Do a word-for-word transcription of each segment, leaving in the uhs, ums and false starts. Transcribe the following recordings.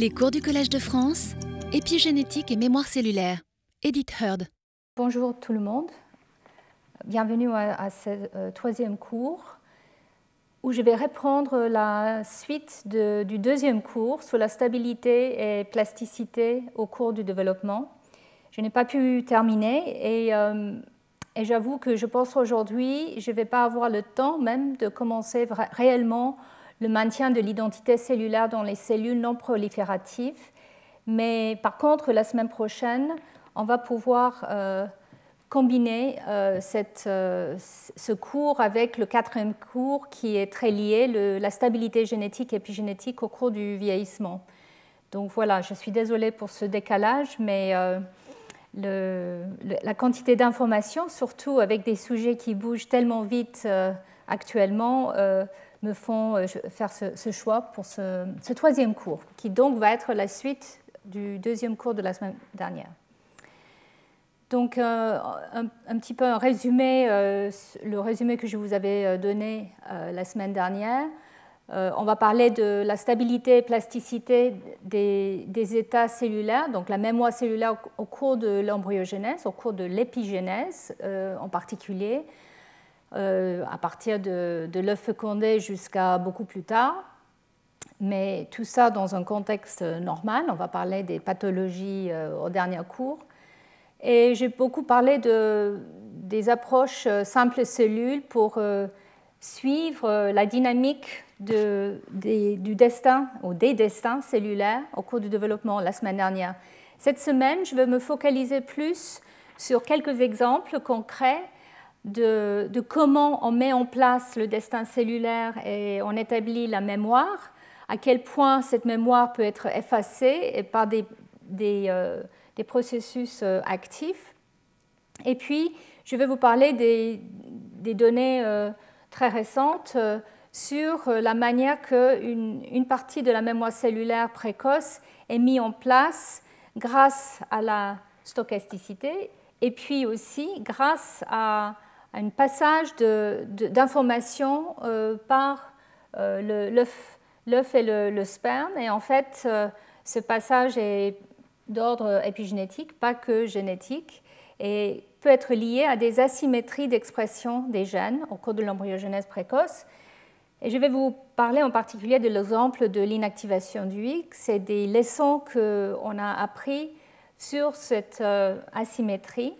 Les cours du Collège de France, épigénétique et mémoire cellulaire. Edith Heard. Bonjour tout le monde. Bienvenue à, à ce euh, troisième cours où je vais reprendre la suite de, du deuxième cours sur la stabilité et plasticité au cours du développement. Je n'ai pas pu terminer et, euh, et j'avoue que je pense aujourd'hui, je ne vais pas avoir le temps même de commencer vra- réellement le maintien de l'identité cellulaire dans les cellules non prolifératives. Mais par contre, la semaine prochaine, on va pouvoir euh, combiner euh, cette, euh, ce cours avec le quatrième cours qui est très lié, le, la stabilité génétique et épigénétique au cours du vieillissement. Donc voilà, je suis désolée pour ce décalage, mais euh, le, le, la quantité d'informations, surtout avec des sujets qui bougent tellement vite euh, actuellement, euh, me font faire ce, ce choix pour ce, ce troisième cours, qui donc va être la suite du deuxième cours de la semaine dernière. Donc, euh, un, un petit peu un résumé, euh, le résumé que je vous avais donné euh, la semaine dernière. Euh, on va parler de la stabilité et plasticité des, des états cellulaires, donc la mémoire cellulaire au, au cours de l'embryogenèse, au cours de l'épigénèse euh, en particulier, Euh, à partir de, de l'œuf fécondé jusqu'à beaucoup plus tard. Mais tout ça dans un contexte normal. On va parler des pathologies euh, au dernier cours. Et j'ai beaucoup parlé de, des approches euh, simples cellules pour euh, suivre euh, la dynamique de, des, du destin ou des destins cellulaires au cours du développement la semaine dernière. Cette semaine, je vais me focaliser plus sur quelques exemples concrets De, de comment on met en place le destin cellulaire et on établit la mémoire, à quel point cette mémoire peut être effacée et par des, des, euh, des processus euh, actifs. Et puis, je vais vous parler des, des données euh, très récentes euh, sur la manière qu'une une partie de la mémoire cellulaire précoce est mise en place grâce à la stochasticité et puis aussi grâce à un passage de, de, d'informations euh, par euh, le, l'œuf, l'œuf et le, le sperme. Et en fait, euh, ce passage est d'ordre épigénétique, pas que génétique, et peut être lié à des asymétries d'expression des gènes au cours de l'embryogenèse précoce. Et je vais vous parler en particulier de l'exemple de l'inactivation du X et des leçons qu'on a apprises sur cette euh, asymétrie.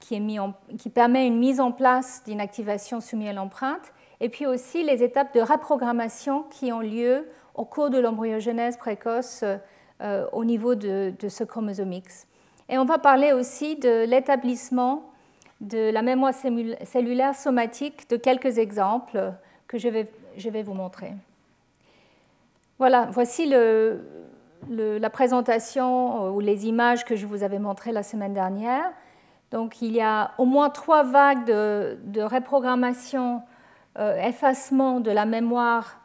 Qui, est mis en, qui permet une mise en place d'une activation soumise à l'empreinte, et puis aussi les étapes de reprogrammation qui ont lieu au cours de l'embryogenèse précoce euh, au niveau de, de ce chromosome X. Et on va parler aussi de l'établissement de la mémoire cellulaire somatique de quelques exemples que je vais, je vais vous montrer. Voilà, voici le, le, la présentation ou les images que je vous avais montrées la semaine dernière. Donc, il y a au moins trois vagues de, de reprogrammation, euh, effacement de la mémoire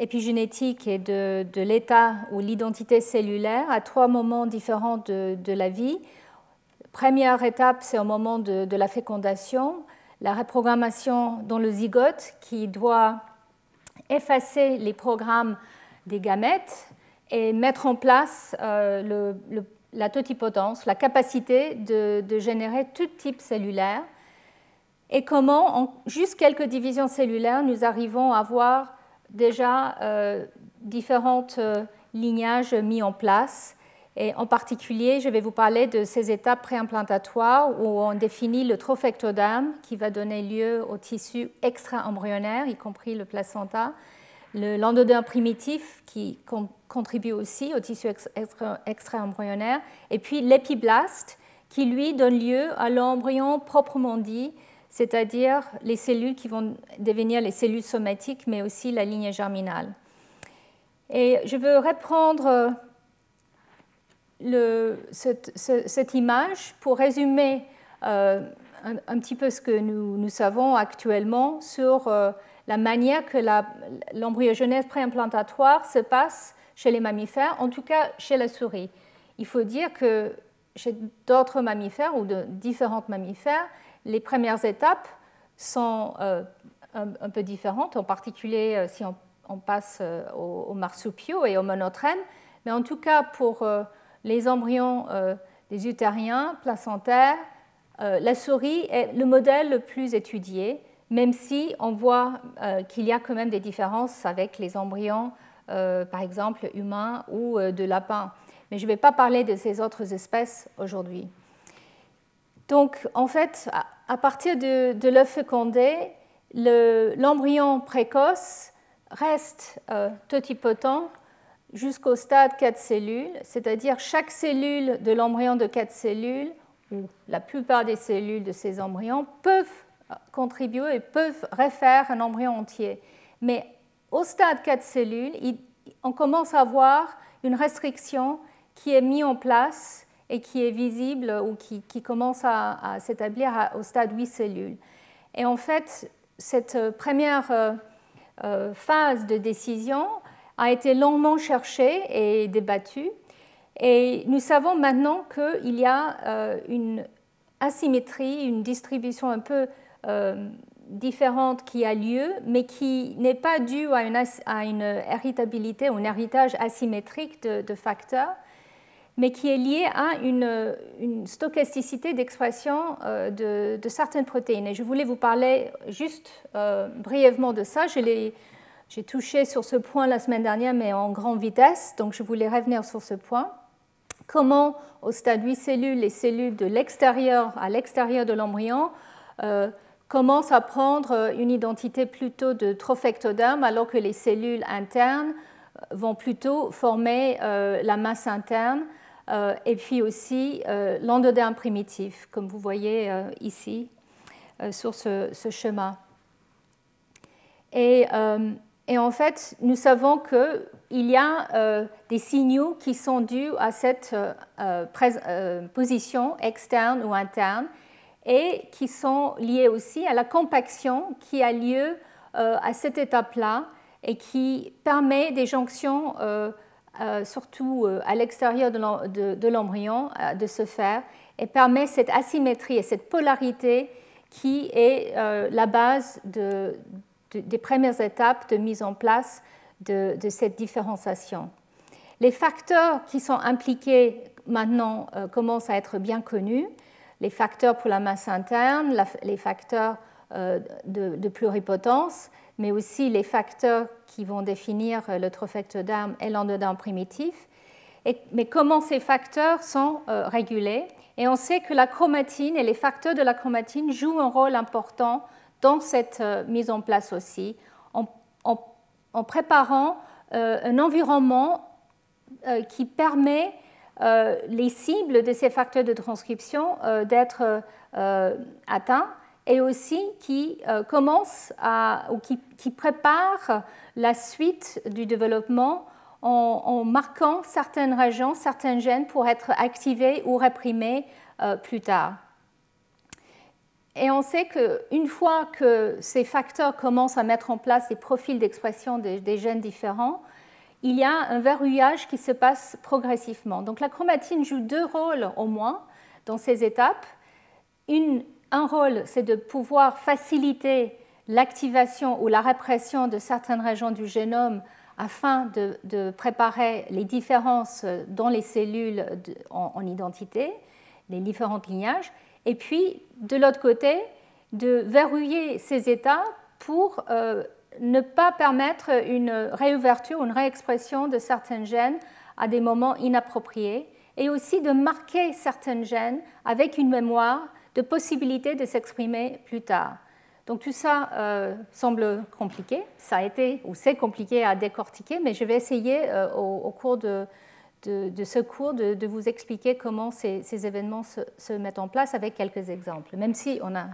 épigénétique et de, de l'état ou l'identité cellulaire à trois moments différents de, de la vie. Première étape, c'est au moment de, de la fécondation, la reprogrammation dans le zygote qui doit effacer les programmes des gamètes et mettre en place euh, le, le la totipotence, la capacité de, de générer tout type cellulaire et comment, en juste quelques divisions cellulaires, nous arrivons à avoir déjà euh, différents euh, lignages mis en place. Et en particulier, je vais vous parler de ces étapes préimplantatoires où on définit le trophectoderme qui va donner lieu au tissu extra-embryonnaire, y compris le placenta, le l'endoderme primitif qui compte contribue aussi au tissu extra-embryonnaire, et puis l'épiblaste qui, lui, donne lieu à l'embryon proprement dit, c'est-à-dire les cellules qui vont devenir les cellules somatiques, mais aussi la lignée germinale. Et je veux reprendre le, cette, cette image pour résumer euh, un, un petit peu ce que nous, nous savons actuellement sur euh, la manière que la, l'embryogenèse préimplantatoire se passe chez les mammifères, en tout cas chez la souris. Il faut dire que chez d'autres mammifères ou de différents mammifères, les premières étapes sont euh, un, un peu différentes, en particulier euh, si on, on passe euh, aux, aux marsupiaux et aux monotrèmes, Mais en tout cas, pour euh, les embryons euh, des utériens placentaires, euh, la souris est le modèle le plus étudié, même si on voit euh, qu'il y a quand même des différences avec les embryons, euh, par exemple, humains ou euh, de lapins. Mais je ne vais pas parler de ces autres espèces aujourd'hui. Donc, en fait, à partir de, de l'œuf fécondé, le, l'embryon précoce reste euh, totipotent jusqu'au stade quatre cellules, c'est-à-dire chaque cellule de l'embryon de quatre cellules, ou la plupart des cellules de ces embryons, peuvent contribuer et peuvent refaire un embryon entier. Mais au stade quatre cellules, il, on commence à voir une restriction qui est mise en place et qui est visible ou qui, qui commence à, à s'établir au stade huit cellules. Et en fait, cette première euh, euh, phase de décision a été longuement cherchée et débattue. Et nous savons maintenant qu'il y a euh, une asymétrie, une distribution un peu euh, différente qui a lieu, mais qui n'est pas due à une, à une héritabilité ou un héritage asymétrique de, de facteurs, mais qui est liée à une, une stochasticité d'expression euh, de, de certaines protéines. Et je voulais vous parler juste euh, brièvement de ça. Je l'ai, j'ai touché sur ce point la semaine dernière, mais en grande vitesse, donc je voulais revenir sur ce point. Comment, au stade huit cellules, les cellules de l'extérieur à l'extérieur de l'embryon euh, commencent à prendre une identité plutôt de trophectoderme, alors que les cellules internes vont plutôt former euh, la masse interne. Euh, et puis aussi euh, l'endoderme primitif, comme vous voyez euh, ici euh, sur ce, ce schéma. Et, euh, et en fait, nous savons qu'il y a euh, des signaux qui sont dus à cette euh, pré- euh, position externe ou interne et qui sont liés aussi à la compaction qui a lieu euh, à cette étape-là et qui permet des jonctions euh, Euh, surtout euh, à l'extérieur de, l'em- de, de l'embryon, euh, de se faire et permet cette asymétrie et cette polarité qui est euh, la base de, de, des premières étapes de mise en place de, de cette différenciation. Les facteurs qui sont impliqués maintenant euh, commencent à être bien connus, les facteurs pour la masse interne, la, les facteurs euh, de, de pluripotence, mais aussi les facteurs qui vont définir le trophectoderme et l'endoderme primitif, et, mais comment ces facteurs sont euh, régulés. Et on sait que la chromatine et les facteurs de la chromatine jouent un rôle important dans cette euh, mise en place aussi, en, en, en préparant euh, un environnement euh, qui permet euh, les cibles de ces facteurs de transcription euh, d'être euh, atteints, et aussi qui euh, commence à, ou qui, qui prépare la suite du développement en, en marquant certaines régions, certains gènes pour être activés ou réprimés euh, plus tard. Et on sait qu'une fois que ces facteurs commencent à mettre en place des profils d'expression des, des gènes différents, il y a un verrouillage qui se passe progressivement. Donc la chromatine joue deux rôles au moins dans ces étapes. Une Un rôle, c'est de pouvoir faciliter l'activation ou la répression de certaines régions du génome afin de, de préparer les différences dans les cellules de, en, en identité, les différents lignages, et puis de l'autre côté, de verrouiller ces états pour euh, ne pas permettre une réouverture, une réexpression de certains gènes à des moments inappropriés, et aussi de marquer certains gènes avec une mémoire de possibilités de s'exprimer plus tard. Donc tout ça euh, semble compliqué, ça a été ou c'est compliqué à décortiquer, mais je vais essayer euh, au, au cours de, de, de ce cours de, de vous expliquer comment ces, ces événements se, se mettent en place avec quelques exemples, même si on n'a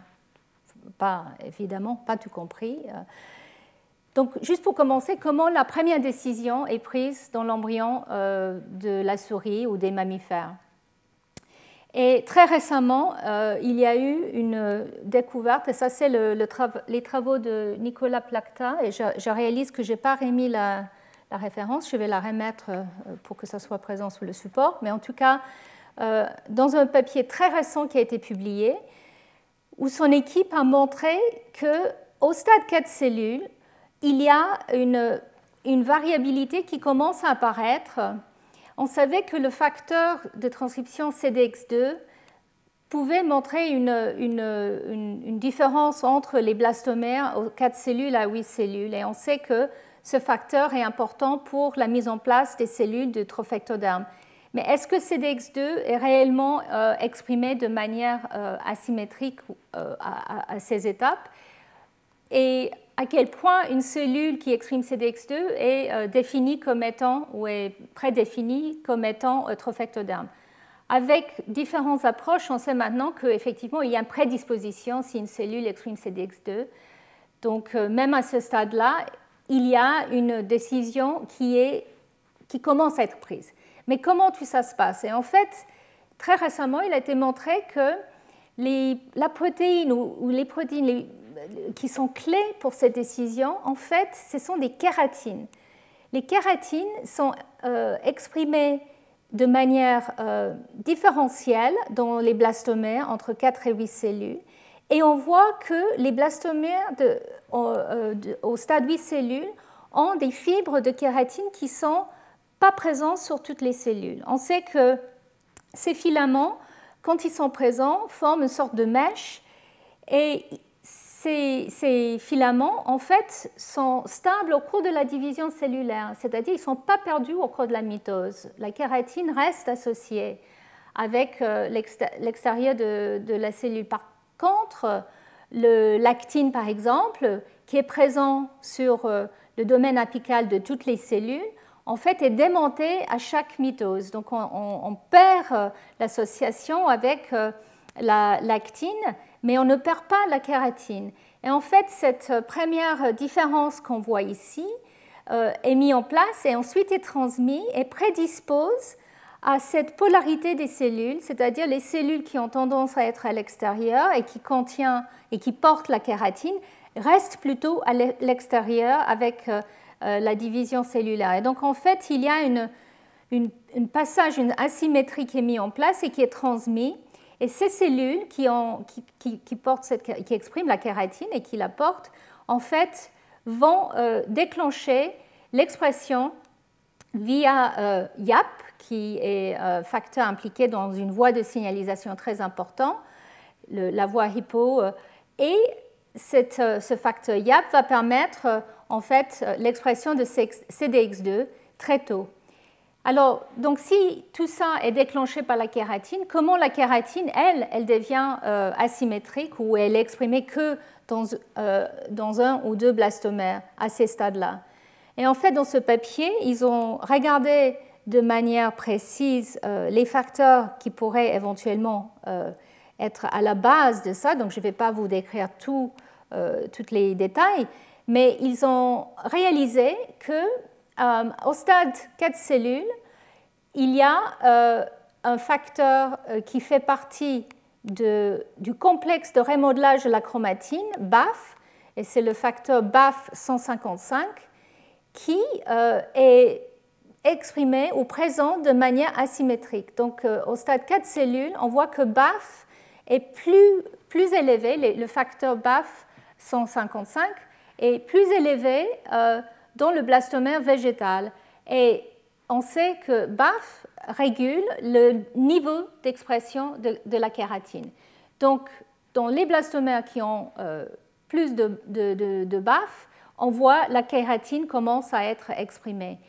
pas, évidemment pas tout compris. Donc juste pour commencer, comment la première décision est prise dans l'embryon euh, de la souris ou des mammifères? Et très récemment, euh, il y a eu une découverte, et ça c'est le, le tra- les travaux de Nicolas Plakta, et je, je réalise que je n'ai pas remis la, la référence, je vais la remettre pour que ça soit présent sur le support, mais en tout cas, euh, dans un papier très récent qui a été publié, où son équipe a montré qu'au stade quatre cellules, il y a une, une variabilité qui commence à apparaître on savait que le facteur de transcription C D X deux pouvait montrer une, une, une, une différence entre les blastomères aux quatre cellules à huit cellules. Et on sait que ce facteur est important pour la mise en place des cellules du trophectoderme. Mais est-ce que C D X deux est réellement euh, exprimé de manière euh, asymétrique euh, à, à ces étapes? Et à quel point une cellule qui exprime C D X deux est euh, définie comme étant, ou est prédéfinie comme étant euh, trophectoderme? Avec différentes approches, on sait maintenant qu'effectivement, il y a une prédisposition si une cellule exprime C D X deux. Donc, euh, même à ce stade-là, il y a une décision qui, est, qui commence à être prise. Mais comment tout ça se passe? Et en fait, très récemment, il a été montré que les, la protéine ou, ou les protéines les, qui sont clés pour cette décision, en fait, ce sont des kératines. Les kératines sont euh, exprimées de manière euh, différentielle dans les blastomères entre quatre et huit cellules. Et on voit que les blastomères de, au, euh, de, au stade huit cellules ont des fibres de kératine qui ne sont pas présentes sur toutes les cellules. On sait que ces filaments, quand ils sont présents, forment une sorte de mèche et Ces, ces filaments, en fait, sont stables au cours de la division cellulaire, c'est-à-dire ils ne sont pas perdus au cours de la mitose. La kératine reste associée avec euh, l'extérieur de, de la cellule. Par contre, le l'actine, par exemple, qui est présent sur euh, le domaine apical de toutes les cellules, en fait, est démonté à chaque mitose. Donc, on, on, on perd euh, l'association avec euh, la l'actine, mais on ne perd pas la kératine. Et en fait, cette première différence qu'on voit ici euh, est mise en place et ensuite est transmise et prédispose à cette polarité des cellules, c'est-à-dire les cellules qui ont tendance à être à l'extérieur et qui contient et qui portent la kératine restent plutôt à l'extérieur avec euh, euh, la division cellulaire. Et donc, en fait, il y a une, une, une passage, une asymétrie qui est mise en place et qui est transmise. Et ces cellules qui, ont, qui, qui, qui, portent cette, qui expriment la kératine et qui la portent, en fait, vont euh, déclencher l'expression via euh, Y A P, qui est euh, facteur impliqué dans une voie de signalisation très importante, le, la voie hypo. Euh, et cette, euh, ce facteur Y A P va permettre, euh, en fait, l'expression de C D X deux très tôt. Alors, donc, si tout ça est déclenché par la kératine, comment la kératine, elle, elle devient euh, asymétrique ou elle est exprimée que dans, euh, dans un ou deux blastomères à ces stades-là? Et en fait, dans ce papier, ils ont regardé de manière précise euh, les facteurs qui pourraient éventuellement euh, être à la base de ça. Donc, je ne vais pas vous décrire tout, euh, tous les détails, mais ils ont réalisé que Euh, au stade quatre cellules, il y a euh, un facteur euh, qui fait partie de, du complexe de remodelage de la chromatine, B A F, et c'est le facteur B A F cent cinquante-cinq, qui euh, est exprimé ou présent de manière asymétrique. Donc, euh, au stade quatre cellules, on voit que B A F est plus, plus élevé, le facteur B A F cent cinquante-cinq est plus élevé euh, dans le blastomère végétal. Et on sait que B A F régule le niveau d'expression de, de la kératine. Donc, dans les blastomères qui ont euh, plus de, de, de, de B A F, on voit la kératine commence à être exprimée.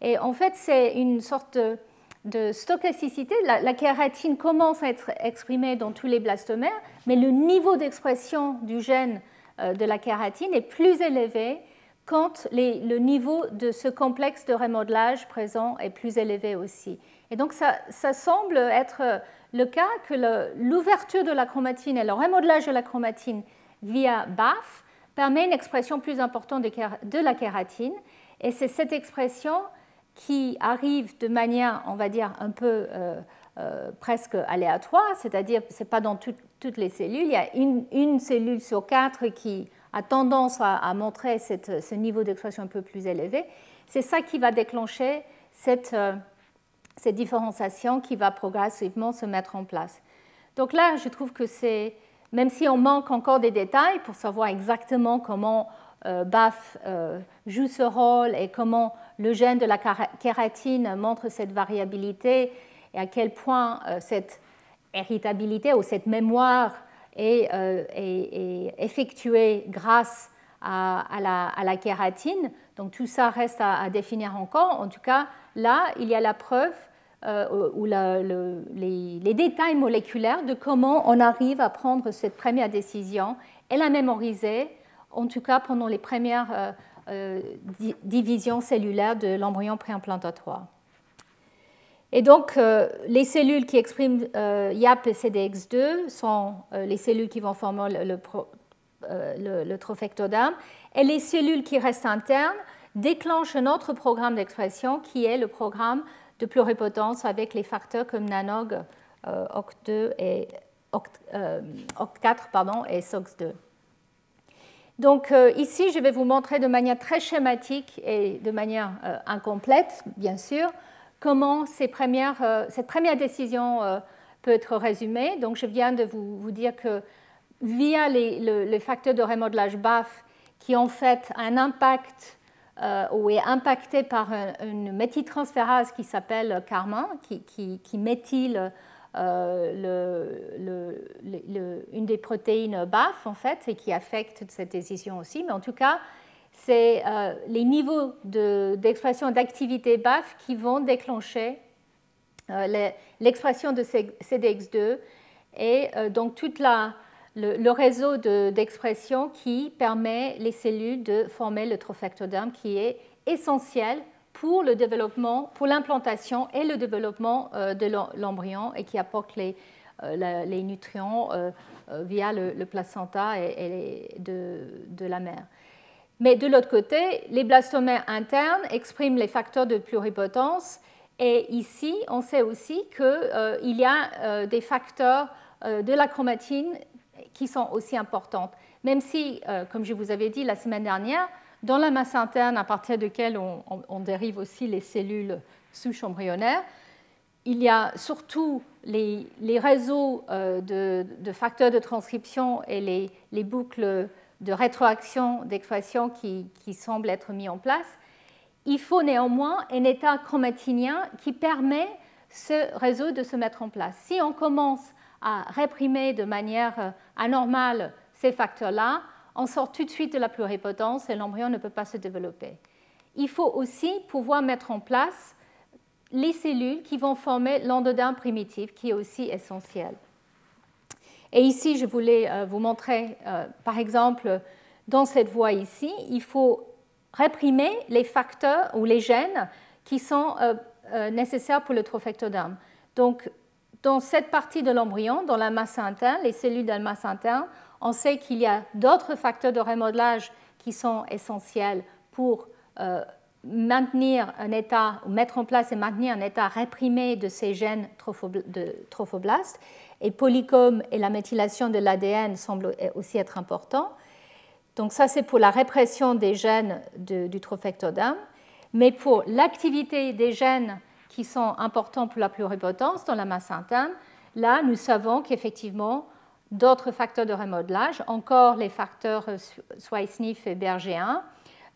Et en fait, c'est une sorte de, de stochasticité. La, la kératine commence à être exprimée dans tous les blastomères, mais le niveau d'expression du gène euh, de la kératine est plus élevé quand les, le niveau de ce complexe de remodelage présent est plus élevé aussi. Et donc, ça, ça semble être le cas que le, l'ouverture de la chromatine et le remodelage de la chromatine via B A F permet une expression plus importante de, de la kératine. Et c'est cette expression qui arrive de manière, on va dire, un peu euh, euh, presque aléatoire, c'est-à-dire que ce n'est pas dans tout, toutes les cellules. Il y a une, une cellule sur quatre qui a tendance à, à montrer cette, ce niveau d'expression un peu plus élevé, c'est ça qui va déclencher cette, euh, cette différenciation qui va progressivement se mettre en place. Donc là, je trouve que c'est, même si on manque encore des détails pour savoir exactement comment euh, B A F euh, joue ce rôle et comment le gène de la kératine montre cette variabilité et à quel point euh, cette héritabilité ou cette mémoire est, euh, est, est effectuée grâce à, à, la, à la kératine. Donc tout ça reste à, à définir encore. En tout cas, là, il y a la preuve euh, ou la, le, les, les détails moléculaires de comment on arrive à prendre cette première décision et la mémoriser, en tout cas pendant les premières euh, euh, divisions cellulaires de l'embryon préimplantatoire. Et donc, euh, les cellules qui expriment euh, Y A P et C D X deux sont euh, les cellules qui vont former le, le, euh, le, le trophectoderme. Et les cellules qui restent internes déclenchent un autre programme d'expression qui est le programme de pluripotence avec les facteurs comme Nanog, euh, O C T deux et, euh, O C T quatre pardon, et S O X deux. Donc euh, ici, je vais vous montrer de manière très schématique et de manière euh, incomplète, bien sûr, comment ces premières, euh, cette première décision euh, peut être résumée. Donc, je viens de vous, vous dire que via les, le, les facteurs de remodelage B A F qui ont fait un impact euh, ou est impacté par un, une méthyltransférase qui s'appelle carmin, qui, qui, qui méthyle euh, le, le, le, une des protéines B A F en fait et qui affecte cette décision aussi. Mais en tout cas, c'est euh, les niveaux de, d'expression d'activité B A F qui vont déclencher euh, les, l'expression de C D X deux et euh, donc tout le, le réseau de, d'expression qui permet les cellules de former le trophectoderme qui est essentiel pour le développement, pour l'implantation et le développement euh, de l'embryon et qui apporte les, euh, les nutriments euh, via le, le placenta et, et les, de, de la mère. Mais de l'autre côté, les blastomères internes expriment les facteurs de pluripotence. Et ici, on sait aussi qu'il euh, y a euh, des facteurs euh, de la chromatine qui sont aussi importants. Même si, euh, comme je vous avais dit la semaine dernière, dans la masse interne à partir de laquelle on, on, on dérive aussi les cellules souches embryonnaires, il y a surtout les, les réseaux euh, de, de facteurs de transcription et les, les boucles de rétroaction d'expression qui, qui semble être mis en place, il faut néanmoins un état chromatinien qui permet ce réseau de se mettre en place. Si on commence à réprimer de manière anormale ces facteurs-là, on sort tout de suite de la pluripotence et l'embryon ne peut pas se développer. Il faut aussi pouvoir mettre en place les cellules qui vont former l'endoderme primitif, qui est aussi essentiel. Et ici, je voulais vous montrer, euh, par exemple, dans cette voie ici, il faut réprimer les facteurs ou les gènes qui sont euh, euh, nécessaires pour le trophectoderme. Donc, dans cette partie de l'embryon, dans la masse interne, les cellules de la masse interne, on sait qu'il y a d'autres facteurs de remodelage qui sont essentiels pour euh, maintenir un état, mettre en place et maintenir un état réprimé de ces gènes trophoblastes. Et polycom et la méthylation de l'A D N semblent aussi être importants. Donc ça, c'est pour la répression des gènes de, du trophectoderme. Mais pour l'activité des gènes qui sont importants pour la pluripotence dans la masse interne, là, nous savons qu'effectivement, d'autres facteurs de remodelage, encore les facteurs S W I S N I F et B R G un,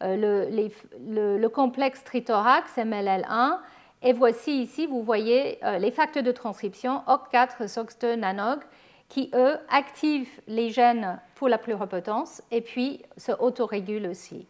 le, les, le, le complexe trithorax, M L L un, et voici ici, vous voyez euh, les facteurs de transcription, O C T quatre, S O X deux, Nanog, qui, eux, activent les gènes pour la pluripotence et puis se autorégulent aussi.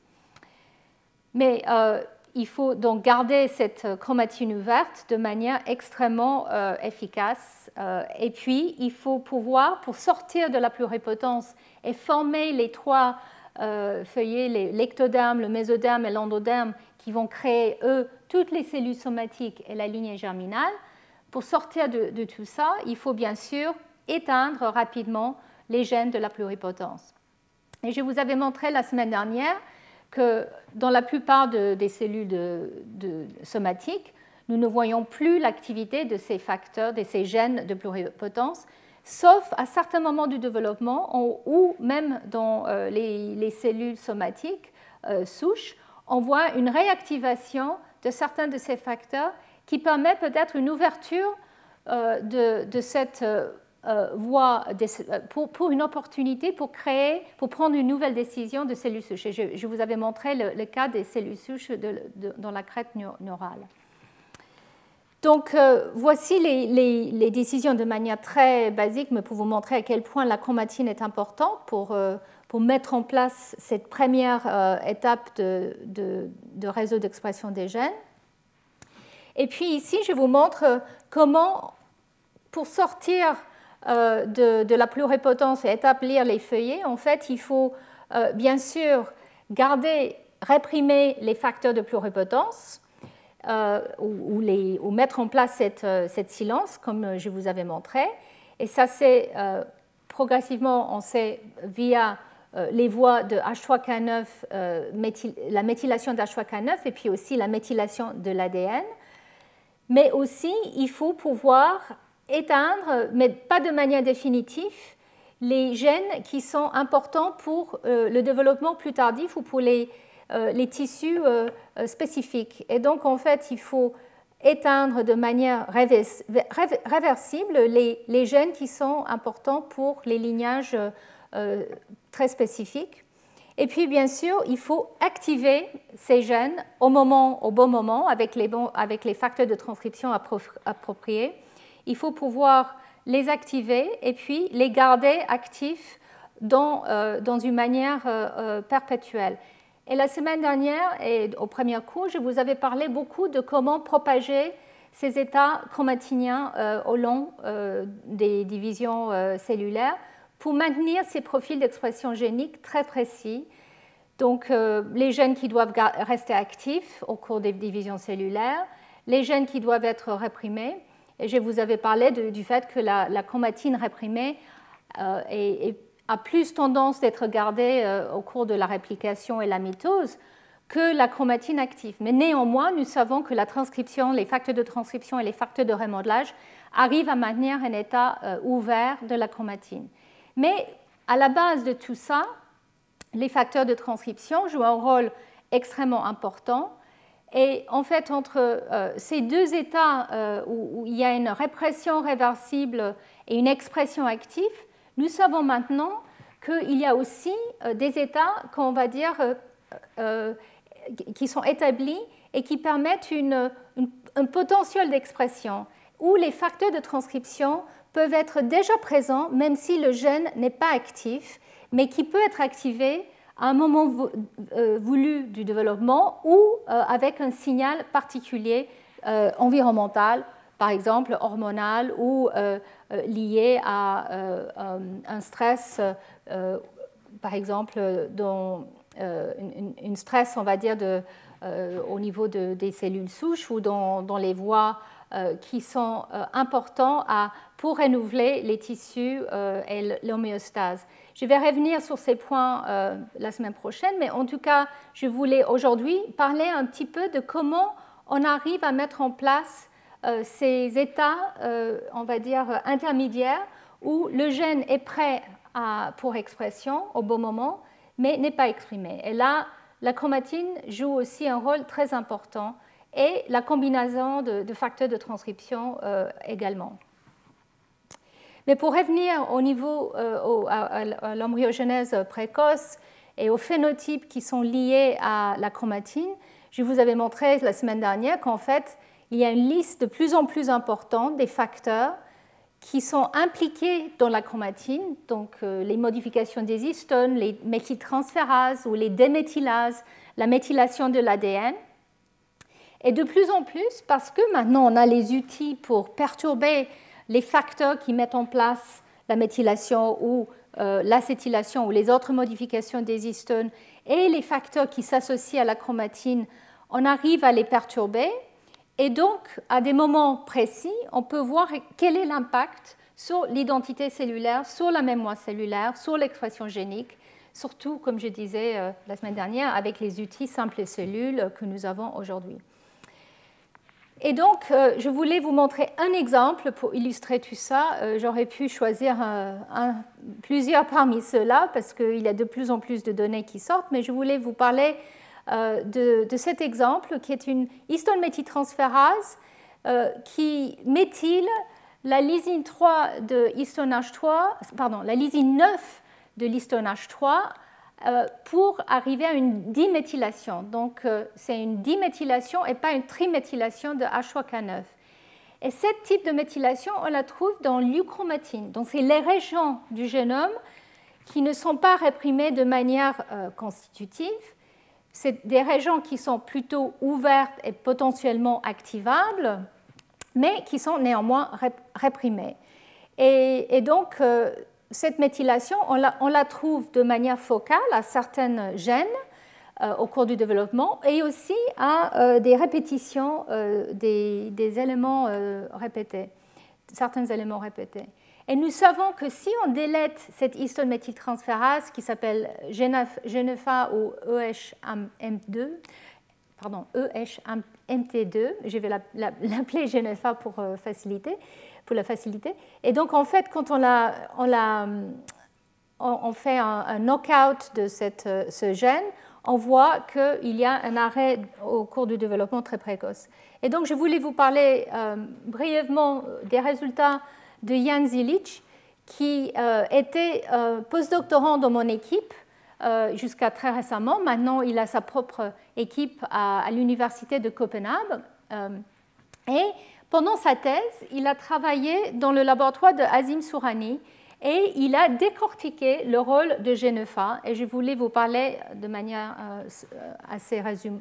Mais euh, il faut donc garder cette chromatine ouverte de manière extrêmement euh, efficace. Euh, et puis, il faut pouvoir, pour sortir de la pluripotence et former les trois euh, feuillets, les l'ectoderme, le mésoderme et l'endoderme, qui vont créer, eux, toutes les cellules somatiques et la lignée germinale. Pour sortir de, de tout ça, il faut bien sûr éteindre rapidement les gènes de la pluripotence. Et je vous avais montré la semaine dernière que dans la plupart de, des cellules de, de somatiques, nous ne voyons plus l'activité de ces facteurs, de ces gènes de pluripotence, sauf à certains moments du développement ou même dans les, les cellules somatiques euh, souches, on voit une réactivation de certains de ces facteurs qui permet peut-être une ouverture euh, de, de cette euh, euh, voie des, pour, pour une opportunité pour créer, pour prendre une nouvelle décision de cellules souches. Je, je vous avais montré le, le cas des cellules souches de, de, dans la crête neurale. Donc, euh, voici les, les, les décisions de manière très basique, mais pour vous montrer à quel point la chromatine est importante pour, euh, pour mettre en place cette première euh, étape de, de, de réseau d'expression des gènes. Et puis ici, je vous montre comment, pour sortir euh, de, de la pluripotence et établir les feuillets, en fait, il faut euh, bien sûr garder, réprimer les facteurs de pluripotence, Euh, ou, ou, les, ou mettre en place cette, cette silence, comme je vous avais montré. Et ça, c'est euh, progressivement, on sait, via euh, les voies de H trois K neuf, euh, méthyl, la méthylation d'H trois K neuf et puis aussi la méthylation de l'A D N. Mais aussi, il faut pouvoir éteindre, mais pas de manière définitive, les gènes qui sont importants pour euh, le développement plus tardif ou pour les les tissus euh, spécifiques. Et donc, en fait, il faut éteindre de manière réversible les, les gènes qui sont importants pour les lignages euh, très spécifiques. Et puis, bien sûr, il faut activer ces gènes au, moment, au bon moment, avec les, bon, avec les facteurs de transcription appropriés. Il faut pouvoir les activer et puis les garder actifs dans, euh, dans une manière euh, perpétuelle. Et la semaine dernière, et au premier cours, je vous avais parlé beaucoup de comment propager ces états chromatiniens euh, au long euh, des divisions euh, cellulaires pour maintenir ces profils d'expression génique très précis. Donc, euh, les gènes qui doivent rester actifs au cours des divisions cellulaires, les gènes qui doivent être réprimés. Et je vous avais parlé de, du fait que la, la chromatine réprimée euh, est, est a plus tendance d'être gardée euh, au cours de la réplication et la mitose que la chromatine active. Mais néanmoins, nous savons que la transcription, les facteurs de transcription et les facteurs de remodelage arrivent à maintenir un état euh, ouvert de la chromatine. Mais à la base de tout ça, les facteurs de transcription jouent un rôle extrêmement important. Et en fait, entre euh, ces deux états euh, où, où il y a une répression réversible et une expression active, nous savons maintenant qu'il y a aussi des états qu'on va dire, euh, euh, qui sont établis et qui permettent une, une, un potentiel d'expression où les facteurs de transcription peuvent être déjà présents même si le gène n'est pas actif, mais qui peut être activé à un moment voulu du développement ou euh, avec un signal particulier euh, environnemental, par exemple hormonal ou euh, lié à euh, un stress, euh, par exemple, dans, euh, une, une stress, on va dire, de, euh, au niveau de, des cellules souches ou dans, dans les voies euh, qui sont euh, importantes à, pour renouveler les tissus euh, et l'homéostase. Je vais revenir sur ces points euh, la semaine prochaine, mais en tout cas, je voulais aujourd'hui parler un petit peu de comment on arrive à mettre en place Euh, ces états, euh, on va dire, intermédiaires où le gène est prêt à, pour expression au bon moment, mais n'est pas exprimé. Et là, la chromatine joue aussi un rôle très important et la combinaison de, de facteurs de transcription euh, également. Mais pour revenir au niveau, euh, au, à, à l'embryogenèse précoce et aux phénotypes qui sont liés à la chromatine, je vous avais montré la semaine dernière qu'en fait, il y a une liste de plus en plus importante des facteurs qui sont impliqués dans la chromatine, donc euh, les modifications des histones, les méthyltransférases ou les déméthylases, la méthylation de l'A D N. Et de plus en plus, parce que maintenant on a les outils pour perturber les facteurs qui mettent en place la méthylation ou euh, l'acétylation ou les autres modifications des histones et les facteurs qui s'associent à la chromatine, on arrive à les perturber. Et donc, à des moments précis, on peut voir quel est l'impact sur l'identité cellulaire, sur la mémoire cellulaire, sur l'expression génique, surtout, comme je disais euh, la semaine dernière, avec les outils simples cellules que nous avons aujourd'hui. Et donc, euh, je voulais vous montrer un exemple pour illustrer tout ça. Euh, j'aurais pu choisir euh, un, plusieurs parmi ceux-là, parce qu'il y a de plus en plus de données qui sortent, mais je voulais vous parler De, de cet exemple qui est une histone méthyltransférase euh, qui méthyle la lysine trois de histone H trois, pardon, la lysine neuf de l'histone H trois euh, pour arriver à une diméthylation. Donc, euh, c'est une diméthylation et pas une triméthylation de H trois K neuf. Et ce type de méthylation, on la trouve dans l'euchromatine. Donc, c'est les régions du génome qui ne sont pas réprimées de manière euh, constitutive. C'est des régions qui sont plutôt ouvertes et potentiellement activables, mais qui sont néanmoins réprimées. Et, et donc, euh, cette méthylation, on la, on la trouve de manière focale à certaines gènes euh, au cours du développement et aussi à euh, des répétitions, euh, des, des éléments euh, répétés, certains éléments répétés. Et nous savons que si on délète cette histone méthyltransférase qui s'appelle G neuf a ou E H M T deux, pardon, E H M T deux, je vais l'appeler G neuf a pour faciliter, pour la faciliter. Et donc, en fait, quand on, la, on, la, on fait un, un knock-out de cette, ce gène, on voit qu'il y a un arrêt au cours du développement très précoce. Et donc, je voulais vous parler euh, brièvement des résultats de Jan Zilic, qui euh, était euh, postdoctorant dans mon équipe euh, jusqu'à très récemment. Maintenant, il a sa propre équipe à, à l'université de Copenhague. Euh, et pendant sa thèse, il a travaillé dans le laboratoire de Azim Surani et il a décortiqué le rôle de G neuf a. Et je voulais vous parler de manière euh, assez résumée,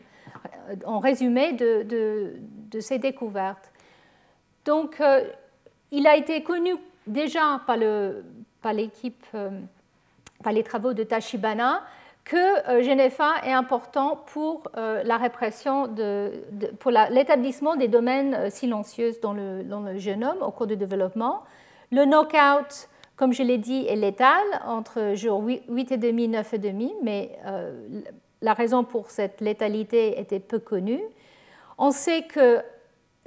en résumé de, de, de ses découvertes. Donc, euh, il a été connu déjà par, le, par l'équipe, par les travaux de Tachibana, que G neuf a est important pour la répression, de, de, pour la, l'établissement des domaines silencieux dans le, dans le génome au cours du développement. Le knockout, comme je l'ai dit, est létal entre jour huit virgule cinq, neuf virgule cinq, mais euh, la raison pour cette létalité était peu connue. On sait que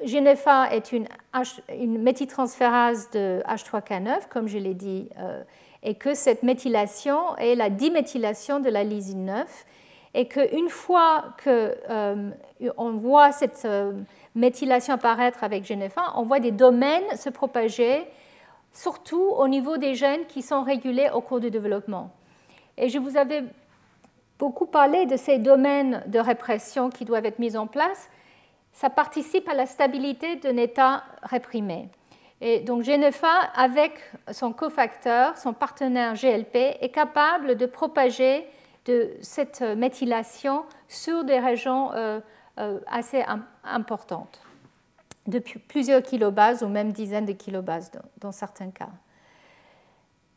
G neuf a est une, une méthyltransférase de H trois K neuf, comme je l'ai dit, euh, et que cette méthylation est la diméthylation de la lysine neuf, et qu'une fois qu'on euh, voit cette euh, méthylation apparaître avec G neuf a, on voit des domaines se propager, surtout au niveau des gènes qui sont régulés au cours du développement. Et je vous avais beaucoup parlé de ces domaines de répression qui doivent être mis en place. Ça participe à la stabilité d'un état réprimé. Et donc G neuf a, avec son cofacteur, son partenaire G L P, est capable de propager de cette méthylation sur des régions euh, euh, assez importantes, de plusieurs kilobases ou même dizaines de kilobases dans, dans certains cas.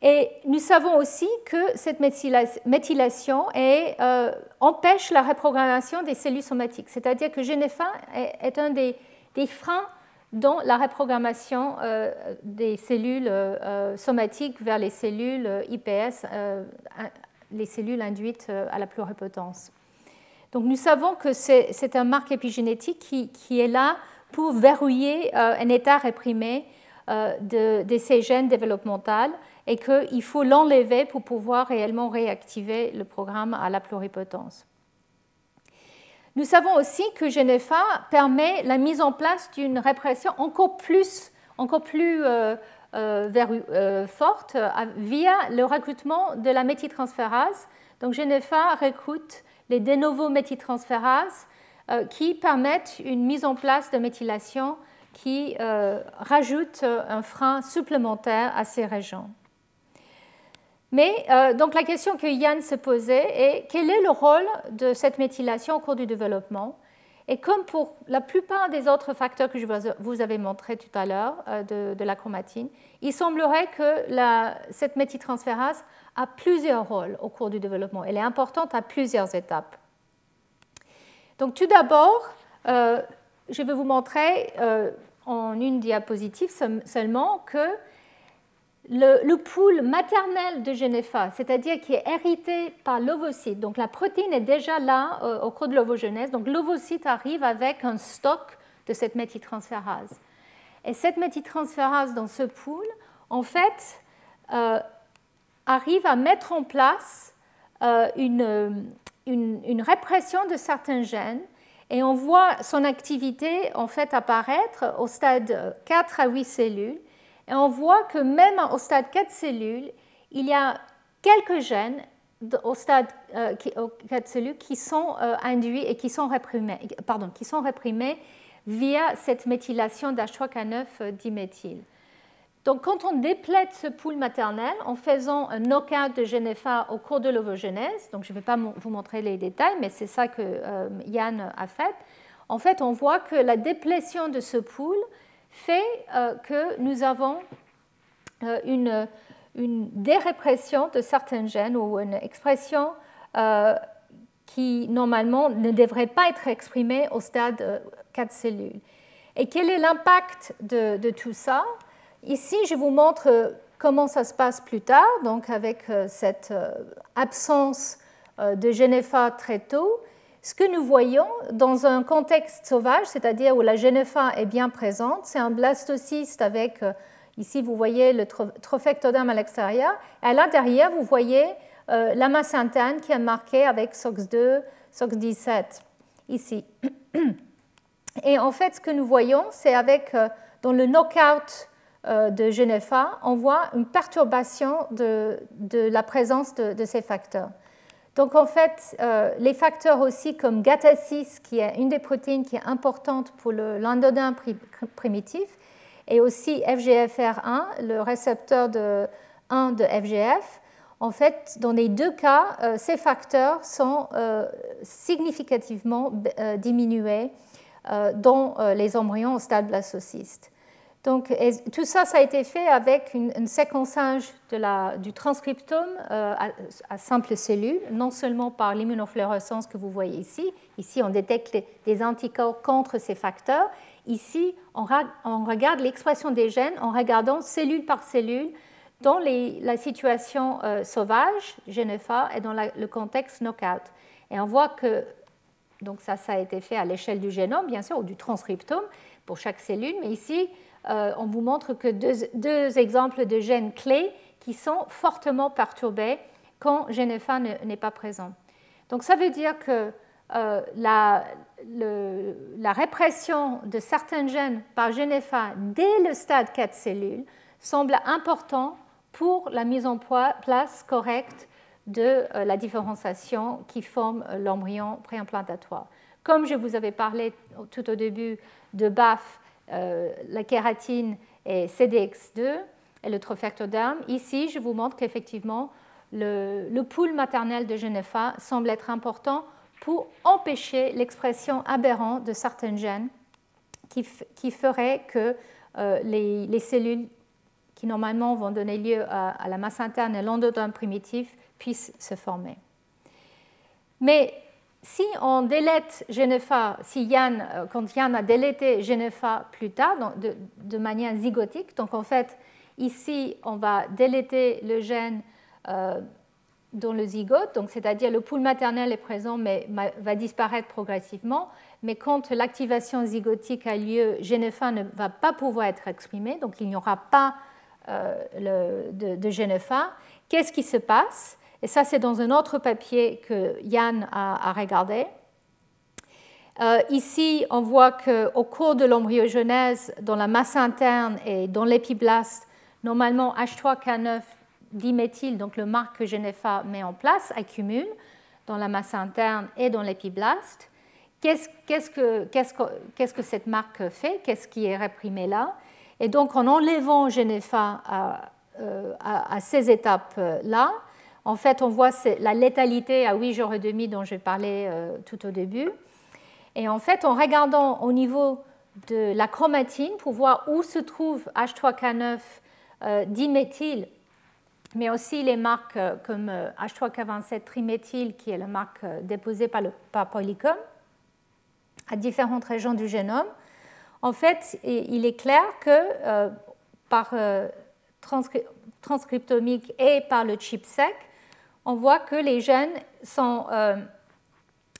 Et nous savons aussi que cette méthylation est, euh, empêche la reprogrammation des cellules somatiques. C'est-à-dire que G neuf a est un des, des freins dans la reprogrammation euh, des cellules euh, somatiques vers les cellules I P S, euh, les cellules induites à la pluripotence. Donc nous savons que c'est, c'est un marque épigénétique qui, qui est là pour verrouiller euh, un état réprimé euh, de, de ces gènes développementaux, et qu'il faut l'enlever pour pouvoir réellement réactiver le programme à la pluripotence. Nous savons aussi que G neuf a permet la mise en place d'une répression encore plus, encore plus euh, euh, euh, forte euh, via le recrutement de la méthyltransférase. Donc G neuf a recrute les de novo méthyltransférases euh, qui permettent une mise en place de méthylation qui euh, rajoute un frein supplémentaire à ces régions. Mais euh, donc la question que Yann se posait est quel est le rôle de cette méthylation au cours du développement? Et comme pour la plupart des autres facteurs que je vous avais montrés tout à l'heure euh, de, de la chromatine, il semblerait que la, cette méthyltransférase a plusieurs rôles au cours du développement. Elle est importante à plusieurs étapes. Donc tout d'abord, euh, je vais vous montrer euh, en une diapositive seulement que Le, le pool maternel de G neuf a, c'est-à-dire qui est hérité par l'ovocyte, donc la protéine est déjà là euh, au cours de l'ovogenèse, donc l'ovocyte arrive avec un stock de cette méthyltransférase. Et cette méthyltransférase dans ce pool, en fait, euh, arrive à mettre en place euh, une, une, une répression de certains gènes, et on voit son activité en fait apparaître au stade quatre à huit cellules, Et on voit que même au stade quatre cellules, il y a quelques gènes au stade euh, qui, aux quatre cellules qui sont euh, induits et qui sont réprimés, pardon, qui sont réprimés via cette méthylation d'H trois K neuf diméthyl. Donc, quand on déplète ce pool maternel en faisant un knockout de G neuf A au cours de l'ovogenèse, donc je ne vais pas vous montrer les détails, mais c'est ça que euh, Yann a fait, en fait, on voit que la déplétion de ce pool fait euh, que nous avons euh, une, une dérépression de certains gènes ou une expression euh, qui, normalement, ne devrait pas être exprimée au stade euh, quatre cellules. Et quel est l'impact de, de tout ça ? Ici, je vous montre comment ça se passe plus tard, donc avec cette absence de G neuf A très tôt. Ce que nous voyons dans un contexte sauvage, c'est-à-dire où la G neuf A est bien présente, c'est un blastocyste avec, ici vous voyez le trophectoderme à l'extérieur, et à l'intérieur vous voyez la masse interne qui est marquée avec S O X deux, S O X dix-sept, ici. Et en fait, ce que nous voyons, c'est avec, dans le knockout de G neuf A, on voit une perturbation de, de la présence de, de ces facteurs. Donc en fait, euh, les facteurs aussi comme GATA six, qui est une des protéines qui est importante pour l'endodin primitif, et aussi F G F R un, le récepteur de un de F G F, en fait, dans les deux cas, euh, ces facteurs sont euh, significativement euh, diminués euh, dans euh, les embryons au stade blastocyste. Donc, tout ça, ça a été fait avec une, une séquençage de la, du transcriptome euh, à, à simple cellule, non seulement par l'immunofluorescence que vous voyez ici. Ici, on détecte les, des anticorps contre ces facteurs. Ici, on, on regarde l'expression des gènes en regardant cellule par cellule dans les, la situation euh, sauvage, G neuf A, et dans la, le contexte knockout. Et on voit que, donc ça, ça a été fait à l'échelle du génome, bien sûr, ou du transcriptome pour chaque cellule, mais ici, Euh, on vous montre que deux, deux exemples de gènes clés qui sont fortement perturbés quand G neuf A n'est pas présent. Donc ça veut dire que euh, la, le, la répression de certains gènes par G neuf A dès le stade quatre cellules semble important pour la mise en place correcte de euh, la différenciation qui forme l'embryon préimplantatoire. Comme je vous avais parlé tout au début de B A F, Euh, la kératine et C D X deux et le trophectoderme. Ici, je vous montre qu'effectivement, le, le pool maternel de G neuf A semble être important pour empêcher l'expression aberrante de certains gènes qui, qui ferait que euh, les, les cellules qui normalement vont donner lieu à, à la masse interne et l'endoderme primitif puissent se former. Mais si on délète G neuf A, si Yann, quand Yann a délété G neuf A plus tard, donc de, de manière zygotique, donc en fait, ici, on va déléter le gène euh, dans le zygote, donc c'est-à-dire le pool maternel est présent mais va disparaître progressivement, mais quand l'activation zygotique a lieu, G neuf A ne va pas pouvoir être exprimé, donc il n'y aura pas euh, le, de, de G neuf A. Qu'est-ce qui se passe ? Et ça, c'est dans un autre papier que Yann a, a regardé. Euh, ici, on voit qu'au cours de l'embryogenèse, dans la masse interne et dans l'épiblaste, normalement H trois K neuf diméthyl, donc le marque que G neuf A met en place, accumule dans la masse interne et dans l'épiblaste. Qu'est-ce, qu'est-ce, que, qu'est-ce, que, qu'est-ce que cette marque fait ? Qu'est-ce qui est réprimé là ? Et donc, en enlevant G neuf A à, à, à ces étapes-là, en fait, on voit la létalité à huit jours et demi dont j'ai parlé euh, tout au début. Et en fait, en regardant au niveau de la chromatine pour voir où se trouve H trois K neuf euh, diméthyl, mais aussi les marques euh, comme euh, H trois K vingt-sept triméthyl, qui est la marque euh, déposée par, le, par Polycom, à différentes régions du génome, en fait, il est clair que euh, par euh, transcri transcriptomique et par le ChIP-seq, on voit que les gènes sont, euh,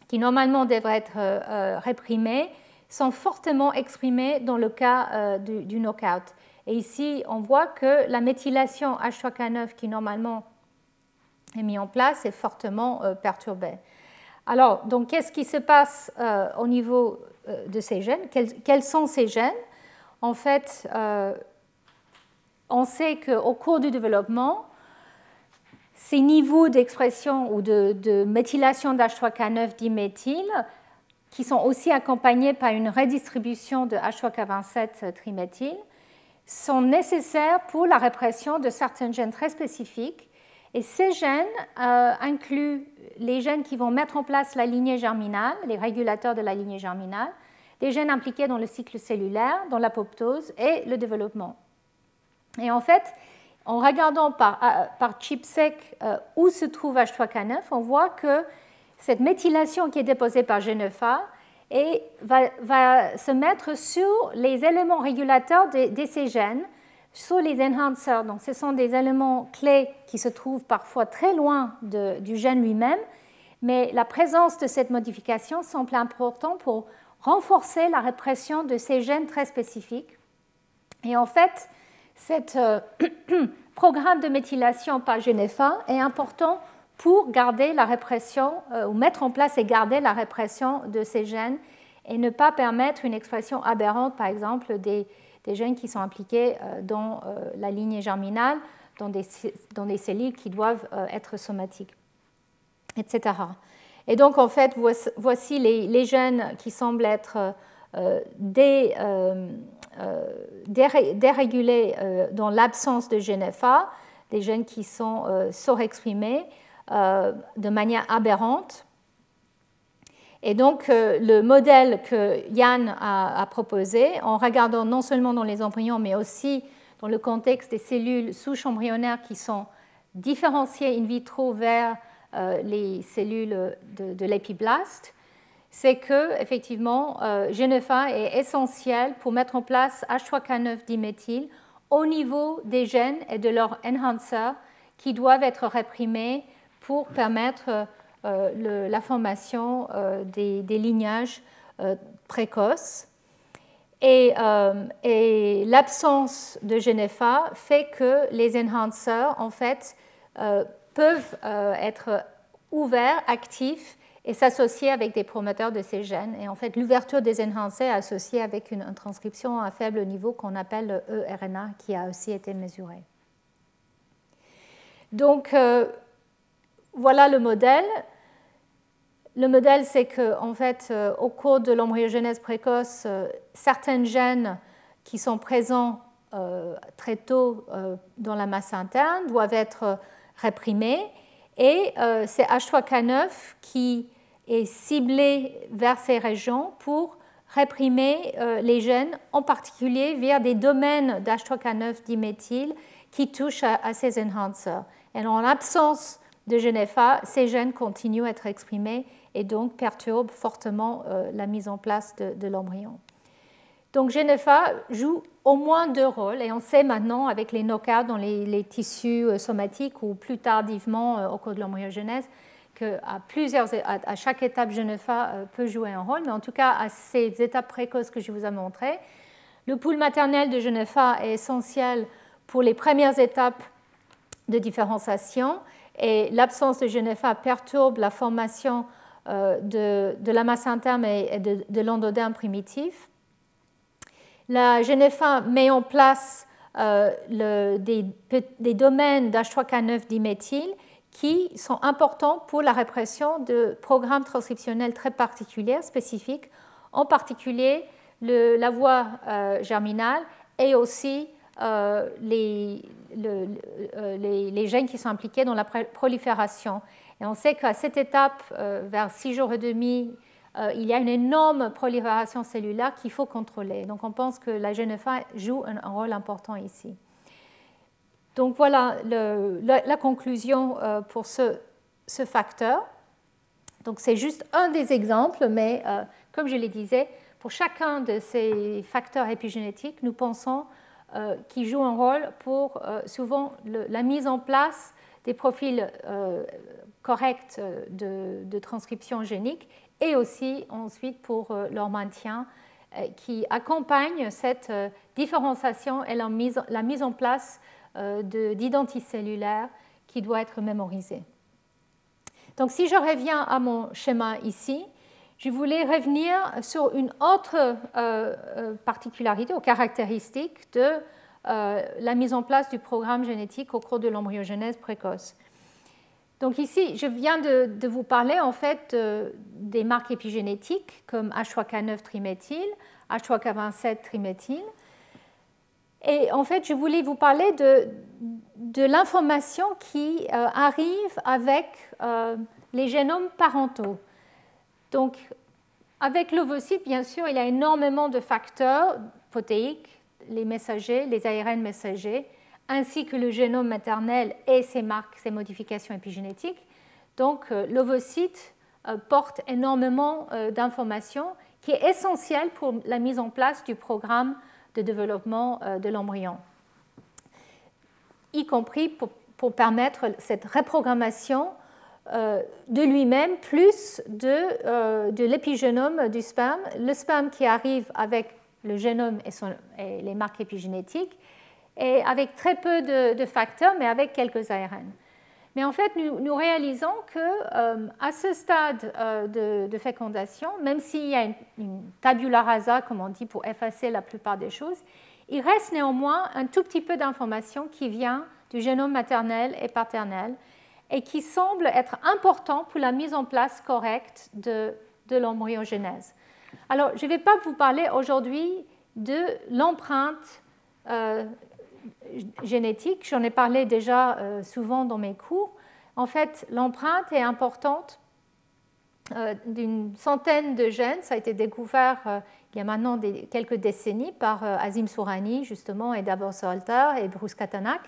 qui normalement devraient être euh, réprimés sont fortement exprimés dans le cas euh, du, du knockout. Et ici, on voit que la méthylation H trois K neuf qui normalement est mise en place est fortement euh, perturbée. Alors, donc, qu'est-ce qui se passe euh, au niveau euh, de ces gènes ? Quels, quels sont ces gènes ? En fait, euh, on sait qu'au cours du développement, ces niveaux d'expression ou de, de méthylation d'H trois K neuf diméthyle, qui sont aussi accompagnés par une redistribution de H trois K vingt-sept triméthyle, sont nécessaires pour la répression de certains gènes très spécifiques. Et ces gènes euh, incluent les gènes qui vont mettre en place la lignée germinale, les régulateurs de la lignée germinale, des gènes impliqués dans le cycle cellulaire, dans l'apoptose et le développement. Et en fait, en regardant par, par ChIP-seq euh, où se trouve H trois K neuf, on voit que cette méthylation qui est déposée par G neuf A et va, va se mettre sur les éléments régulateurs de, de ces gènes, sur les enhancers. Donc, ce sont des éléments clés qui se trouvent parfois très loin de, du gène lui-même, mais la présence de cette modification semble importante pour renforcer la répression de ces gènes très spécifiques. Et en fait, cet euh, programme de méthylation par G neuf A est important pour garder la répression, euh, ou mettre en place et garder la répression de ces gènes et ne pas permettre une expression aberrante, par exemple, des, des gènes qui sont impliqués euh, dans euh, la lignée germinale, dans des, dans des cellules qui doivent euh, être somatiques, et cetera. Et donc, en fait, voici les, les gènes qui semblent être euh, dé, euh, euh, déré, dérégulés euh, dans l'absence de G neuf A, des gènes qui sont euh, surexprimés euh, de manière aberrante. Et donc, euh, le modèle que Yann a, a proposé, en regardant non seulement dans les embryons, mais aussi dans le contexte des cellules souches embryonnaires qui sont différenciées in vitro vers les cellules de, de l'épiblaste, c'est que effectivement euh, G neuf A est essentiel pour mettre en place H trois K neuf diméthyle au niveau des gènes et de leurs enhancers qui doivent être réprimés pour permettre euh, le, la formation euh, des, des lignages euh, précoces. Et, euh, et l'absence de G neuf A fait que les enhancers, en fait, euh, peuvent euh, être ouverts, actifs et s'associer avec des promoteurs de ces gènes. Et en fait, l'ouverture des enhancers est associée avec une, une transcription à faible niveau qu'on appelle le e R N A, qui a aussi été mesurée. Donc, euh, voilà le modèle. Le modèle, c'est qu'en fait, euh, au cours de l'embryogenèse précoce, euh, certains gènes qui sont présents euh, très tôt euh, dans la masse interne doivent être euh, réprimés, et euh, c'est H trois K neuf qui est ciblé vers ces régions pour réprimer euh, les gènes, en particulier via des domaines d'H trois K neuf diméthyle qui touchent à, à ces enhancers. Et en l'absence de G neuf A, ces gènes continuent à être exprimés et donc perturbent fortement euh, la mise en place de, de l'embryon. Donc G neuf A joue au moins deux rôles, et on sait maintenant avec les knockouts dans les, les tissus somatiques ou plus tardivement au cours de l'embryogenèse qu'à plusieurs, à, à chaque étape G neuf A peut jouer un rôle, mais en tout cas à ces étapes précoces que je vous ai montrées. Le pool maternel de G neuf A est essentiel pour les premières étapes de différenciation, et l'absence de G neuf A perturbe la formation euh, de, de la masse interne et de, de l'endoderme primitif. La G neuf A met en place euh, le, des, des domaines d'H trois K neuf diméthyle qui sont importants pour la répression de programmes transcriptionnels très particuliers, spécifiques, en particulier le, la voie euh, germinale et aussi euh, les, le, euh, les, les gènes qui sont impliqués dans la prolifération. Et on sait qu'à cette étape, euh, vers six jours et demi, il y a une énorme prolifération cellulaire qu'il faut contrôler. Donc, on pense que la G neuf A joue un rôle important ici. Donc, voilà le, la, la conclusion pour ce, ce facteur. Donc, c'est juste un des exemples, mais euh, comme je le disais, pour chacun de ces facteurs épigénétiques, nous pensons euh, qu'ils jouent un rôle pour euh, souvent le, la mise en place des profils euh, corrects de, de transcription génique, et aussi ensuite pour leur maintien qui accompagne cette différenciation et la mise, la mise en place d'identité cellulaire qui doit être mémorisée. Donc si je reviens à mon schéma ici, je voulais revenir sur une autre particularité ou caractéristique de euh, la mise en place du programme génétique au cours de l'embryogenèse précoce. Donc ici, je viens de, de vous parler en fait euh, des marques épigénétiques comme H trois K neuf triméthyle, H trois K vingt-sept triméthyle. Et en fait, je voulais vous parler de, de l'information qui euh, arrive avec euh, les génomes parentaux. Donc, avec l'ovocyte, bien sûr, il y a énormément de facteurs protéiques, les messagers, les A R N messagers, ainsi que le génome maternel et ses marques, ses modifications épigénétiques. Donc, euh, l'ovocyte euh, porte énormément euh, d'informations qui est essentielle pour la mise en place du programme de développement de l'embryon, y compris pour, pour permettre cette reprogrammation euh, de lui-même plus de, euh, de l'épigénome du sperme, le sperme qui arrive avec le génome et, son, et les marques épigénétiques, et avec très peu de, de facteurs, mais avec quelques A R N. Mais en fait, nous, nous réalisons qu'à euh, ce stade euh, de, de fécondation, même s'il y a une, une tabula rasa, comme on dit, pour effacer la plupart des choses, il reste néanmoins un tout petit peu d'informations qui vient du génome maternel et paternel et qui semble être important pour la mise en place correcte de, de l'embryogenèse. Alors, je ne vais pas vous parler aujourd'hui de l'empreinte euh, génétique, j'en ai parlé déjà euh, souvent dans mes cours. En fait, l'empreinte est importante euh, d'une centaine de gènes. Ça a été découvert euh, il y a maintenant des, quelques décennies par euh, Azim Surani, justement, et d'abord Salter et Bruce Katanak.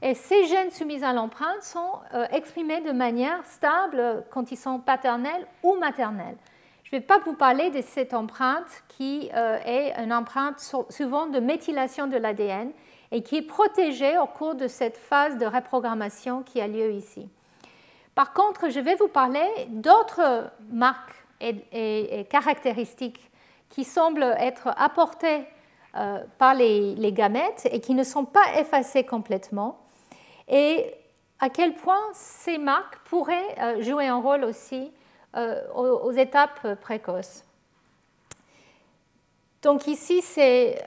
Et ces gènes soumis à l'empreinte sont euh, exprimés de manière stable quand ils sont paternels ou maternels. Je ne vais pas vous parler de cette empreinte qui euh, est une empreinte souvent de méthylation de l'A D N et qui est protégée au cours de cette phase de reprogrammation qui a lieu ici. Par contre, je vais vous parler d'autres marques et, et, et caractéristiques qui semblent être apportées euh, par les, les gamètes et qui ne sont pas effacées complètement, et à quel point ces marques pourraient euh, jouer un rôle aussi euh, aux, aux étapes précoces. Donc ici, c'est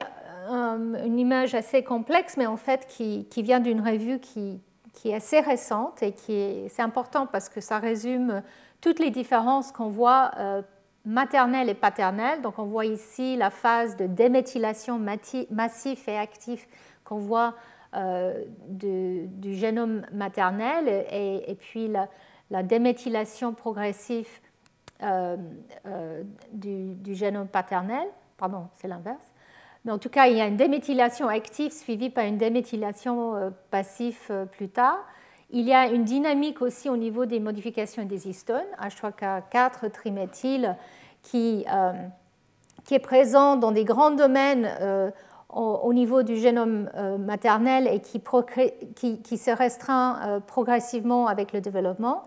une image assez complexe, mais en fait qui, qui vient d'une revue qui, qui est assez récente et qui est, c'est important parce que ça résume toutes les différences qu'on voit euh, maternelles et paternelles. Donc on voit ici la phase de déméthylation massif et actif qu'on voit euh, de, du génome maternel et, et puis la, la déméthylation progressive euh, euh, du, du génome paternel. Pardon, c'est l'inverse. Mais en tout cas, il y a une déméthylation active suivie par une déméthylation passive plus tard. Il y a une dynamique aussi au niveau des modifications des histones, H trois K quatre triméthyle, qui, euh, qui est présent dans des grands domaines euh, au, au niveau du génome euh, maternel et qui, procré... qui, qui se restreint euh, progressivement avec le développement.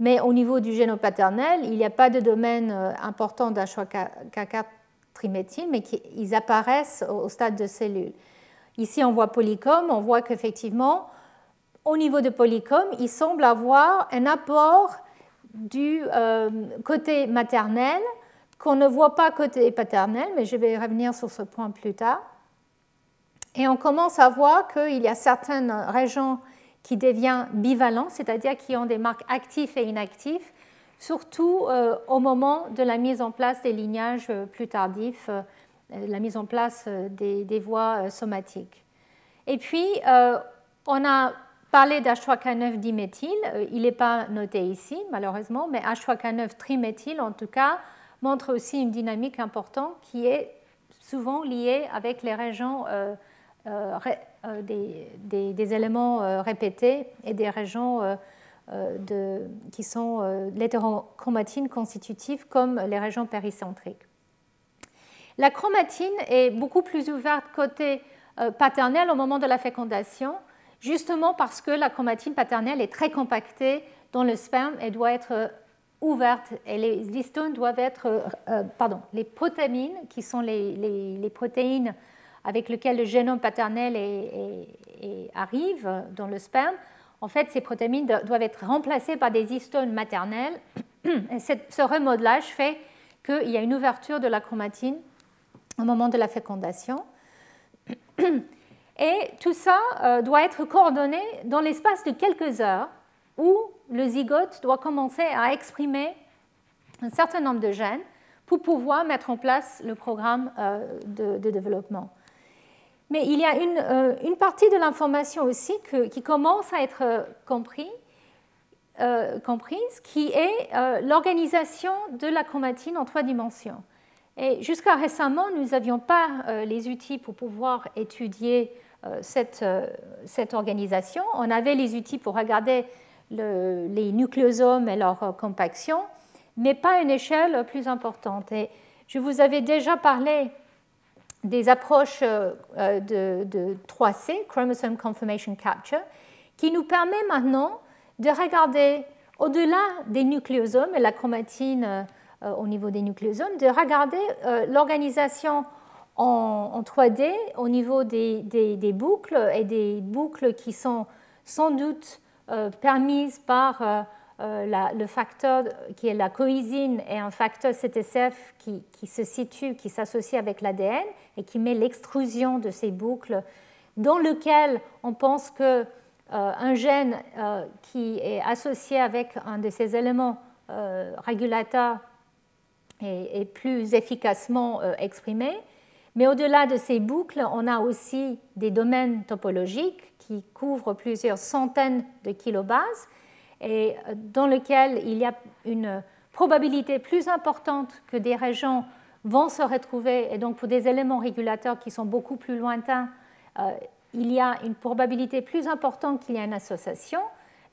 Mais au niveau du génome paternel, il n'y a pas de domaine euh, important d'H trois K quatre triméthyle, mais qu'ils apparaissent au stade de cellules. Ici, on voit polycom, on voit qu'effectivement, au niveau de polycom, il semble avoir un apport du euh, côté maternel qu'on ne voit pas côté paternel, mais je vais revenir sur ce point plus tard. Et on commence à voir qu'il y a certaines régions qui deviennent bivalents, c'est-à-dire qui ont des marques actives et inactives, surtout euh, au moment de la mise en place des lignages euh, plus tardifs, euh, la mise en place euh, des, des voies euh, somatiques. Et puis, euh, on a parlé d'H trois K neuf diméthyle, euh, il n'est pas noté ici malheureusement, mais H trois K neuf triméthyle en tout cas montre aussi une dynamique importante qui est souvent liée avec les régions euh, euh, ré, euh, des, des, des éléments euh, répétés et des régions euh, De, qui sont euh, l'hétérochromatine constitutive comme les régions péricentriques. La chromatine est beaucoup plus ouverte côté euh, paternel au moment de la fécondation, justement parce que la chromatine paternelle est très compactée dans le sperme et doit être ouverte. Et les histones doivent être, euh, pardon, les protamines, qui sont les, les, les protéines avec lesquelles le génome paternel est, est, est arrive dans le sperme. En fait, ces protéines doivent être remplacées par des histones maternelles. Et ce remodelage fait qu'il y a une ouverture de la chromatine au moment de la fécondation. Et tout ça euh, doit être coordonné dans l'espace de quelques heures où le zygote doit commencer à exprimer un certain nombre de gènes pour pouvoir mettre en place le programme euh, de, de développement. Mais il y a une, euh, une partie de l'information aussi que, qui commence à être compris, euh, comprise, qui est euh, l'organisation de la chromatine en trois dimensions. Et jusqu'à récemment, nous n'avions pas euh, les outils pour pouvoir étudier euh, cette, euh, cette organisation. On avait les outils pour regarder le, les nucléosomes et leur euh, compaction, mais pas à une échelle plus importante. Et je vous avais déjà parlé des approches euh, de, de trois C, Chromosome Conformation Capture, qui nous permet maintenant de regarder au-delà des nucléosomes et la chromatine euh, au niveau des nucléosomes, de regarder euh, l'organisation en, en trois D au niveau des, des, des boucles, et des boucles qui sont sans doute euh, permises par euh, la, le facteur qui est la cohésine et un facteur C T C F qui, qui se situe, qui s'associe avec l'A D N et qui met l'extrusion de ces boucles, dans lequel on pense qu'un euh, gène euh, qui est associé avec un de ces éléments euh, régulateurs et plus efficacement exprimé. Mais au-delà de ces boucles, on a aussi des domaines topologiques qui couvrent plusieurs centaines de kilobases et dans lesquels il y a une probabilité plus importante que des régions vont se retrouver. Et donc, pour des éléments régulateurs qui sont beaucoup plus lointains, il y a une probabilité plus importante qu'il y ait une association.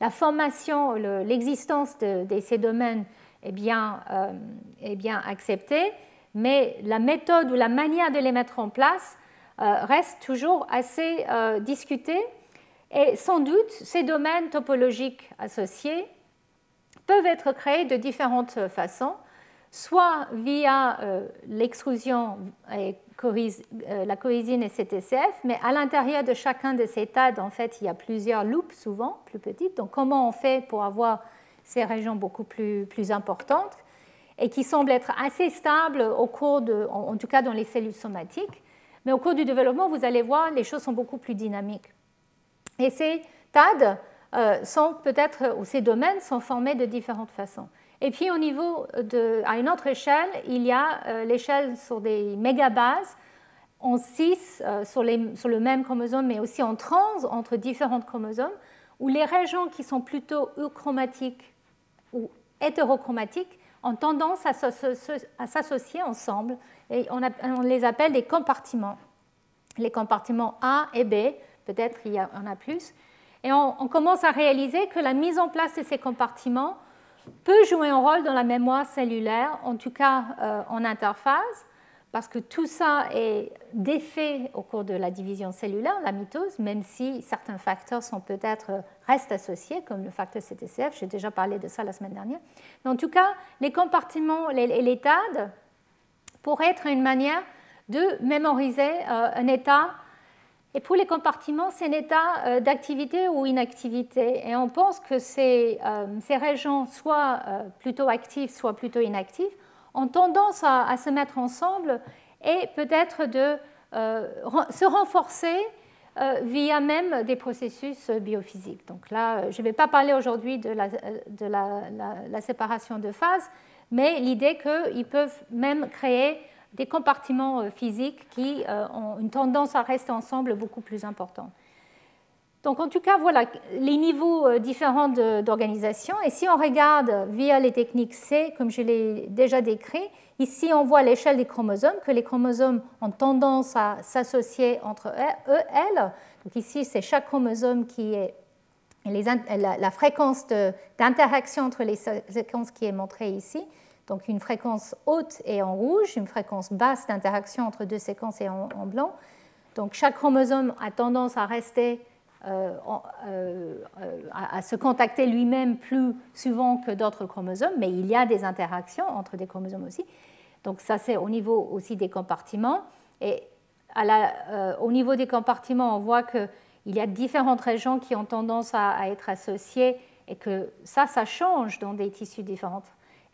La formation, l'existence de, de ces domaines est bien, euh, est bien acceptée, mais la méthode ou la manière de les mettre en place euh, reste toujours assez euh, discutée. Et sans doute, ces domaines topologiques associés peuvent être créés de différentes façons, soit via euh, l'extrusion et euh, la cohésine et C T C F, mais à l'intérieur de chacun de ces T A D, en fait, il y a plusieurs loupes, souvent plus petites. Donc, comment on fait pour avoir ces régions beaucoup plus, plus importantes et qui semblent être assez stables au cours de, en, en tout cas dans les cellules somatiques. Mais au cours du développement, vous allez voir, les choses sont beaucoup plus dynamiques. Et ces T A D euh, sont peut-être, ou ces domaines sont formés de différentes façons. Et puis au niveau de, à une autre échelle, il y a euh, l'échelle sur des mégabases en six euh, sur, les, sur le même chromosome, mais aussi en trans entre différents chromosomes, où les régions qui sont plutôt euchromatiques ou hétérochromatiques ont tendance à s'associer ensemble et on, a, on les appelle des compartiments. Les compartiments A et B, peut-être il y en a plus, et on, on commence à réaliser que la mise en place de ces compartiments peut jouer un rôle dans la mémoire cellulaire, en tout cas euh, en interphase, parce que tout ça est défait au cours de la division cellulaire, la mitose, même si certains facteurs sont peut-être, restent associés, comme le facteur C T C F, j'ai déjà parlé de ça la semaine dernière. Mais en tout cas, les compartiments et les T A D pourraient être une manière de mémoriser un état. Et pour les compartiments, c'est un état d'activité ou inactivité. Et on pense que ces, ces régions, soit plutôt actives, soit plutôt inactives, ont tendance à, à se mettre ensemble et peut-être de euh, se renforcer euh, via même des processus biophysiques. Donc là, je ne vais pas parler aujourd'hui de, la, de la, la, la séparation de phases, mais l'idée qu'ils peuvent même créer des compartiments physiques qui euh, ont une tendance à rester ensemble beaucoup plus importante. Donc en tout cas, voilà les niveaux différents d'organisation. Et si on regarde via les techniques C, comme je l'ai déjà décrit, ici on voit l'échelle des chromosomes, que les chromosomes ont tendance à s'associer entre eux, elles. Donc ici, c'est chaque chromosome qui est les, la, la fréquence d'interaction entre les séquences qui est montrée ici. Donc une fréquence haute est en rouge, une fréquence basse d'interaction entre deux séquences est en, en blanc. Donc chaque chromosome a tendance à rester Euh, euh, euh, à, à se contacter lui-même plus souvent que d'autres chromosomes, mais il y a des interactions entre des chromosomes aussi. Donc ça, c'est au niveau aussi des compartiments. Et à la, euh, au niveau des compartiments, on voit qu'il y a différentes régions qui ont tendance à, à être associées et que ça, ça change dans des tissus différents.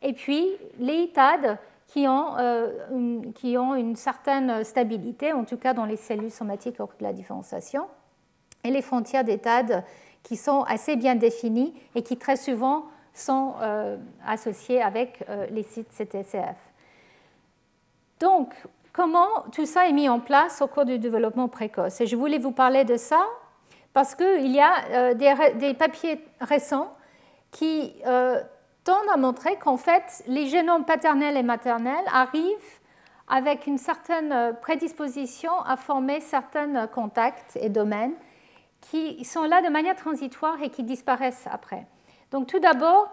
Et puis, les T A D qui ont, euh, une, qui ont une certaine stabilité, en tout cas dans les cellules somatiques hors de la différenciation, et les frontières des T A D qui sont assez bien définies et qui très souvent sont euh, associées avec euh, les sites C T C F. Donc, comment tout ça est mis en place au cours du développement précoce? Et je voulais vous parler de ça parce qu'il y a euh, des, des papiers récents qui euh, tendent à montrer qu'en fait, les génomes paternels et maternels arrivent avec une certaine prédisposition à former certains contacts et domaines qui sont là de manière transitoire et qui disparaissent après. Donc tout d'abord,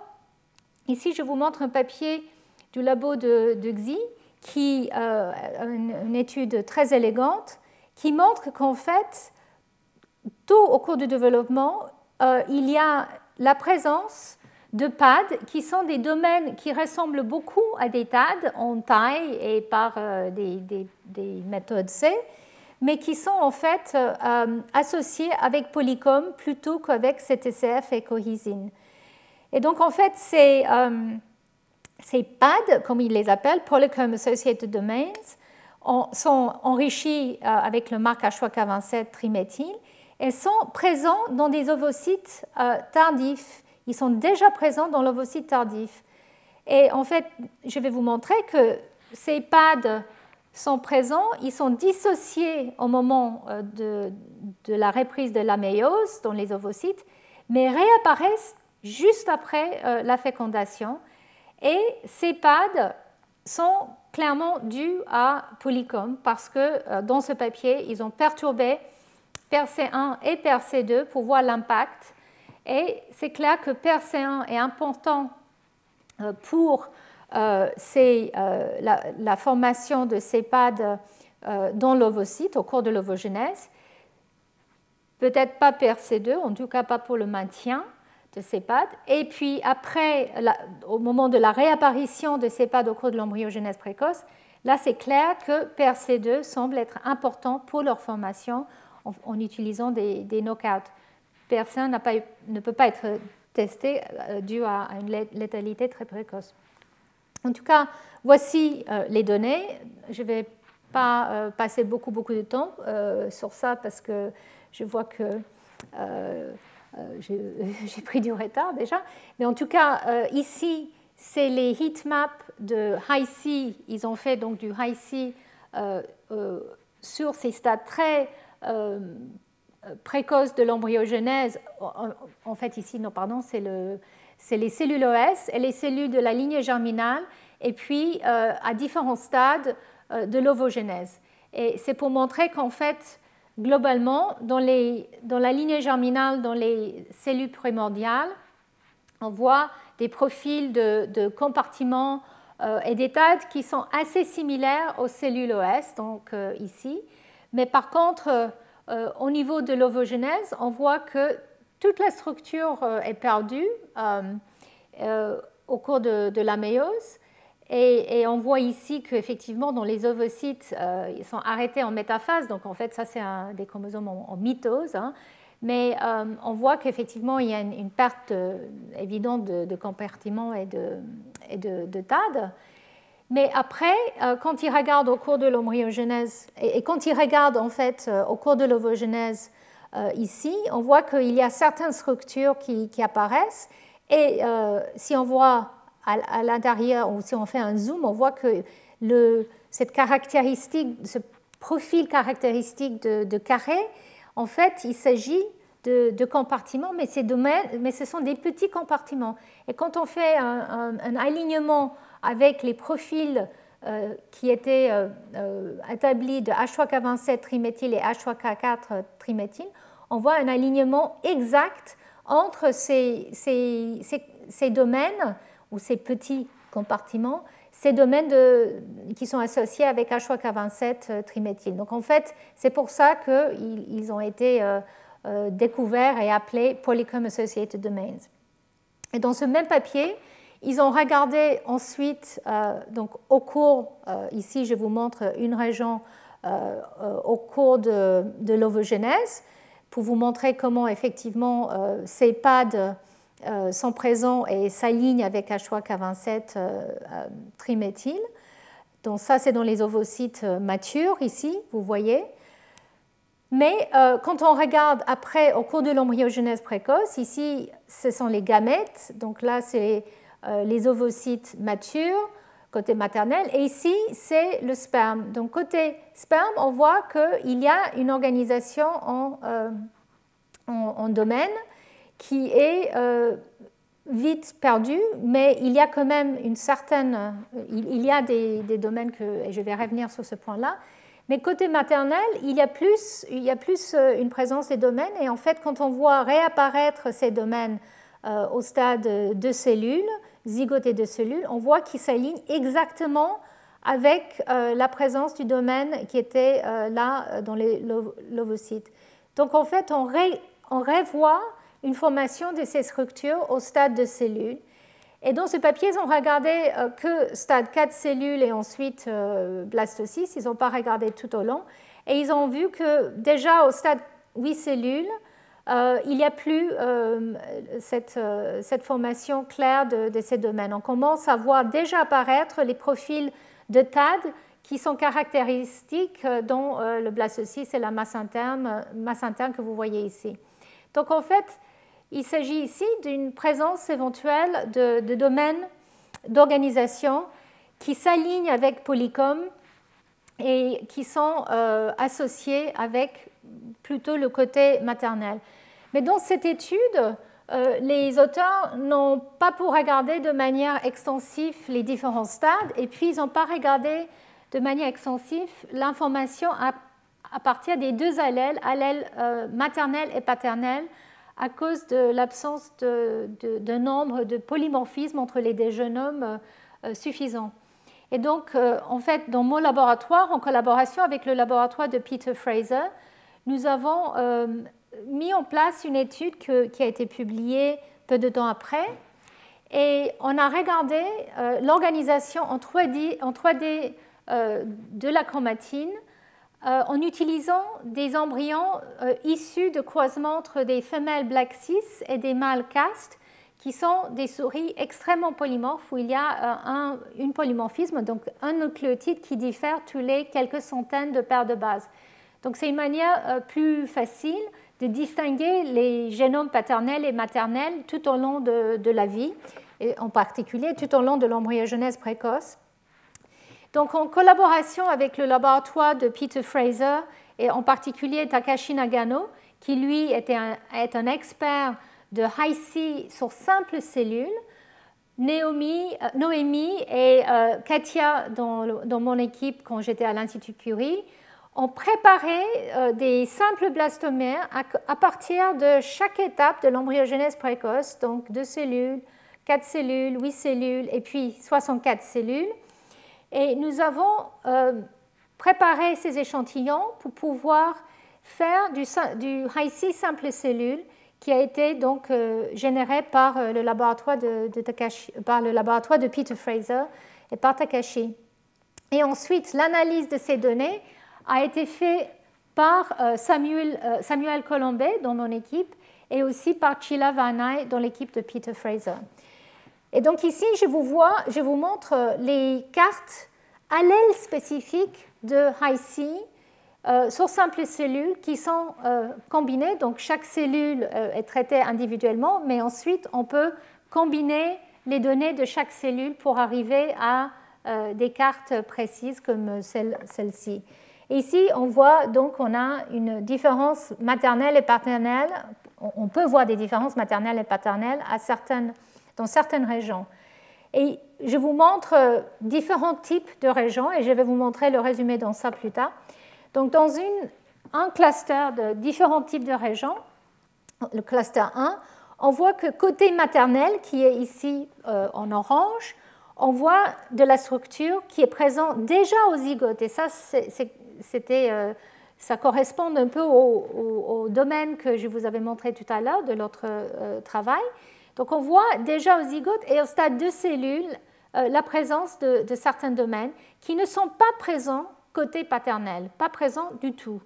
ici je vous montre un papier du labo de, de Xi, qui euh, une, une étude très élégante, qui montre qu'en fait, tôt au cours du développement, euh, il y a la présence de P A D, qui sont des domaines qui ressemblent beaucoup à des T A D en taille et par euh, des, des, des méthodes C, mais qui sont en fait euh, associés avec polycom plutôt qu'avec C T C F et cohésine. Et donc en fait, ces, euh, ces P A D, comme ils les appellent, polycom associated domains, en, sont enrichis euh, avec le marque H trois K vingt-sept triméthyle et sont présents dans des ovocytes euh, tardifs. Ils sont déjà présents dans l'ovocyte tardif. Et en fait, je vais vous montrer que ces P A D sont présents, ils sont dissociés au moment de, de la reprise de l'améiose dans les ovocytes, mais réapparaissent juste après euh, la fécondation. Et ces P A D sont clairement dus à polycom parce que euh, dans ce papier, ils ont perturbé P R C un et P R C deux pour voir l'impact. Et c'est clair que P R C un est important pour euh, ces, euh, la, la formation de ces P A D euh, dans l'ovocyte au cours de l'ovogenèse. Peut-être pas P R C deux, en tout cas pas pour le maintien de ces P A D. Et puis après, la, au moment de la réapparition de ces P A D au cours de l'embryogenèse précoce, là c'est clair que P R C deux semble être important pour leur formation en, en utilisant des, des knockouts. P R C un n'a pas, ne peut pas être testé euh, dû à une létalité très précoce. En tout cas, voici euh, les données. Je ne vais pas euh, passer beaucoup, beaucoup de temps euh, sur ça parce que je vois que euh, euh, j'ai, j'ai pris du retard déjà. Mais en tout cas, euh, ici, c'est les heatmaps de Hi-C. Ils ont fait donc du Hi-C euh, euh, sur ces stades très... Euh, précoce de l'embryogenèse, en fait ici, non pardon, c'est, le, c'est les cellules O S et les cellules de la lignée germinale et puis euh, à différents stades euh, de l'ovogenèse. Et c'est pour montrer qu'en fait, globalement, dans, les, dans la lignée germinale, dans les cellules primordiales, on voit des profils de, de compartiments euh, et des T A D qui sont assez similaires aux cellules O S, donc euh, ici. Mais par contre... Euh, Euh, au niveau de l'ovogenèse, on voit que toute la structure euh, est perdue euh, euh, au cours de, de l'améiose. Et, et on voit ici qu'effectivement, dans les ovocytes, euh, ils sont arrêtés en métaphase. Donc, en fait, ça, c'est un, des chromosomes en, en mitose. Hein. Mais euh, on voit qu'effectivement, il y a une, une perte euh, évidente de, de compartiments et de, et de, de T A D. Mais après, quand ils regardent au cours de l'embryogenèse, et quand ils regardent en fait au cours de l'ovogenèse ici, on voit qu'il y a certaines structures qui, qui apparaissent. Et euh, si on voit à, à l'intérieur, ou si on fait un zoom, on voit que le, cette caractéristique, ce profil caractéristique de, de carré, en fait, il s'agit de, de compartiments, mais, ces domaines, mais ce sont des petits compartiments. Et quand on fait un, un, un alignement avec les profils euh, qui étaient euh, euh, établis de H trois K vingt-sept triméthyle et H trois K quatre triméthyle, on voit un alignement exact entre ces, ces, ces, ces domaines, ou ces petits compartiments, ces domaines de, qui sont associés avec H trois K vingt-sept triméthyle. Donc en fait, c'est pour ça qu'ils ils ont été euh, euh, découverts et appelés Polycom Associated Domains. Et dans ce même papier, ils ont regardé ensuite, euh, donc au cours, euh, ici je vous montre une région euh, euh, au cours de, de l'ovogenèse, pour vous montrer comment effectivement euh, ces P A D euh, sont présents et s'alignent avec H trois K vingt-sept euh, euh, triméthyle. Donc ça, c'est dans les ovocytes matures, ici, vous voyez. Mais euh, quand on regarde après, au cours de l'embryogenèse précoce, ici, ce sont les gamètes. Donc là, c'est euh, les ovocytes matures, côté maternel. Et ici, c'est le sperme. Donc côté sperme, on voit qu'il y a une organisation en, euh, en, en domaine qui est... Euh, vite perdu, mais il y a quand même une certaine... Il y a des, des domaines que... Et je vais revenir sur ce point-là. Mais côté maternel, il y a plus, il y a plus une présence des domaines. Et en fait, quand on voit réapparaître ces domaines euh, au stade de cellules, zygotées de cellules, on voit qu'ils s'alignent exactement avec euh, la présence du domaine qui était euh, là dans l'ovocyte. Donc, en fait, on, ré, on revoit... une formation de ces structures au stade de cellules. Et dans ce papier, ils ont regardé euh, que stade quatre cellules et ensuite euh, blastocyste. Ils n'ont pas regardé tout au long. Et ils ont vu que déjà au stade huit cellules, euh, il n'y a plus euh, cette, euh, cette formation claire de, de ces domaines. On commence à voir déjà apparaître les profils de T A D qui sont caractéristiques euh, dont euh, le blastocyste et la masse interne, masse interne que vous voyez ici. Donc, en fait, il s'agit ici d'une présence éventuelle de, de domaines d'organisation qui s'alignent avec polycom et qui sont euh, associés avec plutôt le côté maternel. Mais dans cette étude, euh, les auteurs n'ont pas pour regarder de manière extensive les différents stades et puis ils n'ont pas regardé de manière extensive l'information à à partir des deux allèles, allèles euh, maternel et paternel, à cause de l'absence de, de, de nombre de polymorphismes entre les deux génomes euh, suffisants. Et donc, euh, en fait, dans mon laboratoire, en collaboration avec le laboratoire de Peter Fraser, nous avons euh, mis en place une étude que, qui a été publiée peu de temps après, et on a regardé euh, l'organisation en trois D, en trois D euh, de la chromatine, Euh, en utilisant des embryons euh, issus de croisements entre des femelles black six et des mâles cast, qui sont des souris extrêmement polymorphes, où il y a euh, un une polymorphisme, donc un nucléotide qui diffère tous les quelques centaines de paires de bases. Donc c'est une manière euh, plus facile de distinguer les génomes paternels et maternels tout au long de, de la vie, et en particulier tout au long de l'embryogenèse précoce. Donc, en collaboration avec le laboratoire de Peter Fraser et en particulier Takashi Nagano, qui lui était un, est un expert de Hi-C sur simples cellules, Naomi, euh, Noémie et euh, Katia, dans, dans mon équipe quand j'étais à l'Institut Curie, ont préparé euh, des simples blastomères à, à partir de chaque étape de l'embryogenèse précoce, donc deux cellules, quatre cellules, huit cellules et puis soixante-quatre cellules. Et nous avons euh, préparé ces échantillons pour pouvoir faire du, du Hi-C simple cellule qui a été donc euh, généré par, euh, le laboratoire de, de Takashi, par le laboratoire de Peter Fraser et par Takashi. Et ensuite, l'analyse de ces données a été faite par euh, Samuel, euh, Samuel Colombet dans mon équipe et aussi par Chila Vanai dans l'équipe de Peter Fraser. Et donc ici, je vous, vois, je vous montre les cartes allèles spécifiques de Hi-C euh, sur simples cellules qui sont euh, combinées. Donc chaque cellule euh, est traitée individuellement, mais ensuite on peut combiner les données de chaque cellule pour arriver à euh, des cartes précises comme celle, celle-ci. Et ici, on voit donc on a une différence maternelle et paternelle. On peut voir des différences maternelles et paternelles à certaines dans certaines régions. Et je vous montre différents types de régions, et je vais vous montrer le résumé dans ça plus tard. Donc, dans une, un cluster de différents types de régions, le cluster un, on voit que côté maternel, qui est ici euh, en orange, on voit de la structure qui est présente déjà aux zygotes. Et ça, c'est, c'était, euh, ça correspond un peu au, au, au domaine que je vous avais montré tout à l'heure de l'autre euh, travail. Donc, on voit déjà aux zygotes et au stade de cellules euh, la présence de, de certains domaines qui ne sont pas présents côté paternel, pas présents du tout.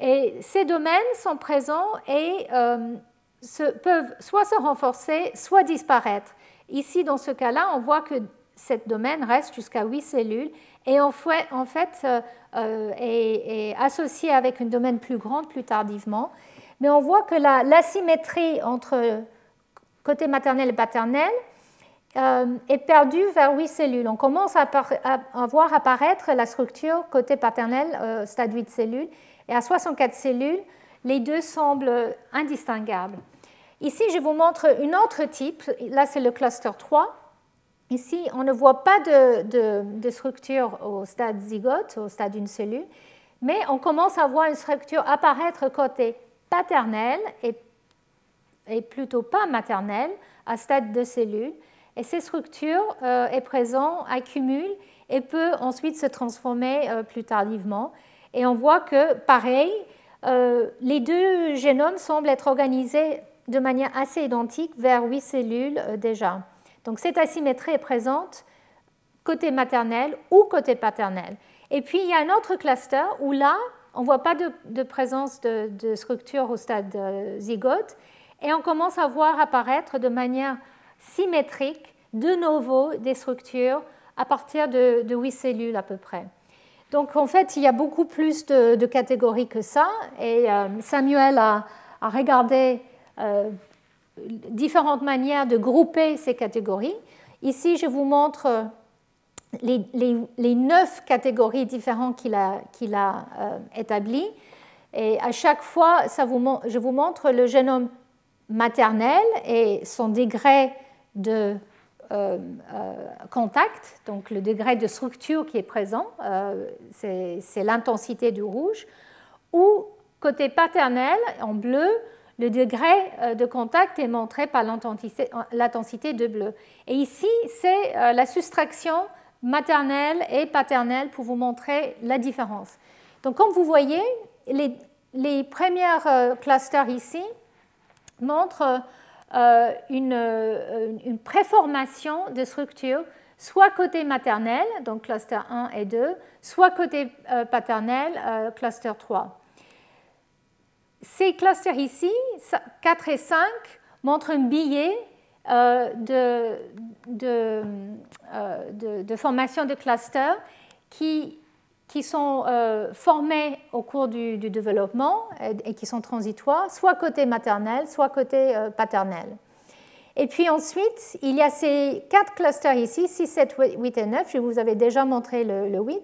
Et ces domaines sont présents et euh, se, peuvent soit se renforcer, soit disparaître. Ici, dans ce cas-là, on voit que cette domaine reste jusqu'à huit cellules et en fait, en fait euh, est, est associée avec une domaine plus grande plus tardivement. Mais on voit que la, l'asymétrie entre côté maternel et paternel euh, est perdue vers huit cellules. On commence à, à, à voir apparaître la structure côté paternel, euh, stade huit cellules, et à soixante-quatre cellules, les deux semblent indistinguables. Ici, je vous montre un autre type. Là, c'est le cluster trois. Ici, on ne voit pas de, de, de structure au stade zygote, au stade d'une cellule, mais on commence à voir une structure apparaître côté paternel et, et plutôt pas maternel, à stade de cellules. Et ces structures euh, est présent, accumule et peut ensuite se transformer euh, plus tardivement. Et on voit que, pareil, euh, les deux génomes semblent être organisés de manière assez identique vers huit cellules euh, déjà. Donc cette asymétrie est présente côté maternel ou côté paternel. Et puis il y a un autre cluster où là, on ne voit pas de, de présence de, de structure au stade euh, zygote et on commence à voir apparaître de manière symétrique de nouveau des structures à partir de, de huit cellules à peu près. Donc en fait, il y a beaucoup plus de, de catégories que ça et euh, Samuel a, a regardé Euh, différentes manières de grouper ces catégories. Ici, je vous montre les, les, les neuf catégories différentes qu'il a, qu'il a euh, établies. Et à chaque fois, ça vous, je vous montre le génome maternel et son degré de euh, euh, contact, donc le degré de structure qui est présent, euh, c'est, c'est l'intensité du rouge, ou côté paternel, en bleu, le degré de contact est montré par l'intensité de bleu. Et ici, c'est la soustraction maternelle et paternelle pour vous montrer la différence. Donc, comme vous voyez, les, les premières clusters ici montrent euh, une, une préformation de structures, soit côté maternel, donc cluster un et deux, soit côté euh, paternel, euh, cluster trois. Ces clusters ici, quatre et cinq, montrent un biais euh, de, de, euh, de, de formation de clusters qui, qui sont euh, formés au cours du, du développement et, et qui sont transitoires, soit côté maternel, soit côté euh, paternel. Et puis ensuite, il y a ces quatre clusters ici, six, sept, huit et neuf, je vous avais déjà montré le, le huit,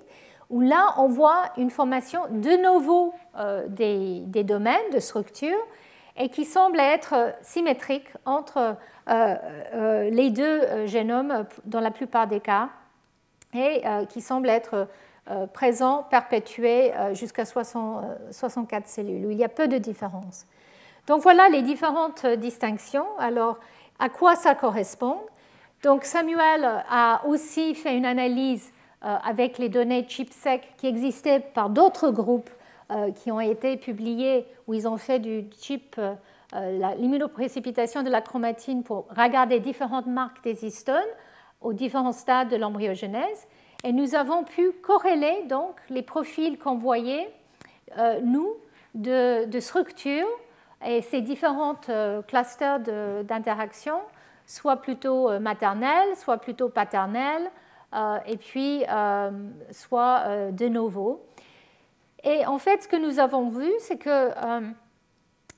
où là, on voit une formation de nouveau euh, des, des domaines, de structures, et qui semble être symétrique entre euh, euh, les deux génomes dans la plupart des cas, et euh, qui semble être euh, présent, perpétué euh, jusqu'à soixante, soixante-quatre cellules, où il y a peu de différence. Donc voilà les différentes distinctions. Alors, à quoi ça correspond? Donc Samuel a aussi fait une analyse avec les données ChIP-seq qui existaient par d'autres groupes euh, qui ont été publiés, où ils ont fait du ChIP, euh, l'immunoprécipitation de la chromatine pour regarder différentes marques des histones aux différents stades de l'embryogenèse. Et nous avons pu corréler donc les profils qu'on voyait, euh, nous, de, de structures et ces différents euh, clusters d'interaction, soit plutôt maternels, soit plutôt paternels, Euh, et puis euh, soit euh, de novo. Et en fait, ce que nous avons vu, c'est que euh,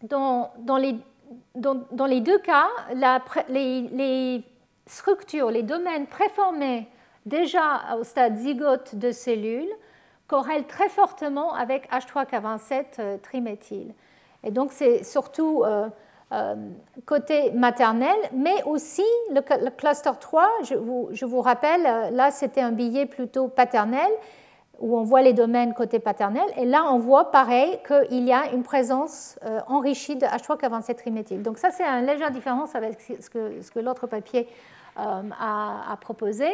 dans, dans, les, dans, dans les deux cas, la, les, les structures, les domaines préformés déjà au stade zygote de cellules corrèlent très fortement avec H trois K vingt-sept euh, triméthyle. Et donc, c'est surtout Euh, Euh, côté maternel, mais aussi le, le cluster trois, je vous, je vous rappelle, là c'était un billet plutôt paternel, où on voit les domaines côté paternel, et là on voit pareil qu'il y a une présence euh, enrichie de H trois K vingt-sept triméthyle. Donc ça c'est une légère différence avec ce que, ce que l'autre papier euh, a, a proposé,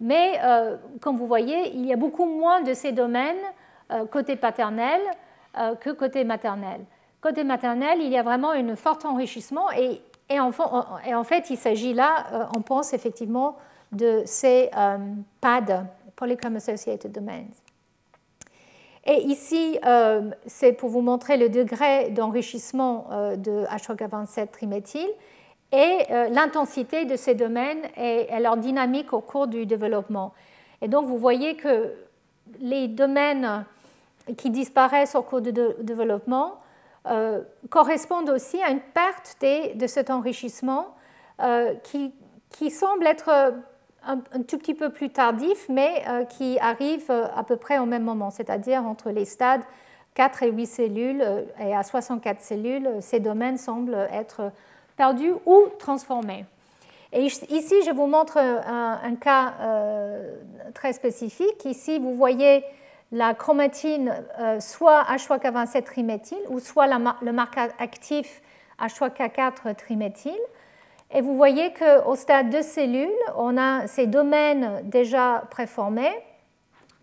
mais euh, comme vous voyez, il y a beaucoup moins de ces domaines euh, côté paternel euh, que côté maternel. Côté maternel, il y a vraiment un fort enrichissement et, et, en, et en fait, il s'agit là, on pense effectivement de ces euh, P A D, Polychrome Associated Domains. Et ici, euh, c'est pour vous montrer le degré d'enrichissement euh, de H trois K vingt-sept triméthyle et euh, l'intensité de ces domaines et, et leur dynamique au cours du développement. Et donc, vous voyez que les domaines qui disparaissent au cours du développement euh, correspondent aussi à une perte des, de cet enrichissement euh, qui, qui semble être un, un tout petit peu plus tardif, mais euh, qui arrive à peu près au même moment, c'est-à-dire entre les stades quatre et huit cellules, et à soixante-quatre cellules, ces domaines semblent être perdus ou transformés. Et ici, je vous montre un, un cas euh, très spécifique. Ici, vous voyez la chromatine euh, soit H trois K vingt-sept triméthyle ou soit la, le marqueur actif H trois K quatre triméthyle. Et vous voyez qu'au stade de cellules, on a ces domaines déjà préformés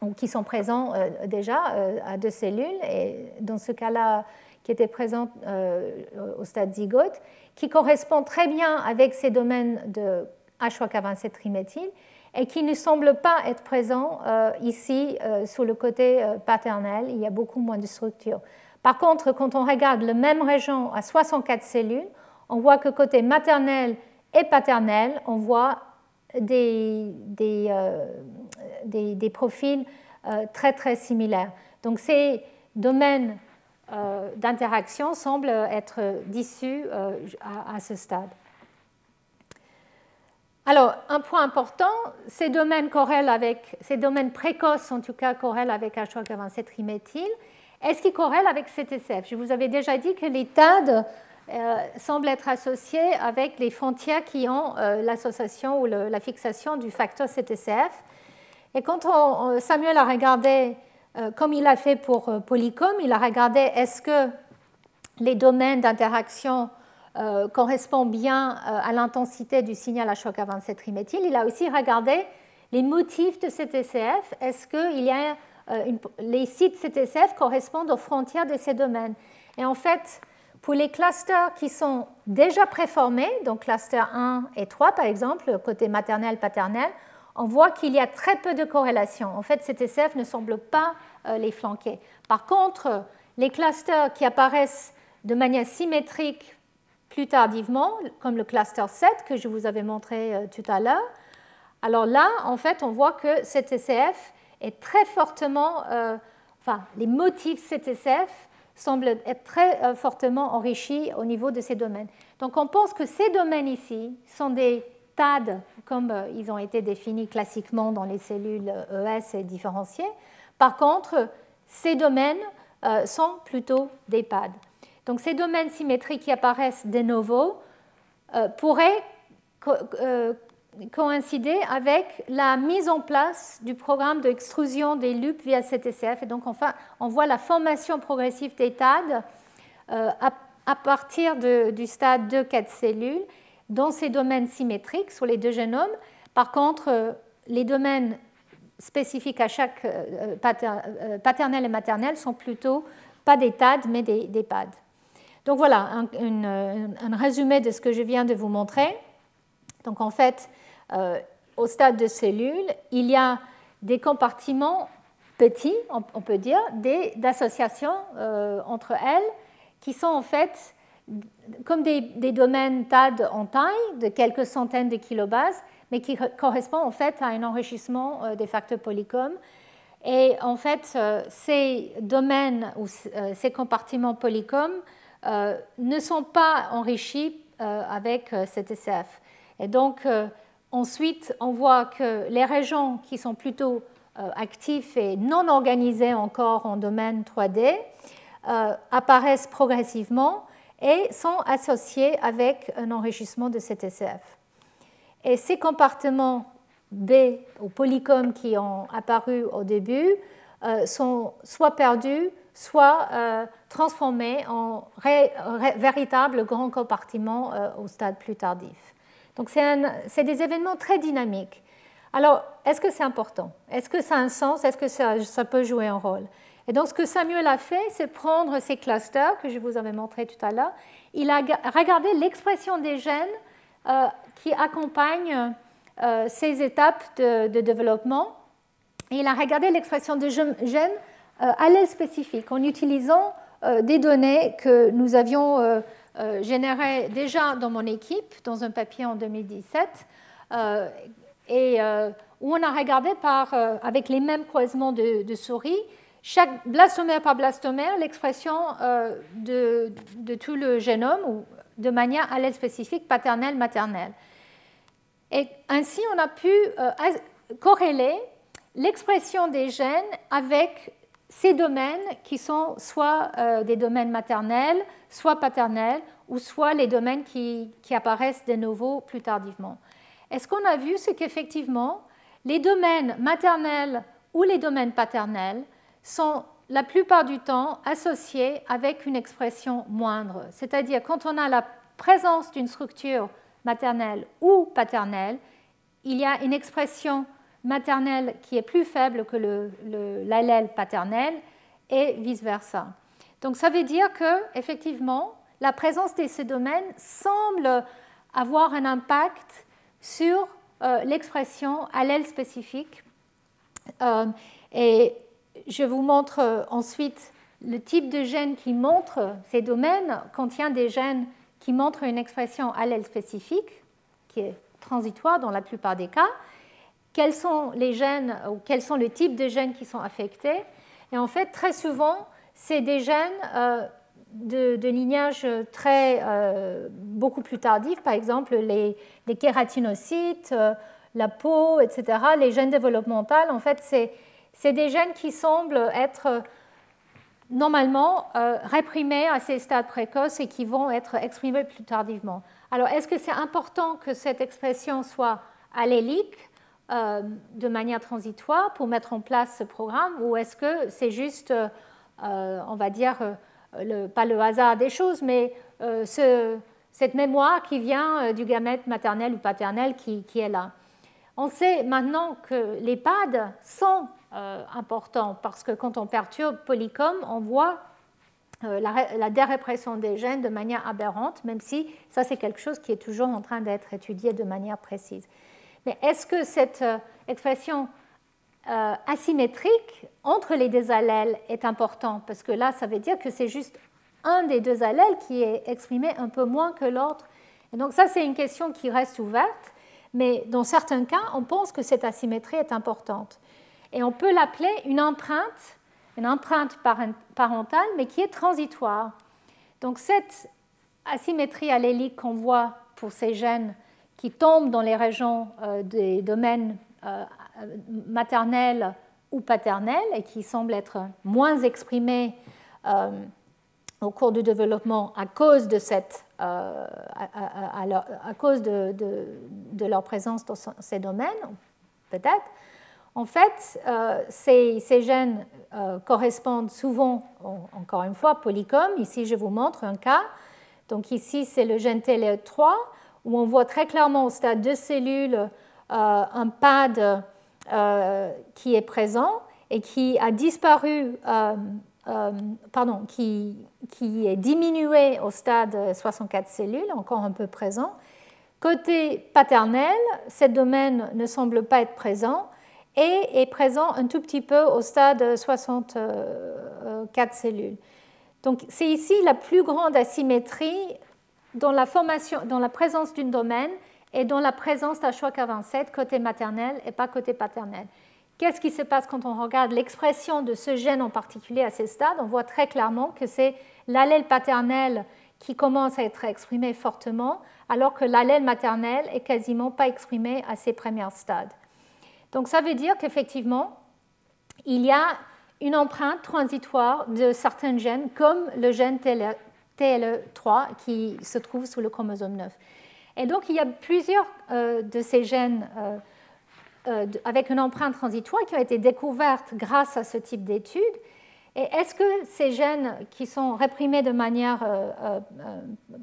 ou qui sont présents euh, déjà euh, à deux cellules, et dans ce cas-là, qui étaient présents euh, au stade zygote, qui correspond très bien avec ces domaines de H trois K vingt-sept triméthyle et qui ne semble pas être présent euh, ici euh, sur le côté euh, paternel. Il y a beaucoup moins de structures. Par contre, quand on regarde le même région à soixante-quatre cellules, on voit que côté maternel et paternel, on voit des, des, euh, des, des profils euh, très, très similaires. Donc, ces domaines euh, d'interaction semblent être issus euh, à, à ce stade. Alors, un point important, ces domaines corrèlent avec, ces domaines précoces en tout cas corrèlent avec H trois K vingt-sept triméthyle. Est-ce qu'ils corrèlent avec C T C F? Je vous avais déjà dit que les T A D euh, semblent être associés avec les frontières qui ont euh, l'association ou le, la fixation du facteur C T C F. Et quand on, Samuel a regardé, euh, comme il a fait pour euh, Polycom, il a regardé est-ce que les domaines d'interaction Euh, correspond bien euh, à l'intensité du signal H trois K vingt-sept triméthyle. Il a aussi regardé les motifs de C T C F. Est-ce que il y a, euh, une, les sites C T C F correspondent aux frontières de ces domaines? Et en fait, pour les clusters qui sont déjà préformés, donc clusters un et trois par exemple, côté maternel-paternel, on voit qu'il y a très peu de corrélation. En fait, C T C F ne semble pas euh, les flanquer. Par contre, les clusters qui apparaissent de manière symétrique plus tardivement, comme le cluster sept que je vous avais montré euh, tout à l'heure. Alors là, en fait, on voit que C T C F est très fortement, euh, enfin, les motifs C T C F semblent être très euh, fortement enrichis au niveau de ces domaines. Donc, on pense que ces domaines ici sont des T A D, comme euh, ils ont été définis classiquement dans les cellules E S et différenciées. Par contre, ces domaines euh, sont plutôt des P A D. Donc, ces domaines symétriques qui apparaissent de novo euh, pourraient co- euh, coïncider avec la mise en place du programme d'extrusion des L U P via C T C F. Et donc, enfin, on voit la formation progressive des T A D euh, à, à partir de, du stade de quatre cellules dans ces domaines symétriques sur les deux génomes. Par contre, euh, les domaines spécifiques à chaque euh, pater, euh, paternel et maternel sont plutôt pas des T A D, mais des, des P A D. Donc voilà un, une, un résumé de ce que je viens de vous montrer. Donc en fait, euh, au stade de cellules, il y a des compartiments petits, on, on peut dire, des, d'associations euh, entre elles qui sont en fait comme des, des domaines T A D en taille de quelques centaines de kilobases, mais qui correspondent en fait à un enrichissement euh, des facteurs polycoms. Et en fait, euh, ces domaines ou euh, ces compartiments polycoms Euh, ne sont pas enrichis euh, avec euh, C T C F. Et donc, euh, ensuite, on voit que les régions qui sont plutôt euh, actifs et non organisés encore en domaine trois D euh, apparaissent progressivement et sont associés avec un enrichissement de C T C F. Et ces compartiments B ou polycoms qui ont apparu au début euh, sont soit perdus, soit euh, transformés en ré, ré, véritables grands compartiments euh, au stade plus tardif. Donc, c'est, un, c'est des événements très dynamiques. Alors, est-ce que c'est important? Est-ce que ça a un sens? Est-ce que ça, ça peut jouer un rôle? Et donc, ce que Samuel a fait, c'est prendre ces clusters que je vous avais montrés tout à l'heure. Il a regardé l'expression des gènes euh, qui accompagnent euh, ces étapes de, de développement. Et il a regardé l'expression des gènes à l'aide spécifique, en utilisant euh, des données que nous avions euh, euh, généré déjà dans mon équipe, dans un papier en deux mille dix-sept, euh, et euh, où on a regardé par, euh, avec les mêmes croisements de, de souris, chaque blastomère par blastomère, l'expression euh, de, de tout le génome, ou de manière allèle spécifique, paternelle, maternelle. Et ainsi, on a pu euh, corréler l'expression des gènes avec ces domaines qui sont soit euh, des domaines maternels, soit paternels, ou soit les domaines qui, qui apparaissent de nouveau plus tardivement. Et ce qu'on a vu, c'est qu'effectivement, les domaines maternels ou les domaines paternels sont la plupart du temps associés avec une expression moindre. C'est-à-dire, quand on a la présence d'une structure maternelle ou paternelle, il y a une expression maternelle qui est plus faible que le, le, l'allèle paternel et vice-versa. Donc, ça veut dire que, effectivement, la présence de ces domaines semble avoir un impact sur euh, l'expression allèle spécifique. Euh, et je vous montre ensuite le type de gène qui montre ces domaines, contient des gènes qui montrent une expression allèle spécifique, qui est transitoire dans la plupart des cas. Quels sont les gènes ou quels sont les types de gènes qui sont affectés? Et en fait, très souvent, c'est des gènes euh, de, de lignage très, euh, beaucoup plus tardif, par exemple les, les kératinocytes, euh, la peau, et cetera. Les gènes développementaux, en fait, c'est C'est des gènes qui semblent être normalement euh, réprimés à ces stades précoces et qui vont être exprimés plus tardivement. Alors, est-ce que c'est important que cette expression soit allélique euh, de manière transitoire pour mettre en place ce programme, ou est-ce que c'est juste, euh, on va dire, le, pas le hasard des choses, mais euh, ce, cette mémoire qui vient du gamète maternel ou paternel qui, qui est là? On sait maintenant que les P A D sont euh, importants parce que quand on perturbe polycom, on voit euh, la, la dérépression des gènes de manière aberrante, même si ça, c'est quelque chose qui est toujours en train d'être étudié de manière précise. Mais est-ce que cette euh, expression euh, asymétrique entre les deux allèles est importante? Parce que là, ça veut dire que c'est juste un des deux allèles qui est exprimé un peu moins que l'autre. Et donc ça, c'est une question qui reste ouverte. Mais dans certains cas, on pense que cette asymétrie est importante. Et on peut l'appeler une empreinte, une empreinte parentale, mais qui est transitoire. Donc cette asymétrie allélique qu'on voit pour ces gènes qui tombent dans les régions euh, des domaines euh, maternels ou paternels et qui semblent être moins exprimés euh, au cours du développement à cause de cette euh, à, à, à, leur, à cause de, de, de leur présence dans ces domaines, peut-être. En fait, euh, ces, ces gènes euh, correspondent souvent, encore une fois, polycom. Ici, je vous montre un cas. Donc ici, c'est le gène T L E trois, où on voit très clairement au stade de cellules euh, un P A D euh, qui est présent et qui a disparu euh, Euh, pardon, qui, qui est diminué au stade soixante-quatre cellules, encore un peu présent. Côté paternel, ce domaine ne semble pas être présent et est présent un tout petit peu au stade soixante-quatre cellules. Donc, c'est ici la plus grande asymétrie dans la, formation, dans la présence d'un domaine et dans la présence d'H trois K vingt-sept côté maternel et pas côté paternel. Qu'est-ce qui se passe quand on regarde l'expression de ce gène en particulier à ces stades? On voit très clairement que c'est l'allèle paternel qui commence à être exprimé fortement, alors que l'allèle maternel est quasiment pas exprimé à ces premiers stades. Donc ça veut dire qu'effectivement, il y a une empreinte transitoire de certains gènes, comme le gène T L E trois qui se trouve sous le chromosome neuf. Et donc il y a plusieurs euh, de ces gènes euh, avec une empreinte transitoire qui a été découverte grâce à ce type d'études. Et est-ce que ces gènes qui sont réprimés de manière euh, euh,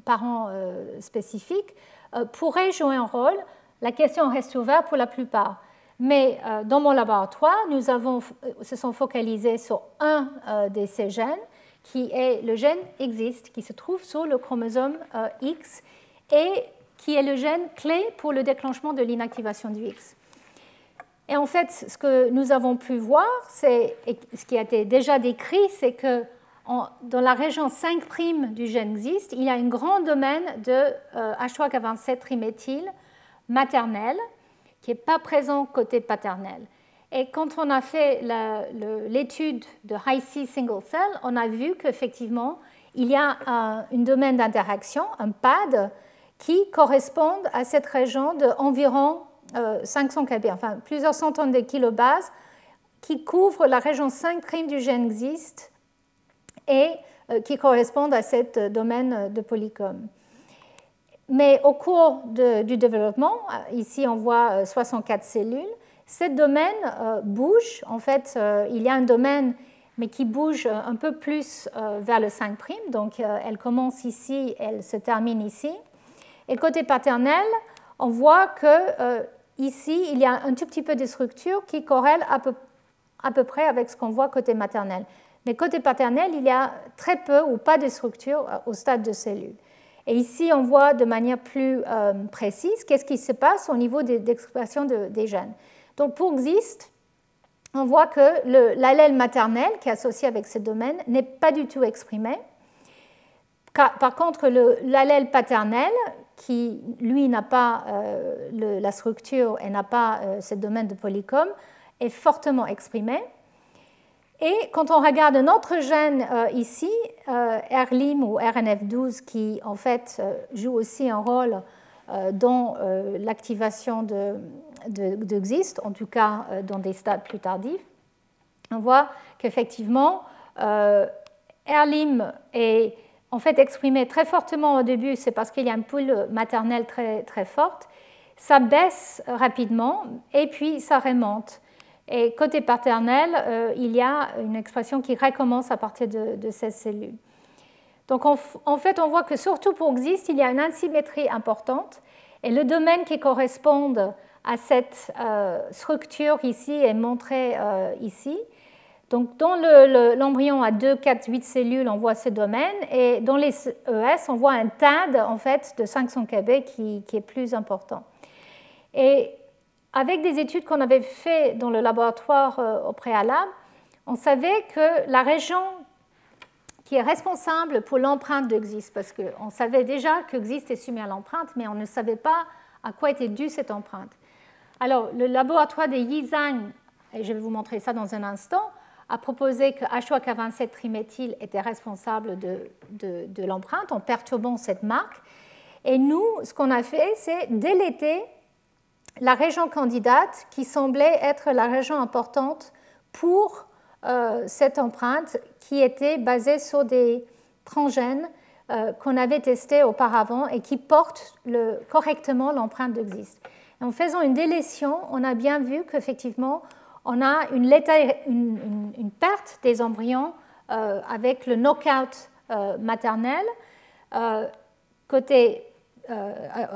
parent euh, spécifique euh, pourraient jouer un rôle? La question reste ouverte pour la plupart. Mais euh, dans mon laboratoire, nous avons, se sont focalisés sur un euh, de ces gènes, qui est le gène Xist, qui se trouve sur le chromosome euh, X et qui est le gène clé pour le déclenchement de l'inactivation du X. Et en fait, ce que nous avons pu voir, c'est, et ce qui a été déjà décrit, c'est que en, dans la région cinq' du gène Xist, il y a un grand domaine de euh, H trois K vingt-sept triméthyle maternel qui n'est pas présent côté paternel. Et quand on a fait l'étude de Hi-C single cell, on a vu qu'effectivement, il y a un, un domaine d'interaction, un P A D, qui correspond à cette région d'environ euh, cinq cents kilobase, enfin plusieurs centaines de kilobases, qui couvre la région cinq' du gène Xist et euh, qui correspond à ce euh, domaine de polycom. Mais au cours de, du développement, ici on voit soixante-quatre cellules, ce domaine euh, bouge. En fait, euh, il y a un domaine mais qui bouge un peu plus euh, vers le cinq', donc euh, elle commence ici, elle se termine ici. Et côté paternel, on voit que euh, ici, il y a un tout petit peu de structures qui corrèlent à peu, à peu près avec ce qu'on voit côté maternel. Mais côté paternel, il y a très peu ou pas de structures euh, au stade de cellules. Et ici, on voit de manière plus euh, précise qu'est-ce qui se passe au niveau d'expression de, des gènes. Donc, pour Xist, on voit que l'allèle maternel qui est associé avec ce domaine n'est pas du tout exprimé. Par contre, l'allèle paternel, qui, lui, n'a pas euh, le, la structure et n'a pas euh, ce domaine de polycom, est fortement exprimé. Et quand on regarde un autre gène euh, ici, euh, Rlim ou R N F douze, qui, en fait, euh, joue aussi un rôle euh, dans euh, l'activation de, de, de Xist, en tout cas euh, dans des stades plus tardifs, on voit qu'effectivement, euh, Rlim est... en fait, exprimé très fortement au début, c'est parce qu'il y a un pool maternel très, très fort. Ça baisse rapidement et puis ça remonte. Et côté paternel, euh, il y a une expression qui recommence à partir de, de ces cellules. Donc, on, en fait, on voit que surtout pour Xist, il y a une asymétrie importante. Et le domaine qui correspond à cette euh, structure ici est montré euh, ici. Donc, dans l'embryon le, le, à deux, quatre, huit cellules, on voit ce domaine. Et dans les E S, on voit un T A D en fait, de cinq cents kilobase qui, qui est plus important. Et avec des études qu'on avait faites dans le laboratoire euh, au préalable, on savait que la région qui est responsable pour l'empreinte de Xist, parce qu'on savait déjà que Xist est soumis à l'empreinte, mais on ne savait pas à quoi était due cette empreinte. Alors, le laboratoire de Yi Zhang, et je vais vous montrer ça dans un instant, a proposé que H trois K vingt-sept triméthyle était responsable de, de, de l'empreinte en perturbant cette marque. Et nous, ce qu'on a fait, c'est déléter la région candidate qui semblait être la région importante pour euh, cette empreinte qui était basée sur des transgènes euh, qu'on avait testés auparavant et qui portent le, correctement l'empreinte de Xist. Et en faisant une délétion, on a bien vu qu'effectivement, on a une, une, une perte des embryons euh, avec le knockout euh, maternel, euh, côté euh,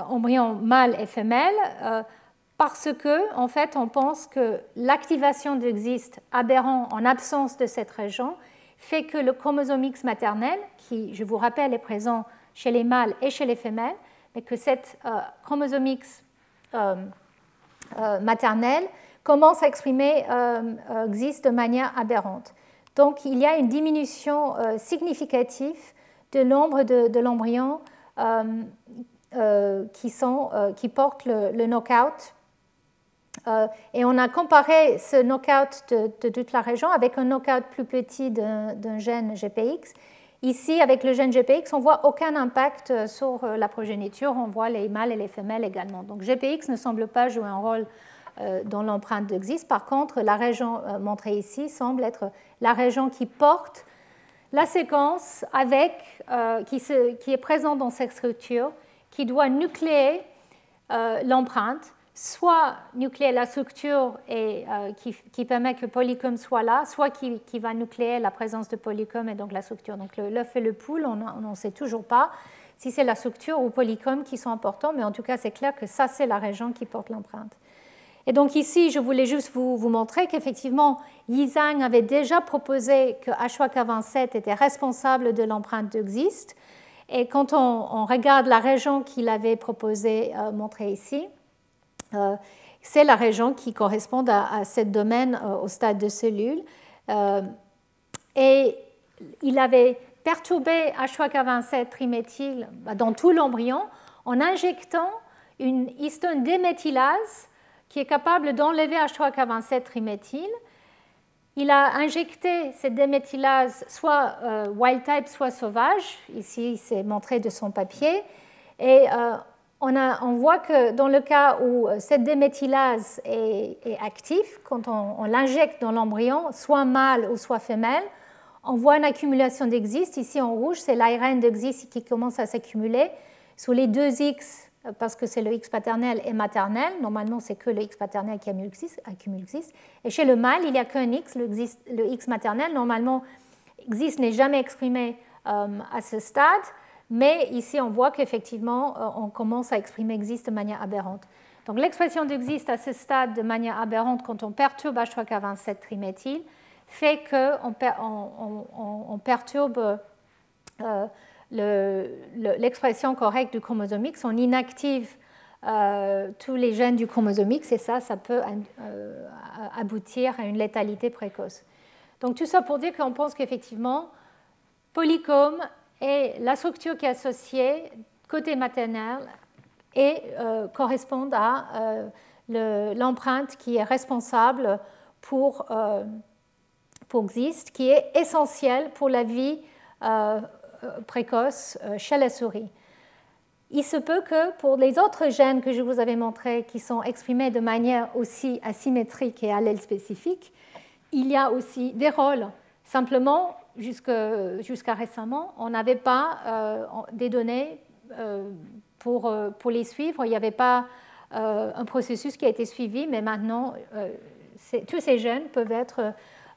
embryon mâle et femelle, euh, parce que, en fait, on pense que l'activation de Xist aberrant en absence de cette région fait que le chromosome X maternel, qui, je vous rappelle, est présent chez les mâles et chez les femelles, mais que cette euh, chromosome X euh, euh, maternel commence à exprimer euh, euh, Xist de manière aberrante. Donc, il y a une diminution euh, significative de nombre de, de l'embryon euh, euh, qui, euh, qui portent le, le knockout. Euh, et on a comparé ce knockout de, de toute la région avec un knockout plus petit d'un gène G P X. Ici, avec le gène G P X, on ne voit aucun impact sur la progéniture. On voit les mâles et les femelles également. Donc, G P X ne semble pas jouer un rôle dans l'empreinte de Xist. Par contre, la région montrée ici semble être la région qui porte la séquence avec, euh, qui, se, qui est présente dans cette structure, qui doit nucléer euh, l'empreinte, soit nucléer la structure et, euh, qui, qui permet que polycom soit là, soit qui, qui va nucléer la présence de polycom et donc la structure. Donc l'œuf et le poule, on n'en sait toujours pas si c'est la structure ou polycom qui sont importants, mais en tout cas, c'est clair que ça, c'est la région qui porte l'empreinte. Et donc ici, je voulais juste vous, vous montrer qu'effectivement, Yi Zhang avait déjà proposé que H trois K vingt-sept était responsable de l'empreinte de Xist. Et quand on, on regarde la région qu'il avait proposé, euh, montrée ici, euh, c'est la région qui correspond à, à ce domaine euh, au stade de cellule. Euh, et il avait perturbé H trois K vingt-sept triméthyl dans tout l'embryon en injectant une histone déméthylase qui est capable d'enlever H trois K vingt-sept triméthyl. Il a injecté cette déméthylase soit euh, wild-type, soit sauvage. Ici, c'est montré de son papier. Et euh, on, a, on voit que dans le cas où cette déméthylase est, est active, quand on, on l'injecte dans l'embryon, soit mâle ou soit fémelle, on voit une accumulation de Xist. Ici, en rouge, c'est l'A R N de Xist qui commence à s'accumuler sous les deux X, parce que c'est le X paternel et maternel. Normalement, c'est que le X paternel qui accumule Xist. Et chez le mâle, il n'y a qu'un X, le, Xist, le X maternel. Normalement, Xist n'est jamais exprimé euh, à ce stade, mais ici, on voit qu'effectivement, on commence à exprimer Xist de manière aberrante. Donc, l'expression de Xist à ce stade de manière aberrante, quand on perturbe H trois K vingt-sept triméthyl, fait qu'on on, on, on perturbe... Euh, l'expression le, le, correcte du chromosome X, on inactive euh, tous les gènes du chromosome X et ça, ça peut euh, aboutir à une létalité précoce. Donc tout ça pour dire qu'on pense qu'effectivement, polycombe et la structure qui est associée côté maternel et euh, correspondent à euh, l'empreinte le, qui est responsable pour, euh, pour Xist, qui est essentielle pour la vie euh, précoce chez la souris. Il se peut que pour les autres gènes que je vous avais montrés qui sont exprimés de manière aussi asymétrique et allèle spécifique, il y a aussi des rôles. Simplement, jusqu'à récemment, on n'avait pas euh, des données euh, pour, euh, pour les suivre. Il n'y avait pas euh, un processus qui a été suivi, mais maintenant, euh, tous ces gènes peuvent être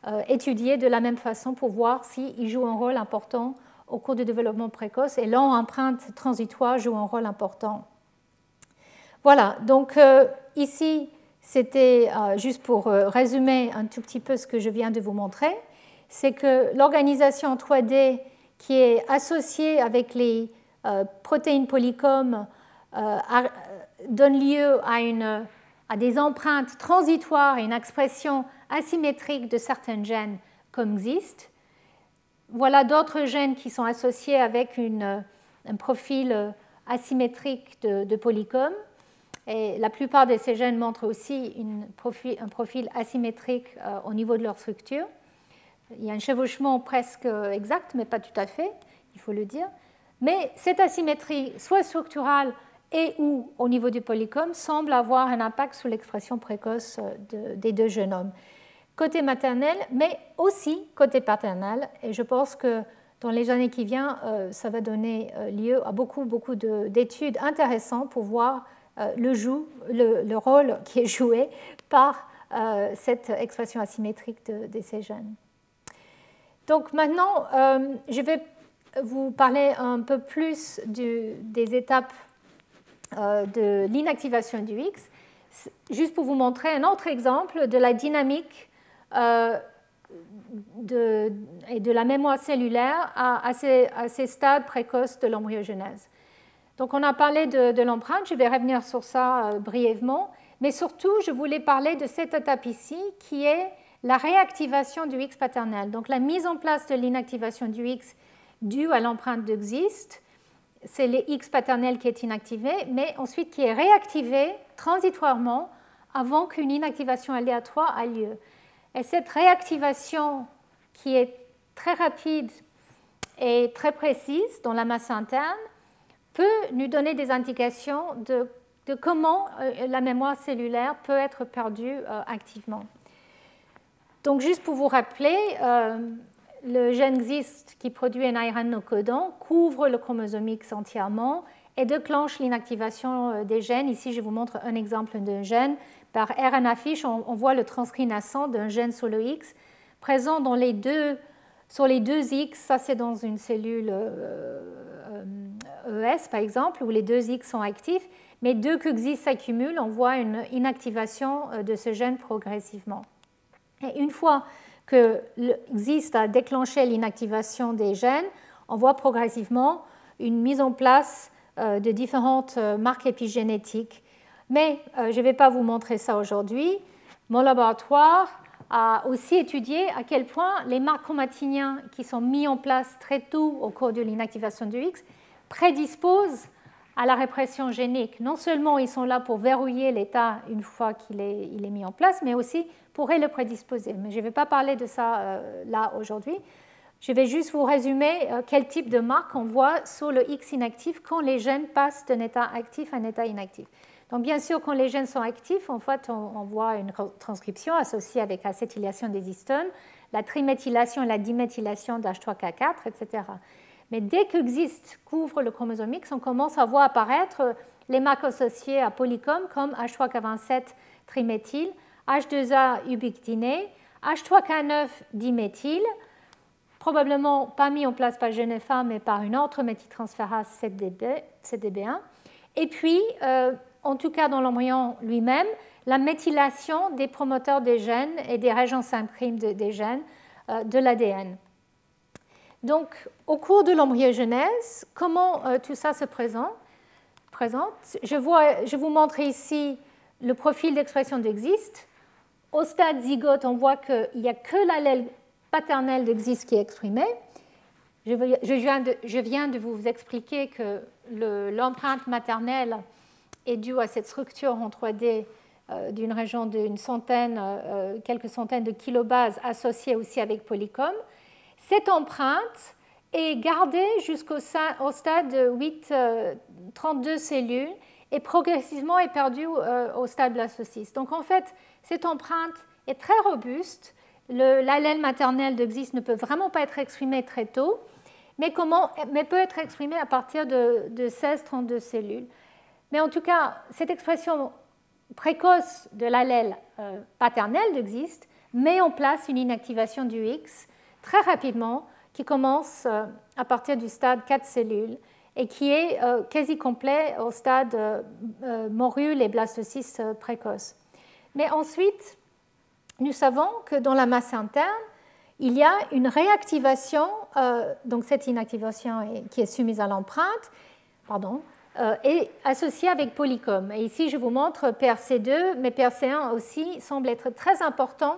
euh, étudiés de la même façon pour voir s'ils jouent un rôle important au cours du développement précoce, et l'empreinte transitoire joue un rôle important. Voilà, donc euh, ici, c'était euh, juste pour euh, résumer un tout petit peu ce que je viens de vous montrer, c'est que l'organisation trois D qui est associée avec les euh, protéines polycomes euh, donne lieu à, une, à des empreintes transitoires et une expression asymétrique de certains gènes comme Xist. Voilà d'autres gènes qui sont associés avec une, un profil asymétrique de, de polycom. Et la plupart de ces gènes montrent aussi une profil, un profil asymétrique euh, au niveau de leur structure. Il y a un chevauchement presque exact, mais pas tout à fait, il faut le dire. Mais cette asymétrie, soit structurelle et ou au niveau du polycom, semble avoir un impact sur l'expression précoce de, des deux jeunes hommes. Côté maternel, mais aussi côté paternel. Et je pense que dans les années qui viennent, euh, ça va donner lieu à beaucoup, beaucoup d'études intéressantes pour voir euh, le, jou, le, le rôle qui est joué par euh, cette expression asymétrique de, de ces gènes. Donc maintenant, euh, je vais vous parler un peu plus du, des étapes euh, de l'inactivation du X, juste pour vous montrer un autre exemple de la dynamique Euh, de, et de la mémoire cellulaire à, à, ces, à ces stades précoces de l'embryogenèse. Donc, on a parlé de, de l'empreinte, je vais revenir sur ça euh, brièvement, mais surtout, je voulais parler de cette étape ici, qui est la réactivation du X paternel. Donc, la mise en place de l'inactivation du X due à l'empreinte de Xist, c'est le X paternel qui est inactivé, mais ensuite qui est réactivé transitoirement avant qu'une inactivation aléatoire ait lieu. Et cette réactivation qui est très rapide et très précise dans la masse interne peut nous donner des indications de, de comment la mémoire cellulaire peut être perdue euh, activement. Donc, juste pour vous rappeler, euh, le gène Xist qui produit un A R N non codant couvre le chromosome X entièrement et déclenche l'inactivation des gènes. Ici, je vous montre un exemple d'un gène. Par R N A-FISH, on voit le transcrit naissant d'un gène sur le X présent dans les deux, sur les deux X. Ça, c'est dans une cellule E S, par exemple, où les deux X sont actifs. Mais dès que Xist s'accumule, on voit une inactivation de ce gène progressivement. Et une fois que Xist a déclenché l'inactivation des gènes, on voit progressivement une mise en place de différentes marques épigénétiques. Mais euh, je ne vais pas vous montrer ça aujourd'hui. Mon laboratoire a aussi étudié à quel point les marques chromatiniens qui sont mis en place très tôt au cours de l'inactivation du X prédisposent à la répression génique. Non seulement ils sont là pour verrouiller l'état une fois qu'il est, il est mis en place, mais aussi pourraient le prédisposer. Mais je ne vais pas parler de ça euh, là aujourd'hui. Je vais juste vous résumer euh, quel type de marque on voit sur le X inactif quand les gènes passent d'un état actif à un état inactif. Donc bien sûr, quand les gènes sont actifs, en fait, on, on voit une transcription associée avec l'acétylation des histones, la triméthylation et la diméthylation d'H trois K quatre, et cetera. Mais dès que Xist couvre le chromosome X, on commence à voir apparaître les marques associées à polycom comme H trois K vingt-sept triméthyl, H deux A ubiquitiné, H trois K neuf diméthyl, probablement pas mis en place par G neuf A mais par une autre méthyltransférase C D B un. Et puis, euh, en tout cas dans l'embryon lui-même, la méthylation des promoteurs des gènes et des régions cinq' des gènes euh, de l'A D N. Donc, au cours de l'embryogenèse, comment euh, tout ça se présente, présente je, vois, je vous montre ici le profil d'expression de Xist. Au stade zygote, on voit qu'il n'y a que l'allèle paternel de Xist qui est exprimé. Je, je, viens, de, je viens de vous expliquer que le, l'empreinte maternelle est due à cette structure en trois D euh, d'une région d'une centaine, euh, quelques centaines de kilobases associée aussi avec polycom. Cette empreinte est gardée jusqu'au stade huit trente-deux cellules et progressivement est perdue au stade blastocyste. Donc en fait, cette empreinte est très robuste. Le, l'allèle maternel de Xist ne peut vraiment pas être exprimé très tôt, mais, comment, mais peut être exprimé à partir de, de seize trente-deux cellules. Mais en tout cas, cette expression précoce de l'allèle euh, paternel de Xist met en place une inactivation du X très rapidement, qui commence à partir du stade quatre cellules et qui est quasi complet au stade morule et blastocyste précoce. Mais ensuite, nous savons que dans la masse interne, il y a une réactivation, donc cette inactivation qui est soumise à l'empreinte, pardon, est associée avec polycom. Et ici, je vous montre P R C deux, mais P R C un aussi semble être très important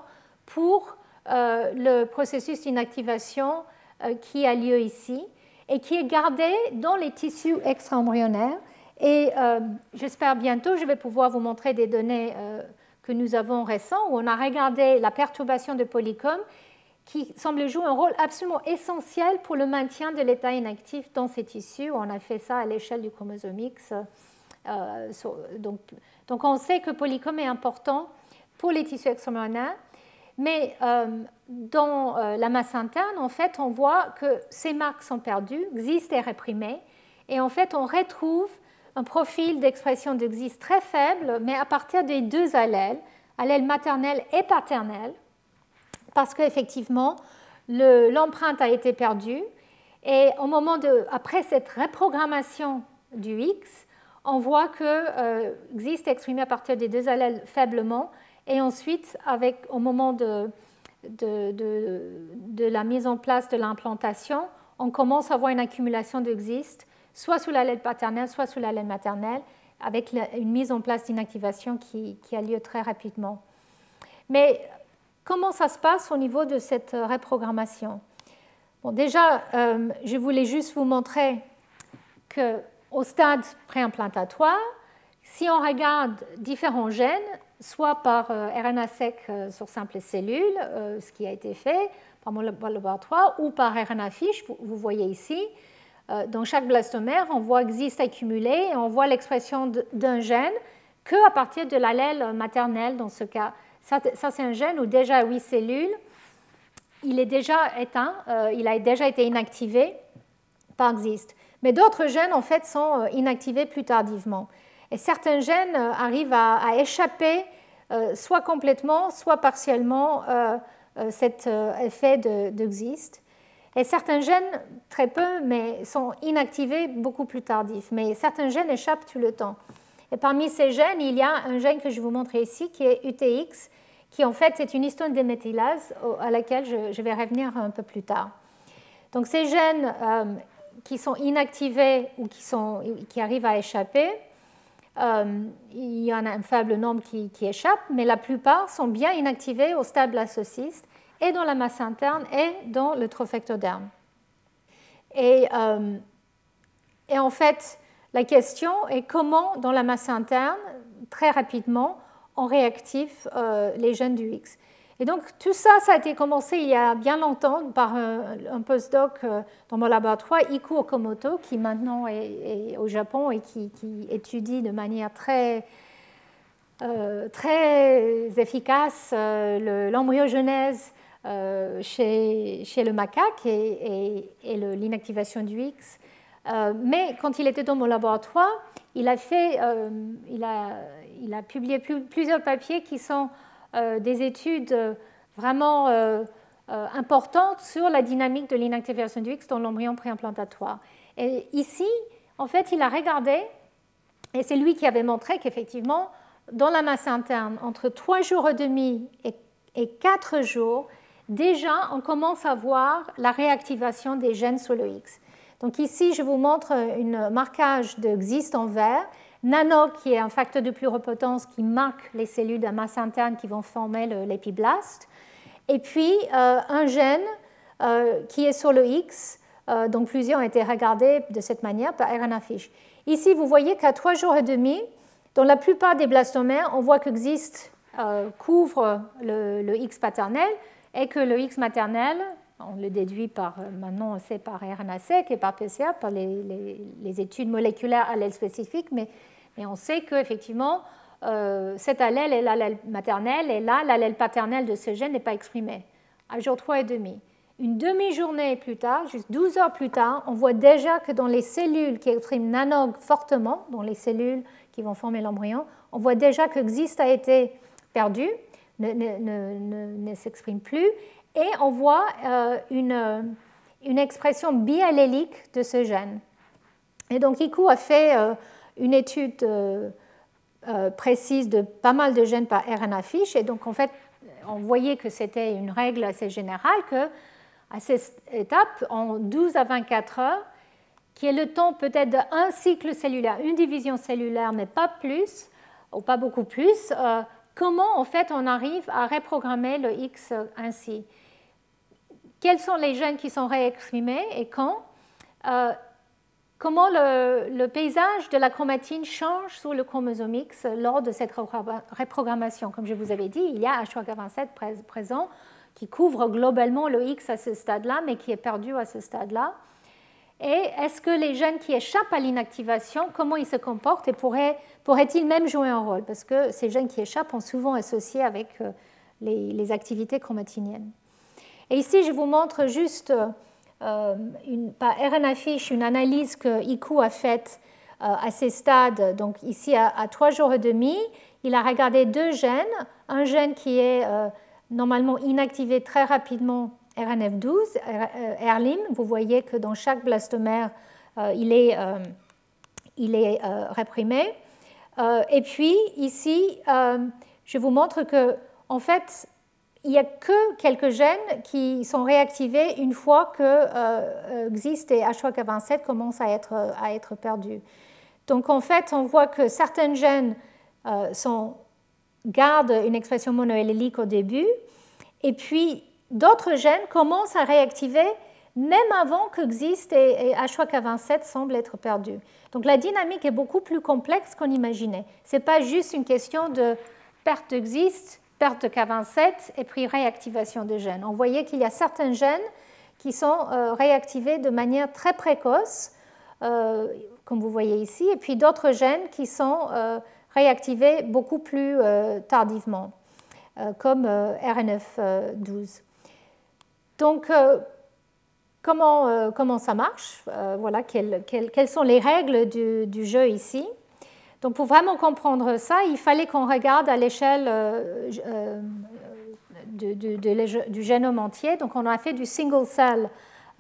pour Euh, le processus d'inactivation euh, qui a lieu ici et qui est gardé dans les tissus extra-embryonnaires. Et euh, j'espère bientôt, je vais pouvoir vous montrer des données euh, que nous avons récentes où on a regardé la perturbation de polycom qui semble jouer un rôle absolument essentiel pour le maintien de l'état inactif dans ces tissus. On a fait ça à l'échelle du chromosome X. Euh, sur, donc, donc on sait que polycom est important pour les tissus extra-embryonnaires. Mais euh, dans euh, la masse interne, en fait, on voit que ces marques sont perdues, Xist est réprimé, et en fait, on retrouve un profil d'expression de Xist très faible, mais à partir des deux allèles, allèle maternel et paternel, parce qu'effectivement, le, l'empreinte a été perdue, et au moment de, après cette reprogrammation du X, on voit que euh, Xist est exprimé à partir des deux allèles faiblement. Et ensuite, avec, au moment de, de, de, de la mise en place de l'implantation, on commence à avoir une accumulation de Xist, soit sous l'allèle paternel, soit sous l'allèle maternel, avec la, une mise en place d'inactivation qui, qui a lieu très rapidement. Mais comment ça se passe au niveau de cette reprogrammation? Bon, déjà, euh, je voulais juste vous montrer qu'au stade préimplantatoire, si on regarde différents gènes, soit par euh, R N A-seq euh, sur simple cellule, euh, ce qui a été fait par mon laboratoire, ou par R N A-FISH, vous, vous voyez ici. Euh, dans chaque blastomère, on voit Xist accumulé et on voit l'expression d'un gène qu'à partir de l'allèle maternel, dans ce cas. Ça, ça c'est un gène où déjà huit cellules, il est déjà éteint, euh, il a déjà été inactivé par Xist. Mais d'autres gènes, en fait, sont inactivés plus tardivement. Et certains gènes euh, arrivent à, à échapper euh, soit complètement, soit partiellement euh, euh, cet euh, effet de, de Xist. Et certains gènes, très peu, mais sont inactivés beaucoup plus tardifs. Mais certains gènes échappent tout le temps. Et parmi ces gènes, il y a un gène que je vais vous montrer ici, qui est U T X, qui en fait est une histone déméthylase à laquelle je, je vais revenir un peu plus tard. Donc ces gènes euh, qui sont inactivés ou qui, sont, qui arrivent à échapper, Euh, il y en a un faible nombre qui, qui échappent, mais la plupart sont bien inactivés au stade blastocyste et dans la masse interne et dans le trophectoderme. Et, euh, et en fait, la question est comment, dans la masse interne, très rapidement, on réactive euh, les gènes du X. Et donc, tout ça, ça a été commencé il y a bien longtemps par un, un postdoc euh, dans mon laboratoire, Ikuko Okamoto, qui maintenant est, est au Japon et qui, qui étudie de manière très, euh, très efficace euh, l'embryogenèse le, euh, chez, chez le macaque et, et, et l'inactivation du X. Euh, mais quand il était dans mon laboratoire, il a, fait, euh, il a, il a publié plus, plusieurs papiers qui sont euh, des études vraiment euh, euh, importantes sur la dynamique de l'inactivation du X dans l'embryon préimplantatoire. Et ici, en fait, il a regardé, et c'est lui qui avait montré qu'effectivement, dans la masse interne, entre trois jours et demi et, et quatre jours, déjà, on commence à voir la réactivation des gènes sur le X. Donc ici, je vous montre un marquage de Xist en vert, Nanog qui est un facteur de pluripotence qui marque les cellules de masse interne qui vont former l'épiblaste, et puis euh, un gène euh, qui est sur le X, euh, dont plusieurs ont été regardés de cette manière par R N A-FISH. Ici, vous voyez qu'à trois jours et demi, dans la plupart des blastomères, on voit que Xist euh, couvre le, le X paternel et que le X maternel, on le déduit par, maintenant on sait par R N A-seq et par P C A, par les, les, les études moléculaires allèles spécifiques, mais, mais on sait qu'effectivement, euh, cet allèle est l'allèle maternel, et là, l'allèle paternel de ce gène n'est pas exprimé. À jour trois et demi. Une demi-journée plus tard, juste douze heures plus tard, on voit déjà que dans les cellules qui expriment Nanog fortement, dans les cellules qui vont former l'embryon, on voit déjà que Xist a été perdu, ne, ne, ne, ne, ne s'exprime plus, et on voit euh, une, une expression biallélique de ce gène. Et donc, Ikuko a fait euh, une étude euh, euh, précise de pas mal de gènes par R N A-FISH, et donc, en fait, on voyait que c'était une règle assez générale qu'à cette étape, en douze à vingt-quatre heures, qui est le temps peut-être d'un cycle cellulaire, une division cellulaire, mais pas plus, ou pas beaucoup plus, euh, comment, en fait, on arrive à reprogrammer le X ainsi ? Quels sont les gènes qui sont réexprimés et quand euh, Comment le, le paysage de la chromatine change sur le chromosome X lors de cette reprogrammation ? Comme je vous avais dit, il y a H trois K vingt-sept présent qui couvre globalement le X à ce stade-là, mais qui est perdu à ce stade-là. Et est-ce que les gènes qui échappent à l'inactivation, comment ils se comportent et pourraient, pourraient-ils même jouer un rôle ? Parce que ces gènes qui échappent sont souvent associés avec les, les activités chromatiniennes. Et ici, je vous montre juste euh, une, par R N A-FISH une analyse que Ikuko a faite euh, à ces stades. Donc ici, à, à trois jours et demi, il a regardé deux gènes. Un gène qui est euh, normalement inactivé très rapidement, R N F douze, Rlim. Vous voyez que dans chaque blastomère, euh, il est, euh, il est euh, réprimé. Euh, et puis, ici, euh, je vous montre que, en fait, il n'y a que quelques gènes qui sont réactivés une fois que euh, Xist et H trois K vingt-sept commencent à être, à être perdus. Donc, en fait, on voit que certains gènes euh, sont, gardent une expression monoallélique au début, et puis, d'autres gènes commencent à réactiver même avant que Xist et H trois K vingt-sept semblent être perdus. Donc la dynamique est beaucoup plus complexe qu'on imaginait. Ce n'est pas juste une question de perte de Xist, perte de K vingt-sept et puis réactivation des gènes. On voyait qu'il y a certains gènes qui sont euh, réactivés de manière très précoce, euh, comme vous voyez ici, et puis d'autres gènes qui sont euh, réactivés beaucoup plus euh, tardivement, euh, comme euh, R N F douze. Donc, euh, comment, euh, comment ça marche euh, voilà, quelles, quelles, quelles sont les règles du, du jeu ici. Donc, pour vraiment comprendre ça, il fallait qu'on regarde à l'échelle euh, euh, du, du, du génome entier. Donc, on a fait du single cell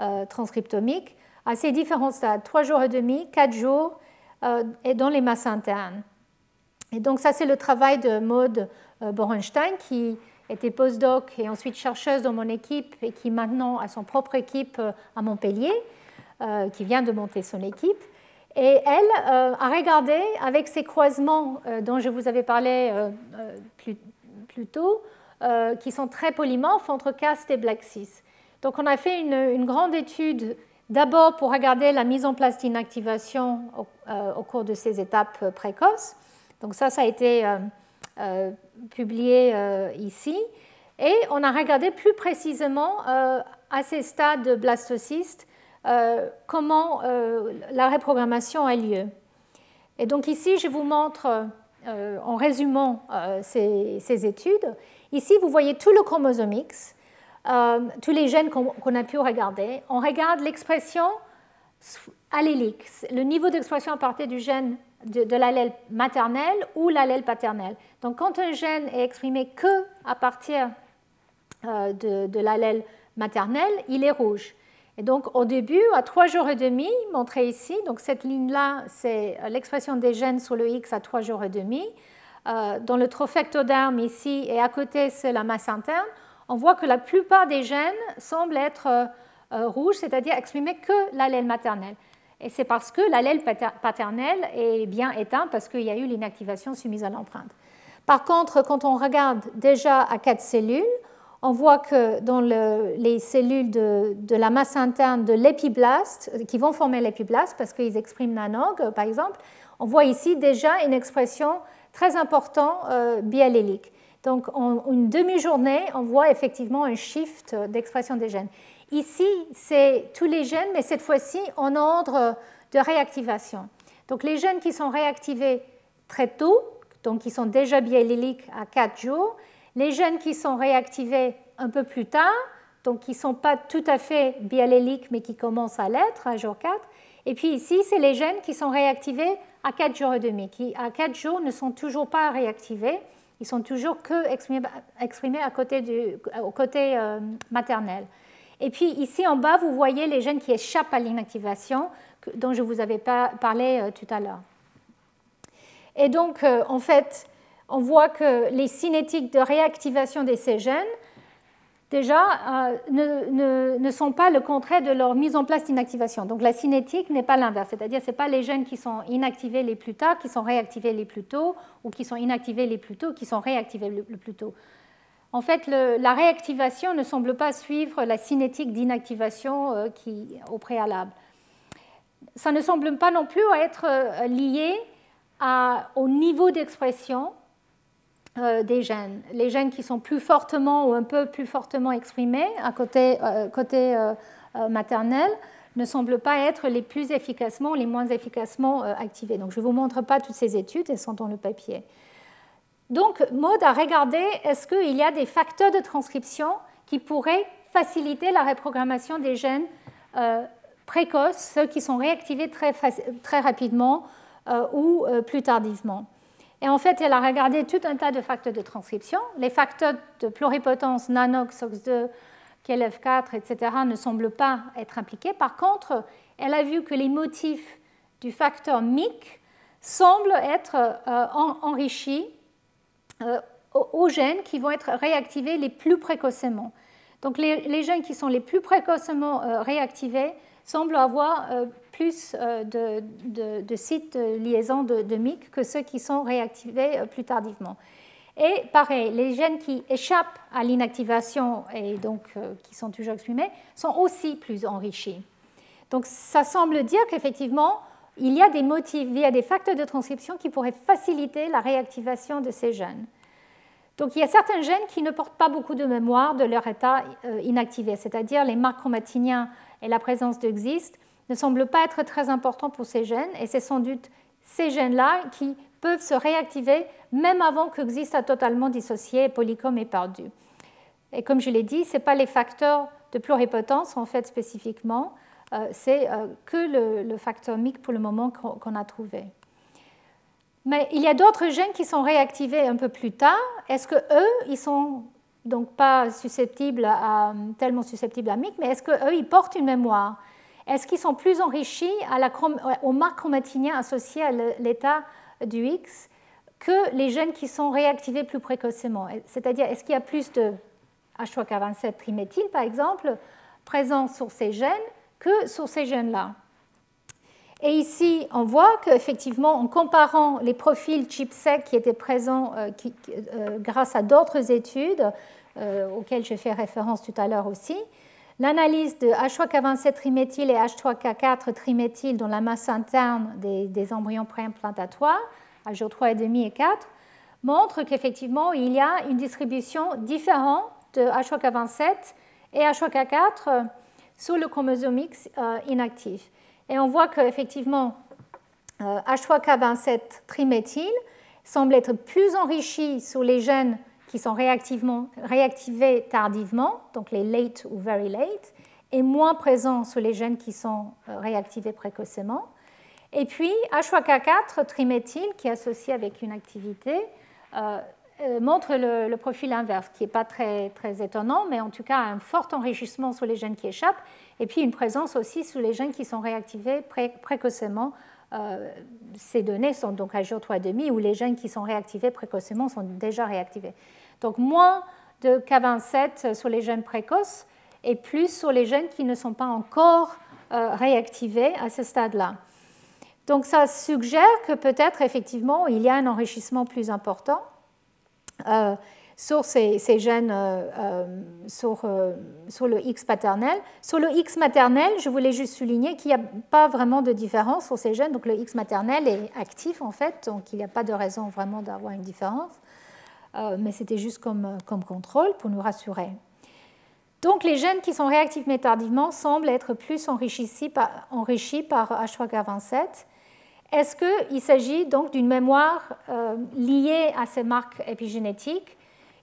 euh, transcriptomique à ces différents stades, trois jours et demi, quatre jours, euh, et dans les masses internes. Et donc, ça, c'est le travail de Maud euh, Borenstein qui était postdoc et ensuite chercheuse dans mon équipe et qui maintenant a son propre équipe à Montpellier, euh, qui vient de monter son équipe. Et elle euh, a regardé avec ces croisements euh, dont je vous avais parlé euh, plus, plus tôt, euh, qui sont très polymorphes entre cast et black six. Donc on a fait une, une grande étude d'abord pour regarder la mise en place d'inactivation au, euh, au cours de ces étapes précoces. Donc ça, ça a été euh, euh, publié euh, ici. Et on a regardé plus précisément euh, à ces stades blastocyste euh, comment euh, la reprogrammation a lieu. Et donc ici, je vous montre, euh, en résumant euh, ces, ces études, ici vous voyez tout le chromosome X, euh, tous les gènes qu'on, qu'on a pu regarder. On regarde l'expression allélique, le niveau d'expression à partir du gène de, de l'allèle maternel ou l'allèle paternel. Donc quand un gène est exprimé que à partir euh, de, de l'allèle maternelle, il est rouge. Et donc, au début, à trois jours et demi, montré ici, donc cette ligne-là, c'est l'expression des gènes sur le X à trois jours et demi. Euh, dans le trophectoderme ici, et à côté, c'est la masse interne, on voit que la plupart des gènes semblent être euh, euh, rouges, c'est-à-dire exprimer que l'allèle maternelle. Et c'est parce que l'allèle paternelle est bien éteint, parce qu'il y a eu l'inactivation soumise à l'empreinte. Par contre, quand on regarde déjà à quatre cellules, on voit que dans le, les cellules de, de la masse interne de l'épiblaste, qui vont former l'épiblaste parce qu'ils expriment Nanog, par exemple, on voit ici déjà une expression très importante euh, biallélique. Donc, en une demi-journée, on voit effectivement un shift d'expression des gènes. Ici, c'est tous les gènes, mais cette fois-ci en ordre de réactivation. Donc, les gènes qui sont réactivés très tôt, donc qui sont déjà bialléliques à quatre jours, les gènes qui sont réactivés un peu plus tard, donc qui ne sont pas tout à fait bialléliques, mais qui commencent à l'être à jour quatre. Et puis ici, c'est les gènes qui sont réactivés à quatre jours et demi, qui à quatre jours ne sont toujours pas réactivés, ils sont toujours que exprimés, exprimés à côté du, au côté euh, maternel. Et puis ici en bas, vous voyez les gènes qui échappent à l'inactivation, dont je vous avais pas parlé euh, tout à l'heure. Et donc, euh, en fait, on voit que les cinétiques de réactivation de ces gènes, déjà, euh, ne, ne, ne sont pas le contraire de leur mise en place d'inactivation. Donc la cinétique n'est pas l'inverse, c'est-à-dire que ce n'est pas les gènes qui sont inactivés les plus tard, qui sont réactivés les plus tôt, ou qui sont inactivés les plus tôt, qui sont réactivés le, le plus tôt. En fait, le, la réactivation ne semble pas suivre la cinétique d'inactivation euh, qui, au préalable. Ça ne semble pas non plus être lié à, au niveau d'expression des gènes. Les gènes qui sont plus fortement ou un peu plus fortement exprimés à côté, euh, côté euh, maternel ne semblent pas être les plus efficacement ou les moins efficacement euh, activés. Donc, je ne vous montre pas toutes ces études, elles sont dans le papier. Donc, Maud a regardé est-ce qu'il y a des facteurs de transcription qui pourraient faciliter la reprogrammation des gènes euh, précoces, ceux qui sont réactivés très, très rapidement euh, ou euh, plus tardivement. Et en fait, elle a regardé tout un tas de facteurs de transcription. Les facteurs de pluripotence, Nanog, S O X deux, K L F quatre, et cetera, ne semblent pas être impliqués. Par contre, elle a vu que les motifs du facteur M Y C semblent être euh, en, enrichis euh, aux gènes qui vont être réactivés les plus précocement. Donc, les, les gènes qui sont les plus précocement euh, réactivés semblent avoir euh, plus de, de, de sites de liaison de, de M Y C que ceux qui sont réactivés plus tardivement. Et pareil, les gènes qui échappent à l'inactivation et donc euh, qui sont toujours exprimés sont aussi plus enrichis. Donc ça semble dire qu'effectivement, il y a des motifs, il y a des facteurs de transcription qui pourraient faciliter la réactivation de ces gènes. Donc il y a certains gènes qui ne portent pas beaucoup de mémoire de leur état euh, inactivé, c'est-à-dire les marques chromatiniens et la présence de Xist ne semblent pas être très importants pour ces gènes, et c'est sans doute ces gènes-là qui peuvent se réactiver même avant que Xist a totalement dissocié, polycom est perdu. Et comme je l'ai dit, ce n'est pas les facteurs de pluripotence, en fait, spécifiquement, euh, c'est euh, que le, le facteur M Y C pour le moment qu'on, qu'on a trouvé. Mais il y a d'autres gènes qui sont réactivés un peu plus tard. Est-ce qu'eux, ils ne sont donc pas susceptibles à, tellement susceptibles à M Y C, mais est-ce qu'eux, ils portent une mémoire ? Est-ce qu'ils sont plus enrichis à la, aux marques chromatiniennes associées à l'état du X que les gènes qui sont réactivés plus précocement ? C'est-à-dire, est-ce qu'il y a plus de H trois K vingt-sept triméthyle, par exemple, présents sur ces gènes que sur ces gènes-là ? Et ici, on voit qu'effectivement, en comparant les profils ChIP-seq qui étaient présents euh, qui, euh, grâce à d'autres études, euh, auxquelles j'ai fait référence tout à l'heure aussi, l'analyse de H trois K vingt-sept triméthyl et H trois K quatre triméthyl dans la masse interne des, des embryons préimplantatoires, H O trois virgule cinq et quatre, montre qu'effectivement, il y a une distribution différente de H trois K vingt-sept et H trois K quatre sous le chromosome X euh, inactif. Et on voit qu'effectivement, euh, H trois K vingt-sept triméthyl semble être plus enrichi sur les gènes qui sont réactivés tardivement, donc les late ou very late, et moins présents sur les gènes qui sont euh, réactivés précocement. Et puis, H trois K quatre triméthyl, qui est associé avec une activité, euh, euh, montre le, le profil inverse, qui n'est pas très, très étonnant, mais en tout cas un fort enrichissement sur les gènes qui échappent, et puis une présence aussi sur les gènes qui sont réactivés pré- précocement. Euh, ces données sont donc à jour trois virgule cinq, où les gènes qui sont réactivés précocement sont déjà réactivés. Donc moins de K vingt-sept sur les gènes précoces, et plus sur les gènes qui ne sont pas encore euh, réactivés à ce stade-là. Donc ça suggère que peut-être effectivement il y a un enrichissement plus important euh, sur ces, ces gènes, euh, sur, euh, sur le X paternel. Sur le X maternel, je voulais juste souligner qu'il n'y a pas vraiment de différence sur ces gènes, donc le X maternel est actif en fait, donc il n'y a pas de raison vraiment d'avoir une différence, euh, mais c'était juste comme, comme contrôle pour nous rassurer. Donc, les gènes qui sont réactifs mais tardivement semblent être plus enrichis par, enrichis par H trois K vingt-sept. Est-ce qu'il s'agit donc d'une mémoire euh, liée à ces marques épigénétiques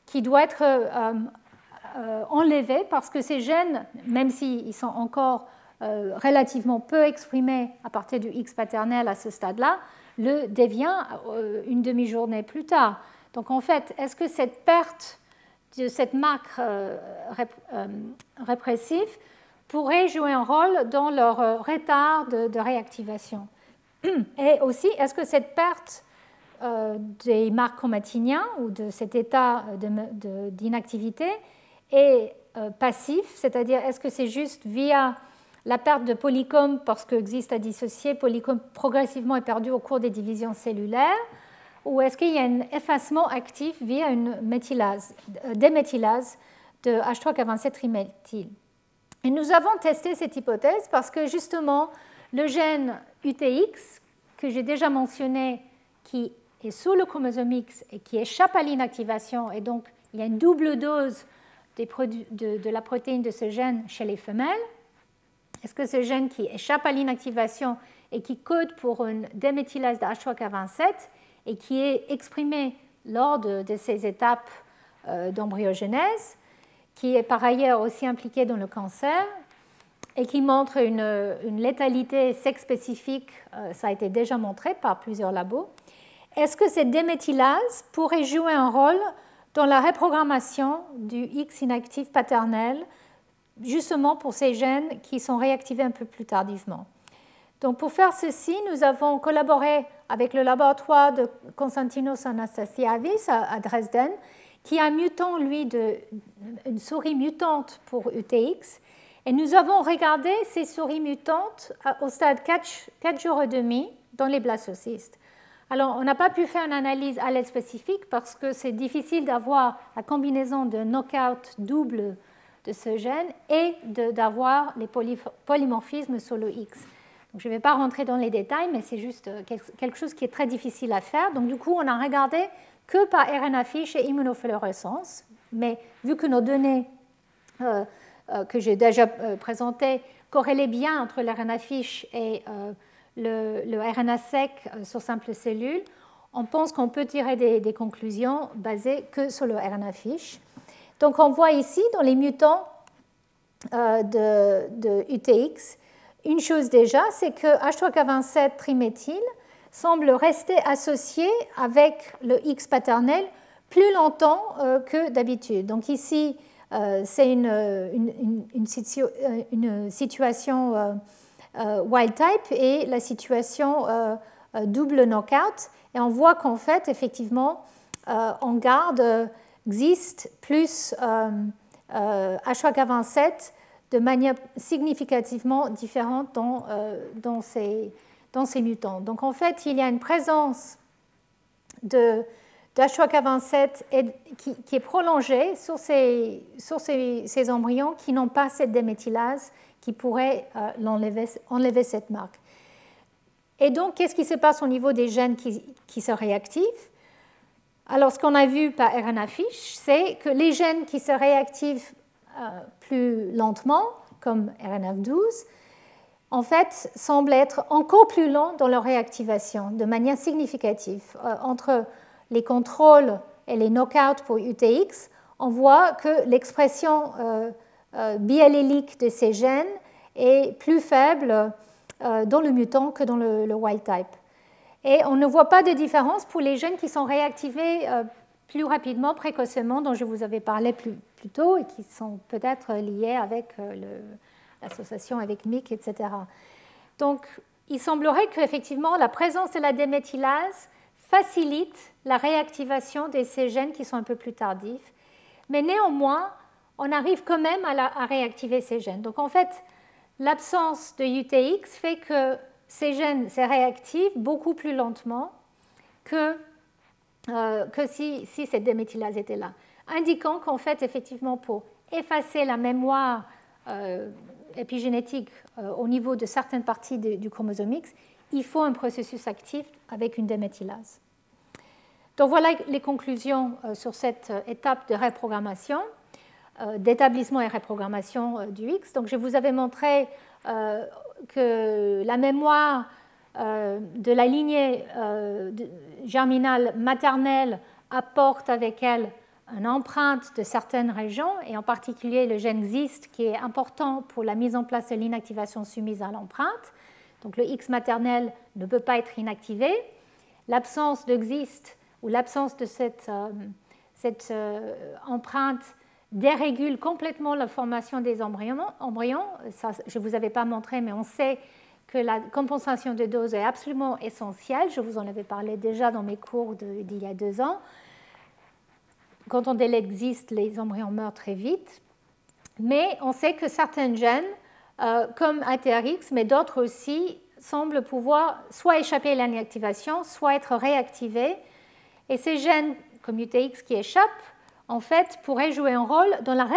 qui doit être euh, euh, enlevée parce que ces gènes, même s'ils sont encore euh, relativement peu exprimés à partir du X paternel à ce stade-là, le devient euh, une demi-journée plus tard. Donc, en fait, est-ce que cette perte de cette marque euh, rép- euh, répressive pourrait jouer un rôle dans leur euh, retard de, de réactivation. Et aussi, est-ce que cette perte euh, des marques chromatiniens ou de cet état de, de, d'inactivité est euh, passif, c'est-à-dire est-ce que c'est juste via la perte de polycom parce que Xist a dissocié, polycom progressivement est perdu au cours des divisions cellulaires, ou est-ce qu'il y a un effacement actif via une méthylase, déméthylase de H trois K vingt-sept triméthyl. Et nous avons testé cette hypothèse parce que justement, le gène U T X, que j'ai déjà mentionné, qui est sous le chromosome X et qui échappe à l'inactivation, et donc il y a une double dose des produ- de, de la protéine de ce gène chez les femelles. Est-ce que ce gène qui échappe à l'inactivation et qui code pour une déméthylase de H trois K vingt-sept et qui est exprimé lors de, de ces étapes euh, d'embryogenèse, qui est par ailleurs aussi impliqué dans le cancer et qui montre une, une létalité sex-spécifique, euh, ça a été déjà montré par plusieurs labos. Est-ce que cette déméthylase pourrait jouer un rôle dans la reprogrammation du X inactif paternel, justement pour ces gènes qui sont réactivés un peu plus tardivement? Donc, pour faire ceci, nous avons collaboré avec le laboratoire de Konstantinos Anastasiadis à Dresden, qui a un mutant, lui, de, une souris mutante pour U T X. Et nous avons regardé ces souris mutantes au stade quatre jours et demi dans les blastocystes. Alors, on n'a pas pu faire une analyse allèle spécifique parce que c'est difficile d'avoir la combinaison de knockout double de ce gène et de, d'avoir les poly, polymorphismes sur le X. Je ne vais pas rentrer dans les détails, mais c'est juste quelque chose qui est très difficile à faire. Donc, du coup, on n'a regardé que par R N A-FISH et immunofluorescence. Mais vu que nos données euh, euh, que j'ai déjà euh, présentées corrélaient bien entre l'R N A-FISH et euh, le, le R N A-seq euh, sur simple cellule, on pense qu'on peut tirer des, des conclusions basées que sur le R N A-FISH. Donc, on voit ici, dans les mutants euh, de, de U T X, une chose déjà, c'est que H trois K vingt-sept triméthyl semble rester associé avec le X paternel plus longtemps euh, que d'habitude. Donc ici, euh, c'est une, une, une, une, une situation euh, euh, wild type et la situation euh, double knockout. Et on voit qu'en fait, effectivement, euh, on garde euh, Xist plus euh, euh, H trois K vingt-sept de manière significativement différente dans, euh, dans, ces, dans ces mutants. Donc, en fait, il y a une présence de, d'H trois K vingt-sept et, qui, qui est prolongée sur ces, sur ces, ces embryons qui n'ont pas cette déméthylase qui pourrait euh, l'enlever, enlever cette marque. Et donc, qu'est-ce qui se passe au niveau des gènes qui, qui se réactivent? Alors, ce qu'on a vu par R N A-FISH, c'est que les gènes qui se réactivent euh, plus lentement, comme R N F douze, en fait, semblent être encore plus lents dans leur réactivation, de manière significative. Euh, entre les contrôles et les knockouts pour U T X, on voit que l'expression euh, euh, biallélique de ces gènes est plus faible euh, dans le mutant que dans le, le wild type. Et on ne voit pas de différence pour les gènes qui sont réactivés euh, plus rapidement, précocement, dont je vous avais parlé plus, plus tôt et qui sont peut-être liés avec euh, l'association avec M Y C, et cetera. Donc, il semblerait qu'effectivement, la présence de la déméthylase facilite la réactivation de ces gènes qui sont un peu plus tardifs. Mais néanmoins, on arrive quand même à, la, à réactiver ces gènes. Donc, en fait, l'absence de U T X fait que ces gènes se réactivent beaucoup plus lentement que, euh, que si, si cette déméthylase était là, indiquant qu'en fait, effectivement, pour effacer la mémoire euh, épigénétique euh, au niveau de certaines parties de, du chromosome X, il faut un processus actif avec une déméthylase. Donc voilà les conclusions euh, sur cette étape de reprogrammation, euh, d'établissement et reprogrammation euh, du X. Donc je vous avais montré Euh, que la mémoire euh, de la lignée euh, germinale maternelle apporte avec elle une empreinte de certaines régions, et en particulier le gène Xist qui est important pour la mise en place de l'inactivation soumise à l'empreinte. Donc le X maternel ne peut pas être inactivé. L'absence de Xist ou l'absence de cette, euh, cette euh, empreinte dérégule complètement la formation des embryons. Ça, je ne vous avais pas montré, mais on sait que la compensation de dose est absolument essentielle. Je vous en avais parlé déjà dans mes cours d'il y a deux ans. Quand on délègue Xist, les embryons meurent très vite. Mais on sait que certains gènes, euh, comme A T R X, mais d'autres aussi, semblent pouvoir soit échapper à l'inactivation, soit être réactivés. Et ces gènes, comme U T X, qui échappent, en fait, pourrait jouer un rôle dans la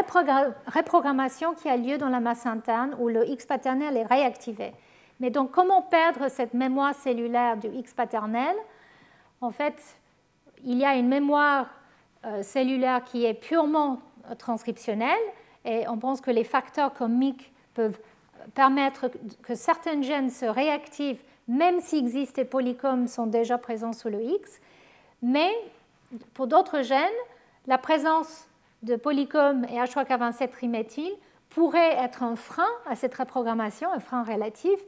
réprogrammation qui a lieu dans la masse interne où le X paternel est réactivé. Mais donc, comment perdre cette mémoire cellulaire du X paternel? En fait, il y a une mémoire cellulaire qui est purement transcriptionnelle et on pense que les facteurs comme M Y C peuvent permettre que certains gènes se réactivent même si Xist et polycoms sont déjà présents sur le X. Mais pour d'autres gènes, la présence de polycoms et H trois K vingt-sept triméthyl pourrait être un frein à cette reprogrammation, un frein relatif,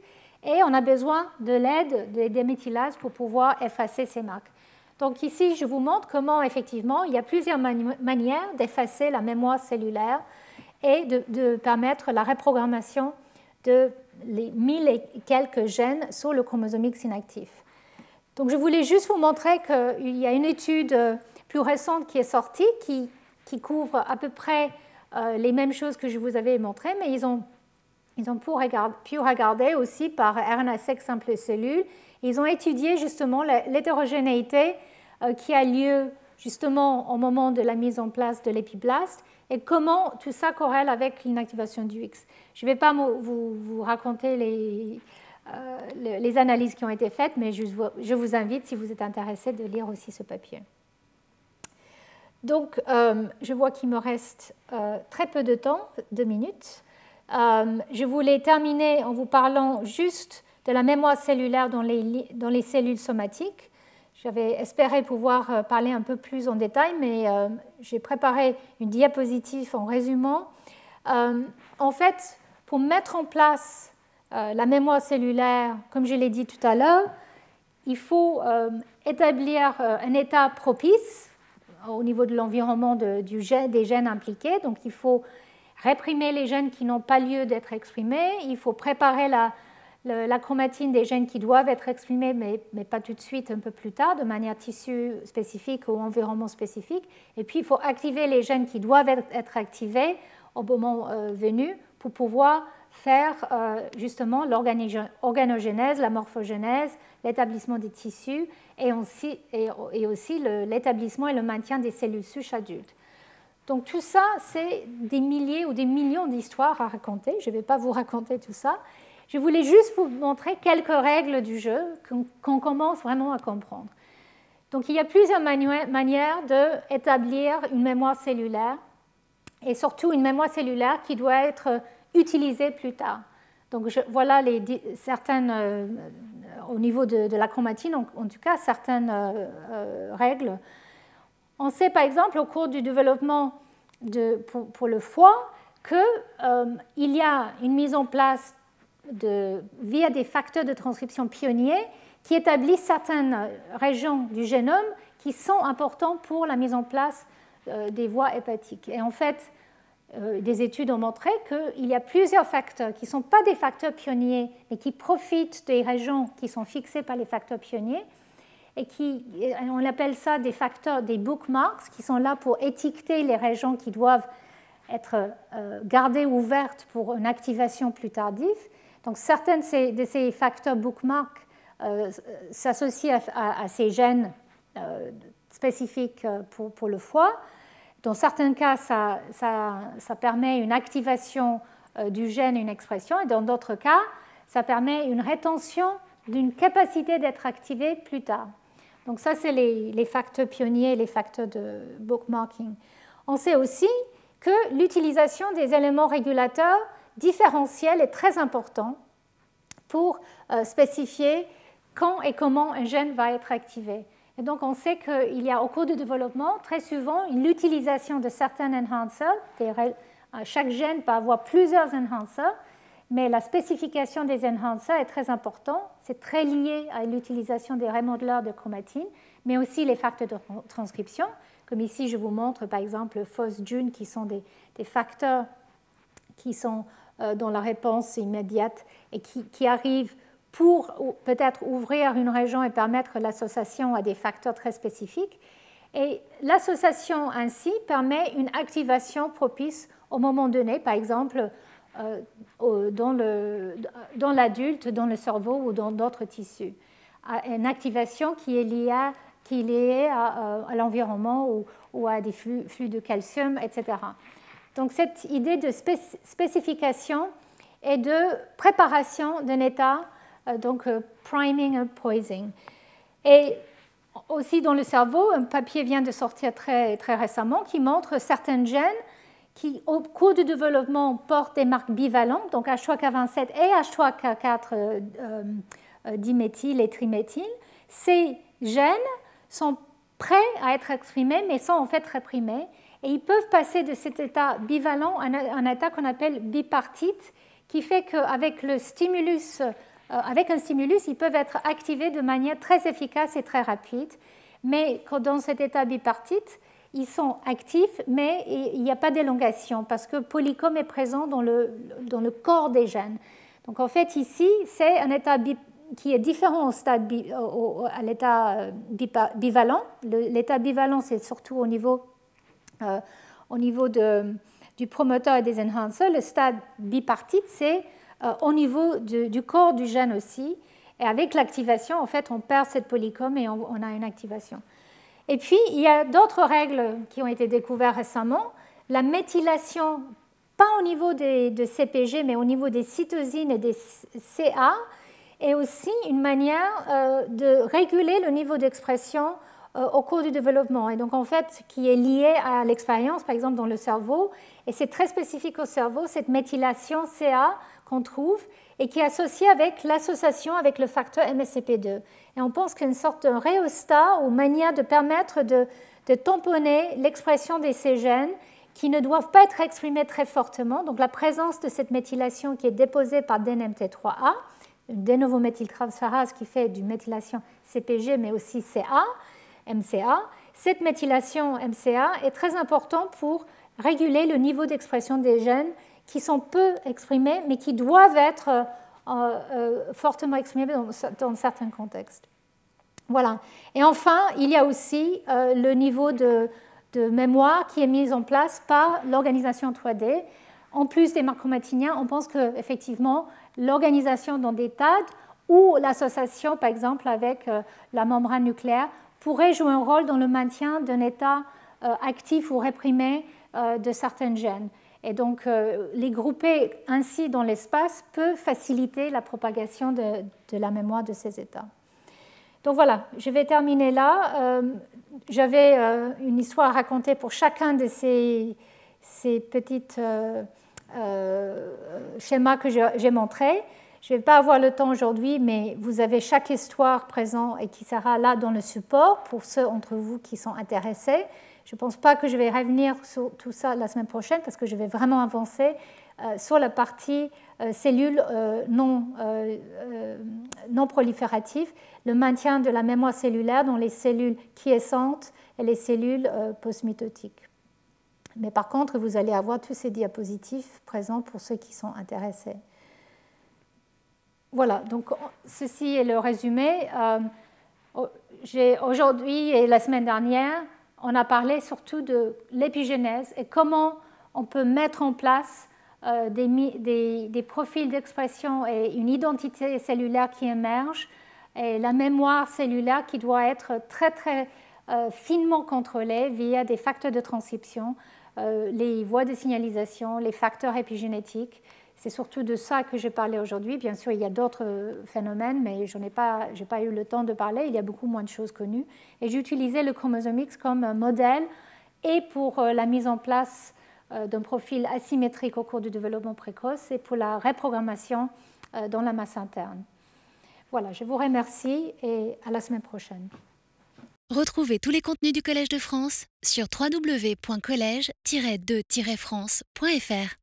et on a besoin de l'aide des déméthylases pour pouvoir effacer ces marques. Donc ici, je vous montre comment, effectivement, il y a plusieurs mani- manières d'effacer la mémoire cellulaire et de, de permettre la reprogrammation de les mille et quelques gènes sur le chromosome X inactif. Donc je voulais juste vous montrer qu'il y a une étude plus récente qui est sortie, qui, qui couvre à peu près euh, les mêmes choses que je vous avais montrées, mais ils ont, ils ont pu, regarder, pu regarder aussi par R N A-seq simple cellule. Ils ont étudié justement l'hétérogénéité euh, qui a lieu justement au moment de la mise en place de l'épiblaste et comment tout ça corrèle avec l'inactivation du X. Je ne vais pas vous, vous raconter les, euh, les analyses qui ont été faites, mais je, je vous invite, si vous êtes intéressé, de lire aussi ce papier. Donc, euh, je vois qu'il me reste euh, très peu de temps, deux minutes. Euh, je voulais terminer en vous parlant juste de la mémoire cellulaire dans les, dans les cellules somatiques. J'avais espéré pouvoir euh, parler un peu plus en détail, mais euh, j'ai préparé une diapositive en résumant. Euh, en fait, pour mettre en place euh, la mémoire cellulaire, comme je l'ai dit tout à l'heure, il faut euh, établir euh, un état propice au niveau de l'environnement de, du gène, des gènes impliqués. Donc, il faut réprimer les gènes qui n'ont pas lieu d'être exprimés. Il faut préparer la, la, la chromatine des gènes qui doivent être exprimés, mais, mais pas tout de suite, un peu plus tard, de manière tissu spécifique ou environnement spécifique. Et puis, il faut activer les gènes qui doivent être activés au moment euh, venu pour pouvoir faire euh, justement l'organogénèse, la morphogénèse, l'établissement des tissus et aussi, et, et aussi l'établissement et le maintien des cellules souches adultes. Donc tout ça, c'est des milliers ou des millions d'histoires à raconter. Je ne vais pas vous raconter tout ça. Je voulais juste vous montrer quelques règles du jeu qu'on commence vraiment à comprendre. Donc il y a plusieurs manières d'établir une mémoire cellulaire et surtout une mémoire cellulaire qui doit être utilisée plus tard. Donc je, voilà les, certaines, euh, au niveau de, de la chromatine, en, en tout cas, certaines euh, euh, règles. On sait par exemple au cours du développement de, pour, pour le foie qu'il euh, y a une mise en place de, via des facteurs de transcription pionniers qui établissent certaines régions du génome qui sont importantes pour la mise en place euh, des voies hépatiques. Et en fait, euh, des études ont montré qu'il y a plusieurs facteurs qui ne sont pas des facteurs pionniers mais qui profitent des régions qui sont fixées par les facteurs pionniers et qui, on appelle ça des facteurs, des bookmarks, qui sont là pour étiqueter les régions qui doivent être euh, gardées ouvertes pour une activation plus tardive. Donc, certains de ces facteurs bookmarks euh, s'associent à, à, à ces gènes euh, spécifiques pour, pour le foie. Dans certains cas, ça, ça, ça permet une activation euh, du gène, une expression, et dans d'autres cas, ça permet une rétention d'une capacité d'être activée plus tard. Donc ça, c'est les, les facteurs pionniers, les facteurs de bookmarking. On sait aussi que l'utilisation des éléments régulateurs différentiels est très importante pour euh, spécifier quand et comment un gène va être activé. Et donc, on sait qu'il y a, au cours du développement, très souvent, l'utilisation de certains enhancers. Des, chaque gène peut avoir plusieurs enhancers, mais la spécification des enhancers est très importante. C'est très lié à l'utilisation des remodeleurs de chromatine, mais aussi les facteurs de transcription, comme ici je vous montre par exemple Fos-Jun, qui sont des, des facteurs qui sont euh, dans la réponse immédiate et qui, qui arrivent pour peut-être ouvrir une région et permettre l'association à des facteurs très spécifiques. Et l'association ainsi permet une activation propice au moment donné, par exemple, dans le, dans l'adulte, dans le cerveau ou dans d'autres tissus. Une activation qui est liée à, qui est liée à, à l'environnement ou, ou à des flux, flux de calcium, et cetera. Donc cette idée de spécification et de préparation d'un état, donc priming et poising. Et aussi dans le cerveau, un papier vient de sortir très, très récemment qui montre certains gènes qui, au cours du développement, portent des marques bivalentes, donc H trois K vingt-sept et H trois K quatre euh, euh, diméthyl et triméthyl. Ces gènes sont prêts à être exprimés, mais sont en fait réprimés. Et ils peuvent passer de cet état bivalent à un état qu'on appelle bipartite, qui fait qu'avec le stimulus, euh, avec un stimulus, ils peuvent être activés de manière très efficace et très rapide. Mais dans cet état bipartite, ils sont actifs, mais il n'y a pas d'élongation parce que polycom est présent dans le, dans le corps des gènes. Donc en fait, ici, c'est un état bi, qui est différent au stade bi, au, à l'état bivalent. L'état bivalent, c'est surtout au niveau, euh, au niveau de, du promoteur et des enhancers. Le stade bipartite, c'est euh, au niveau de, du corps du gène aussi. Et avec l'activation, en fait, on perd cette polycom et on, on a une activation. Et puis, il y a d'autres règles qui ont été découvertes récemment. La méthylation, pas au niveau des, de C P G, mais au niveau des cytosines et des C A, est aussi une manière euh, de réguler le niveau d'expression euh, au cours du développement. Et donc, en fait, qui est lié à l'expérience, par exemple, dans le cerveau. Et c'est très spécifique au cerveau, cette méthylation C A qu'on trouve et qui est associée avec l'association avec le facteur M S C P deux. Et on pense qu'une sorte de rhéostat ou manière de permettre de, de tamponner l'expression de ces gènes qui ne doivent pas être exprimés très fortement. Donc la présence de cette méthylation qui est déposée par D N M T trois A, une dénovométhyltransférase qui fait du méthylation C P G mais aussi C A, M C A, cette méthylation M C A est très importante pour réguler le niveau d'expression des gènes qui sont peu exprimés, mais qui doivent être euh, euh, fortement exprimés dans, dans certains contextes. Voilà. Et enfin, il y a aussi euh, le niveau de, de mémoire qui est mis en place par l'organisation trois D. en plus des macromatiniens, on pense que effectivement l'organisation dans des T A D ou l'association, par exemple, avec euh, la membrane nucléaire pourrait jouer un rôle dans le maintien d'un état euh, actif ou réprimé euh, de certains gènes. Et donc, euh, les grouper ainsi dans l'espace peut faciliter la propagation de, de la mémoire de ces états. Donc voilà, je vais terminer là. Euh, J'avais euh, une histoire à raconter pour chacun de ces, ces petits euh, euh, schémas que j'ai montrés. Je ne vais pas avoir le temps aujourd'hui, mais vous avez chaque histoire présente et qui sera là dans le support pour ceux entre vous qui sont intéressés. Je ne pense pas que je vais revenir sur tout ça la semaine prochaine parce que je vais vraiment avancer euh, sur la partie euh, cellules euh, non, euh, euh, non prolifératives, le maintien de la mémoire cellulaire dans les cellules quiescentes et les cellules euh, postmitotiques. Mais par contre, vous allez avoir tous ces diapositifs présents pour ceux qui sont intéressés. Voilà, donc ceci est le résumé. Euh, Aujourd'hui et la semaine dernière, on a parlé surtout de l'épigénèse et comment on peut mettre en place euh, des, des, des profils d'expression et une identité cellulaire qui émerge et la mémoire cellulaire qui doit être très très euh, finement contrôlée via des facteurs de transcription, euh, les voies de signalisation, les facteurs épigénétiques. C'est surtout de ça que j'ai parlé aujourd'hui. Bien sûr, il y a d'autres phénomènes, mais je n'ai pas, j'ai pas eu le temps de parler. Il y a beaucoup moins de choses connues. Et j'ai utilisé le chromosome X comme un modèle et pour la mise en place d'un profil asymétrique au cours du développement précoce et pour la reprogrammation dans la masse interne. Voilà, je vous remercie et à la semaine prochaine. Retrouvez tous les contenus du Collège de France sur w w w point collège tiret deux tiret france point f r.